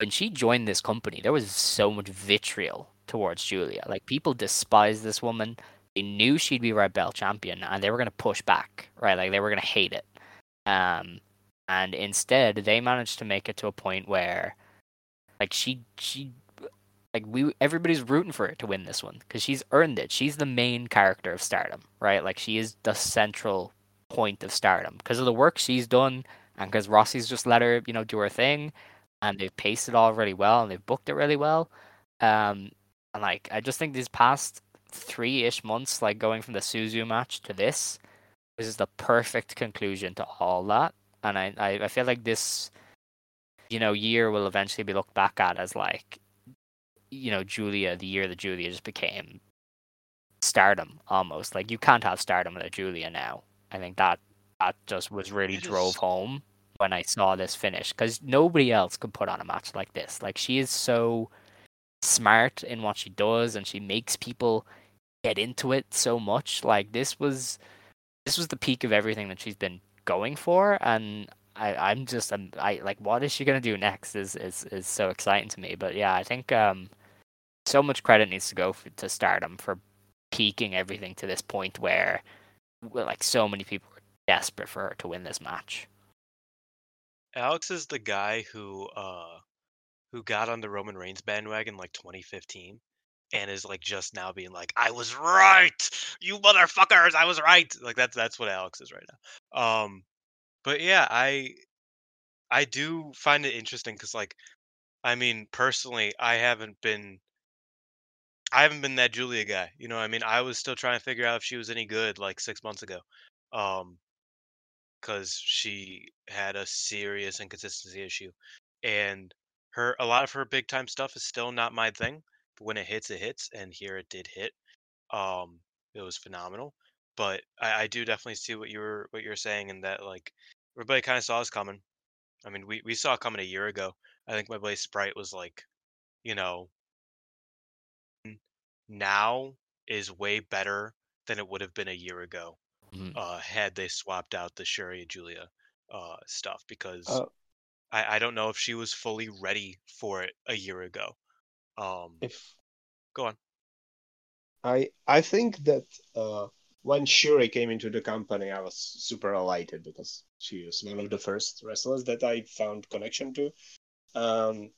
when she joined this company, there was so much vitriol towards Julia. Like people despise this woman. They knew she'd be Red Belt champion, and they were going to push back, right? Like, they were going to hate it. Um, and instead, they managed to make it to a point where, like, she, she, like, we, everybody's rooting for her to win this one, because she's earned it. She's the main character of Stardom, right? Like, she is the central point of Stardom, because of the work she's done, and because Rossi's just let her, you know, do her thing, and they've paced it all really well, and they've booked it really well. Um, and, like, I just think these past... three-ish months, like going from the Suzu match to this, this is the perfect conclusion to all that. And I, I, I feel like this, you know, year will eventually be looked back at as like, you know, Julia, the year that Julia just became Stardom almost. Like you can't have Stardom without Julia now. I think that that just was really just... drove home when I saw this finish because nobody else could put on a match like this. Like she is so smart in what she does, and she makes people get into it so much. Like this was, this was the peak of everything that she's been going for, and I, I'm just, I'm, I like, what is she gonna do next? Is is is so exciting to me. But yeah, I think um, so much credit needs to go for, to Stardom for peaking everything to this point where, like, so many people were desperate for her to win this match. Alex is the guy who. Uh... who got on the Roman Reigns bandwagon like twenty fifteen and is like just now being like, I was right! You motherfuckers, I was right! Like that's that's what Alex is right now. Um, but yeah, I I do find it interesting because like I mean personally I haven't been I haven't been that Julia guy. You know what I mean? I was still trying to figure out if she was any good like six months ago. Um, because she had a serious inconsistency issue. And Her, a lot of her big time stuff is still not my thing, but when it hits, it hits, and here it did hit. Um, it was phenomenal, but I, I do definitely see what you were what you're saying, and that like everybody kind of saw us coming. I mean, we, we saw it coming a year ago. I think my buddy Sprite was like, you know, now is way better than it would have been a year ago, mm-hmm. uh, had they swapped out the Shuri and Julia uh, stuff, because oh. I, I don't know if she was fully ready for it a year ago. Um, if go on. I I think that uh, when Shuri came into the company, I was super elated because she was one of the first wrestlers that I found connection to. Um,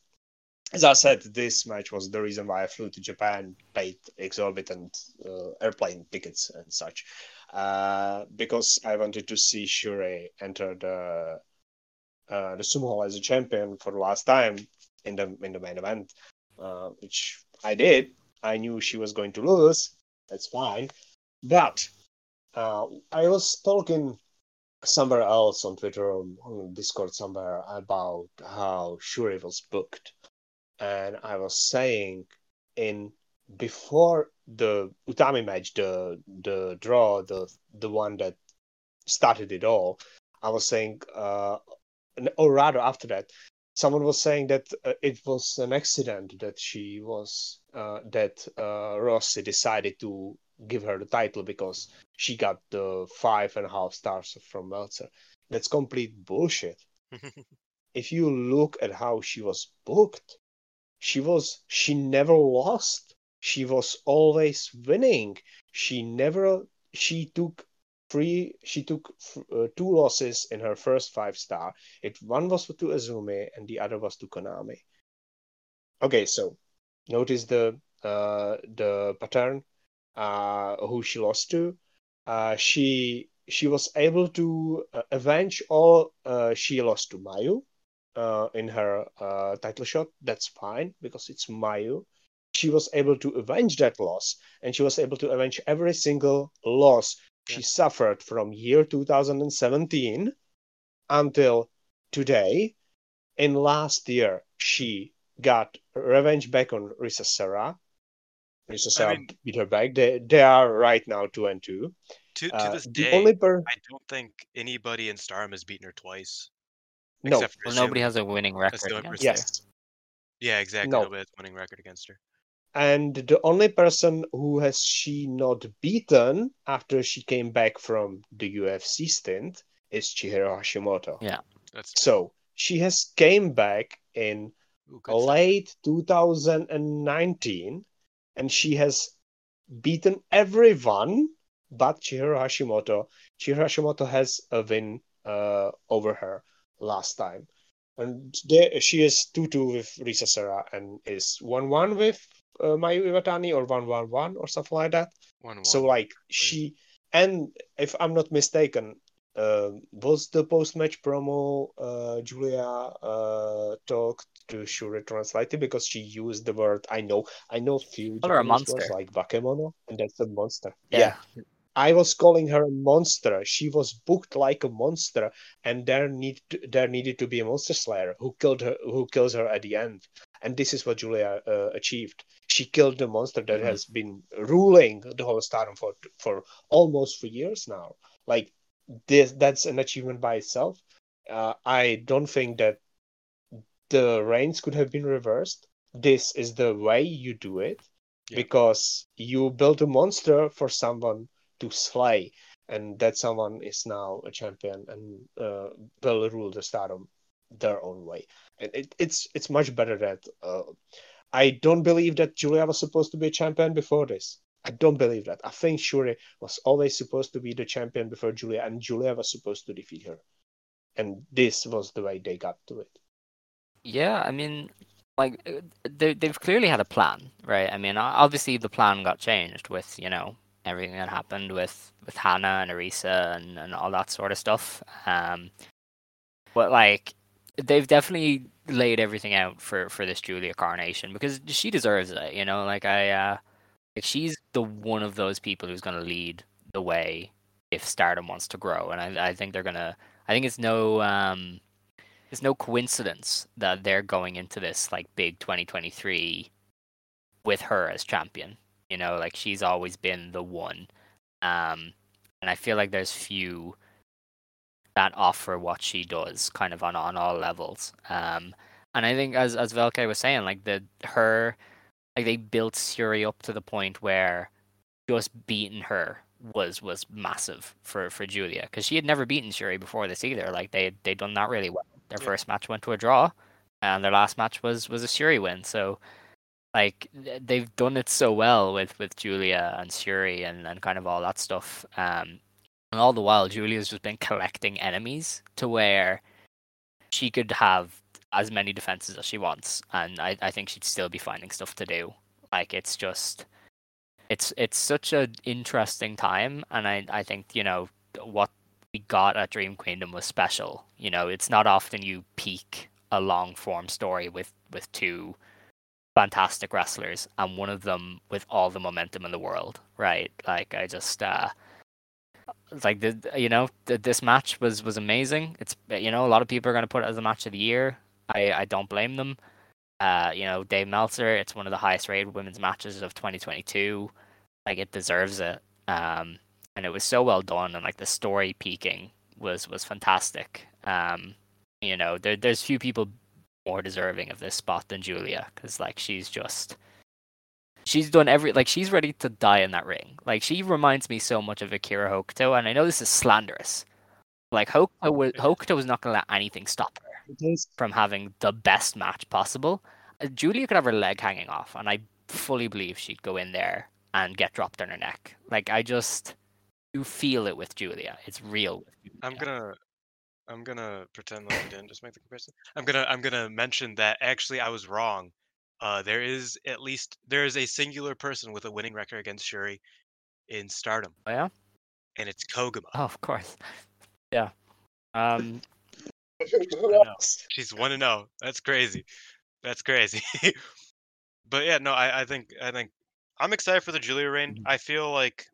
as I said, this match was the reason why I flew to Japan, paid exorbitant uh, airplane tickets and such, uh, because I wanted to see Shuri enter the uh, the Sumo Hall as a champion for the last time in the in the main event, uh, which I did. I knew she was going to lose. That's fine. But uh, I was talking somewhere else on Twitter or on Discord somewhere about how Shuri was booked. And I was saying in before the Utami match, the the draw, the the one that started it all, I was saying, uh, or rather after that, someone was saying that uh, it was an accident that she was, uh, that uh, Rossi decided to give her the title because she got the five and a half stars from Meltzer. That's complete bullshit. If you look at how she was booked, she was, she never lost. She was always winning. She never, she took Three, she took uh, two losses in her first five star. It one was to Azumi and the other was to Konami. Okay, so notice the uh, the pattern. Uh, who she lost to? Uh, she she was able to uh, avenge all uh, she lost to Mayu uh, in her uh, title shot. That's fine because it's Mayu. She was able to avenge that loss, and she was able to avenge every single loss she suffered from year two thousand seventeen until today. And last year, she got revenge back on Risa Sara. Risa Sara I mean, beat her back. They, they are right now two and two. To, to uh, this day, only per- I don't think anybody in Stardom has beaten her twice. No, except for well, nobody has a winning record against yes. her. Yeah, exactly. No. Nobody has a winning record against her. And the only person who has she not beaten after she came back from the U F C stint is Chihiro Hashimoto. Yeah, that's true. So she has came back in Ooh, late twenty nineteen, and she has beaten everyone but Chihiro Hashimoto. Chihiro Hashimoto has a win uh, over her last time, and there, she is two two with Risa Sara and is one one with Uh, Mayu Iwatani or one one one or something like that. one one So like she, and if I'm not mistaken, uh, was the post-match promo uh, Julia uh, talked to Shuri translated because she used the word I know I know few Japanese words like Bakemono, and that's a monster. Yeah. yeah. I was calling her a monster. She was booked like a monster, and there need to, there needed to be a monster slayer who killed her who kills her at the end. And this is what Julia uh, achieved. She killed the monster that mm-hmm. has been ruling the whole Stardom for for almost three years now. Like this, that's an achievement by itself. Uh, I don't think that the reigns could have been reversed. This is the way you do it yeah. because you build a monster for someone to slay, and that someone is now a champion and uh, will rule the Stardom their own way. And it, it's it's much better that uh, I don't believe that Julia was supposed to be a champion before this. I don't believe that. I think Shuri was always supposed to be the champion before Julia, and Julia was supposed to defeat her. And this was the way they got to it. Yeah, I mean, like they they've clearly had a plan, right? I mean, obviously the plan got changed with you know everything that happened with, with Hana and Arisa and, and all that sort of stuff. Um, but like. They've definitely laid everything out for, for this Julia Carnation because she deserves it, you know. Like I, uh, like she's the one of those people who's going to lead the way if Stardom wants to grow, and I, I think they're gonna. I think it's no, um, it's no coincidence that they're going into this like big twenty twenty-three with her as champion. You know, like she's always been the one, um, and I feel like there's few that off for what she does, kind of on, on all levels. Um, and I think, as as Velke was saying, like the her, like they built Shuri up to the point where just beating her was was massive for for Julia, because she had never beaten Shuri before this either. Like they they done that really well. Their yeah. first match went to a draw, and their last match was was a Shuri win. So, like they've done it so well with with Julia and Shuri and and kind of all that stuff. Um. And all the while, Julia's just been collecting enemies to where she could have as many defenses as she wants, and I, I think she'd still be finding stuff to do. Like it's just, it's it's such an interesting time, and I, I think you know what we got at Dream Kingdom was special. You know, it's not often you peak a long form story with with two fantastic wrestlers and one of them with all the momentum in the world, right? Like I just. Uh, Like the you know the, this match was, was amazing. It's you know a lot of people are going to put it as a match of the year. I, I don't blame them. Uh, you know Dave Meltzer. It's one of the highest rated women's matches of twenty twenty-two. Like it deserves it. Um, and it was so well done. And like the story peaking was was fantastic. Um, you know there there's few people more deserving of this spot than Julia, because like she's just. She's done every... Like, she's ready to die in that ring. Like, she reminds me so much of Akira Hokuto, and I know this is slanderous. Like, Hokuto was, Hokuto was not going to let anything stop her from having the best match possible. Julia could have her leg hanging off, and I fully believe she'd go in there and get dropped on her neck. Like, I just... You feel it with Julia. It's real with Julia. I'm gonna... I'm gonna pretend like I didn't just make the comparison. I'm gonna, I'm gonna mention that, actually, I was wrong. Uh, there is at least there is a singular person with a winning record against Shuri in Stardom. Oh, yeah, and it's Koguma. Oh, of course. Yeah. Um. She's one and zero. That's crazy. That's crazy. But yeah, no, I, I think I think I'm excited for the Julia reign. Mm-hmm. I feel like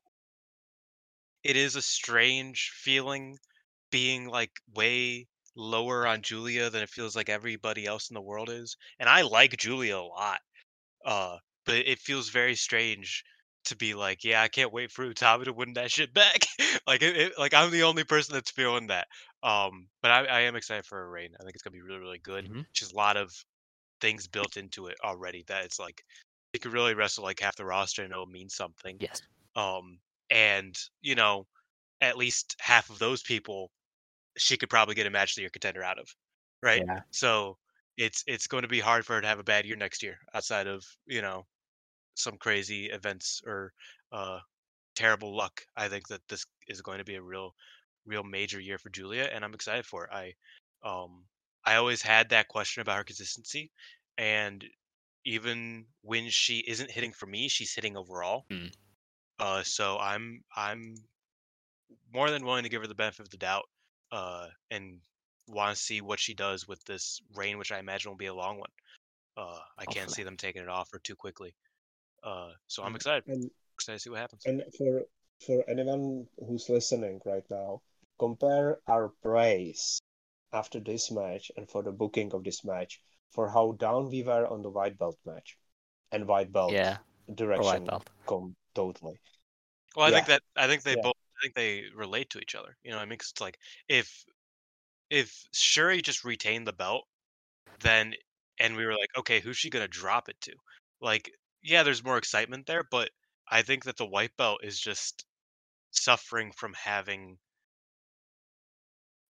it is a strange feeling being like way. Lower on Julia than it feels like everybody else in the world is, and I like Julia a lot, uh but it feels very strange to be like, yeah, I can't wait for Utami to win that shit back. Like it, it, like I'm the only person that's feeling that, um but I, I am excited for her reign. I think it's gonna be really, really good. Mm-hmm. Just a lot of things built into it already that it's like you could really wrestle like half the roster and it'll mean something. Yes. Um and you know at least half of those people she could probably get a match that your contender out of, right? Yeah. So it's it's going to be hard for her to have a bad year next year, outside of you know some crazy events or uh, terrible luck. I think that this is going to be a real, real major year for Julia, and I'm excited for it. I, um, I always had that question about her consistency, and even when she isn't hitting for me, she's hitting overall. Mm. Uh, so I'm I'm more than willing to give her the benefit of the doubt. Uh, and want to see what she does with this reign, which I imagine will be a long one. Uh, I can't Hopefully. see them taking it off her too quickly. Uh, so I'm excited. And, excited to see what happens. And for for anyone who's listening right now, compare our praise after this match and for the booking of this match for how down we were on the white belt match and white belt yeah. direction white belt. Come totally. Well, I yeah. think that I think they yeah. both. I think they relate to each other. You know what I mean? Because it's like, if if Shuri just retained the belt, then, and we were like, okay, who's she going to drop it to? Like, yeah, there's more excitement there, but I think that the white belt is just suffering from having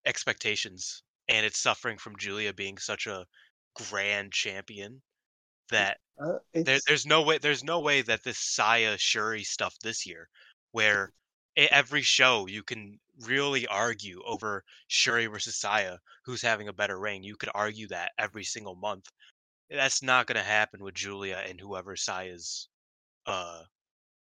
expectations, and it's suffering from Julia being such a grand champion that uh, there, there's no way there's no way that this Saya Shuri stuff this year, where every show you can really argue over Shuri versus Saya, who's having a better reign. You could argue that every single month. That's not going to happen with Julia and whoever Saya's uh,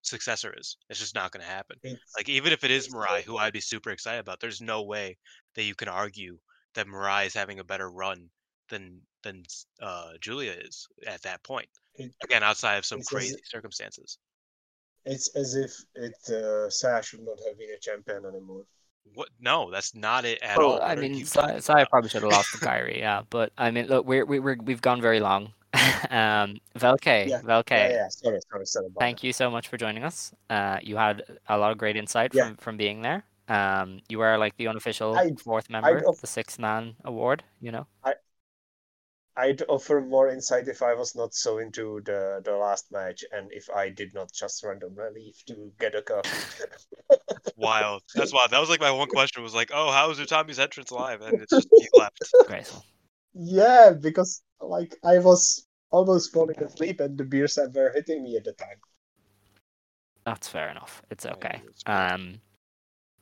successor is. It's just not going to happen. Like, even if it is Mirai, who I'd be super excited about, there's no way that you can argue that Mirai is having a better run than than uh, Julia is at that point. Again, outside of some crazy circumstances. It's as if it uh, Saya should not have been a champion anymore. What? No, that's not it at well, all. I mean, Saya, Saya probably should have lost to Kyrie, yeah. But I mean, look, we're, we we're, we've gone very long. um, Velke, yeah. Velke, yeah, yeah. Sorry, sorry, sorry about thank that. you so much for joining us. Uh, you had a lot of great insight yeah. from, from being there. Um, you are like the unofficial I'd, fourth member of the six man award, you know? I, I'd offer more insight if I was not so into the, the last match and if I did not just randomly leave to get a cup. Wild. That's wild. That was like my one question was like, oh, how is Utami's entrance live? And it's just he left. Graceful. Yeah, because like I was almost falling asleep and the beers were hitting me at the time. That's fair enough. It's okay. Um,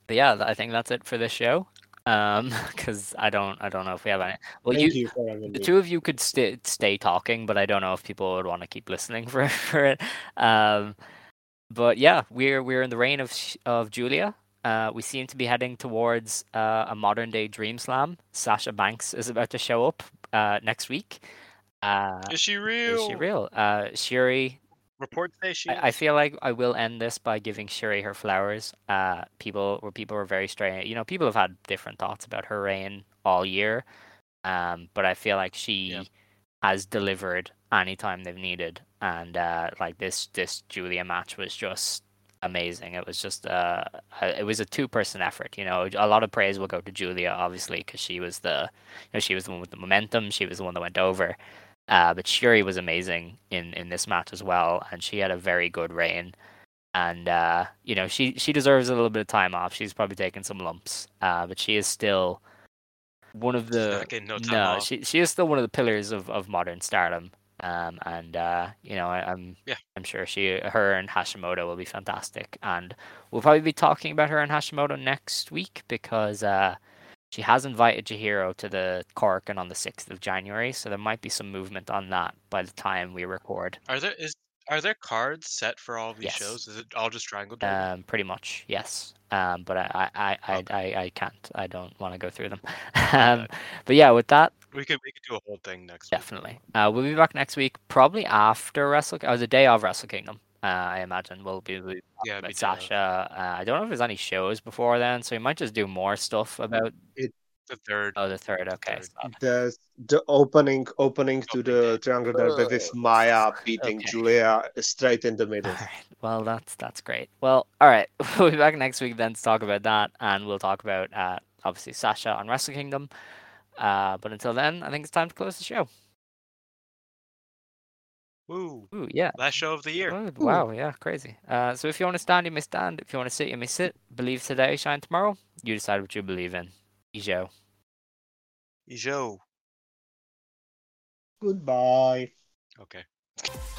but yeah, I think that's it for this show. Um, because I don't, I don't know if we have any. Well, you, you the two of you could stay stay talking, but I don't know if people would want to keep listening for for it. Um, but yeah, we're we're in the reign of of Julia. Uh, we seem to be heading towards uh, a modern day Dream Slam. Sasha Banks is about to show up uh, next week. Uh, is she real? Is she real? Uh, Shuri. Report say she. I, I feel like I will end this by giving Shuri her flowers. Uh, people where people were very strange. You know, people have had different thoughts about her reign all year, um, but I feel like she yeah. has delivered any time they've needed. And uh, like this, this Julia match was just amazing. It was just uh, it was a two-person effort. You know, a lot of praise will go to Julia, obviously, because she was the, you know, she was the one with the momentum. She was the one that went over. Uh, but Shuri was amazing in, in this match as well, and she had a very good reign. And, uh, you know, she, she deserves a little bit of time off. She's probably taken some lumps, uh, but she is still one of the... No, no she she is still one of the pillars of, of modern stardom. Um, and, uh, you know, I, I'm yeah. I'm sure she, her and Hashimoto will be fantastic. And we'll probably be talking about her and Hashimoto next week because... Uh, She has invited Chihiro to the Korakuen on the sixth of January, so there might be some movement on that by the time we record. Are there is are there cards set for all of these yes. shows? Is it all just Triangle Duel? Um, pretty much, yes. Um, but I I I, okay. I, I I can't. I don't want to go through them. um, but yeah, with that, we could we could do a whole thing next. Definitely. Week. Uh, we'll be back next week, probably after Wrestle. Oh, the day of Wrestle Kingdom. Uh, I imagine we'll be with yeah, Sasha. Uh, I don't know if there's any shows before then, so we might just do more stuff about it, the third. Oh, the third. Okay. The the opening opening to the Triangle Derby with Maya beating okay. Julia straight in the middle. All right. Well, that's that's great. Well, all right. We'll be back next week then to talk about that, and we'll talk about uh, obviously Sasha on Wrestle Kingdom. Uh, but until then, I think it's time to close the show. Ooh, Ooh, yeah. Last show of the year. Oh, wow, yeah, crazy. Uh, so if you want to stand, you may stand. If you want to sit, you may sit. Believe today, shine tomorrow. You decide what you believe in. Ijo. Ijo. Goodbye. Okay.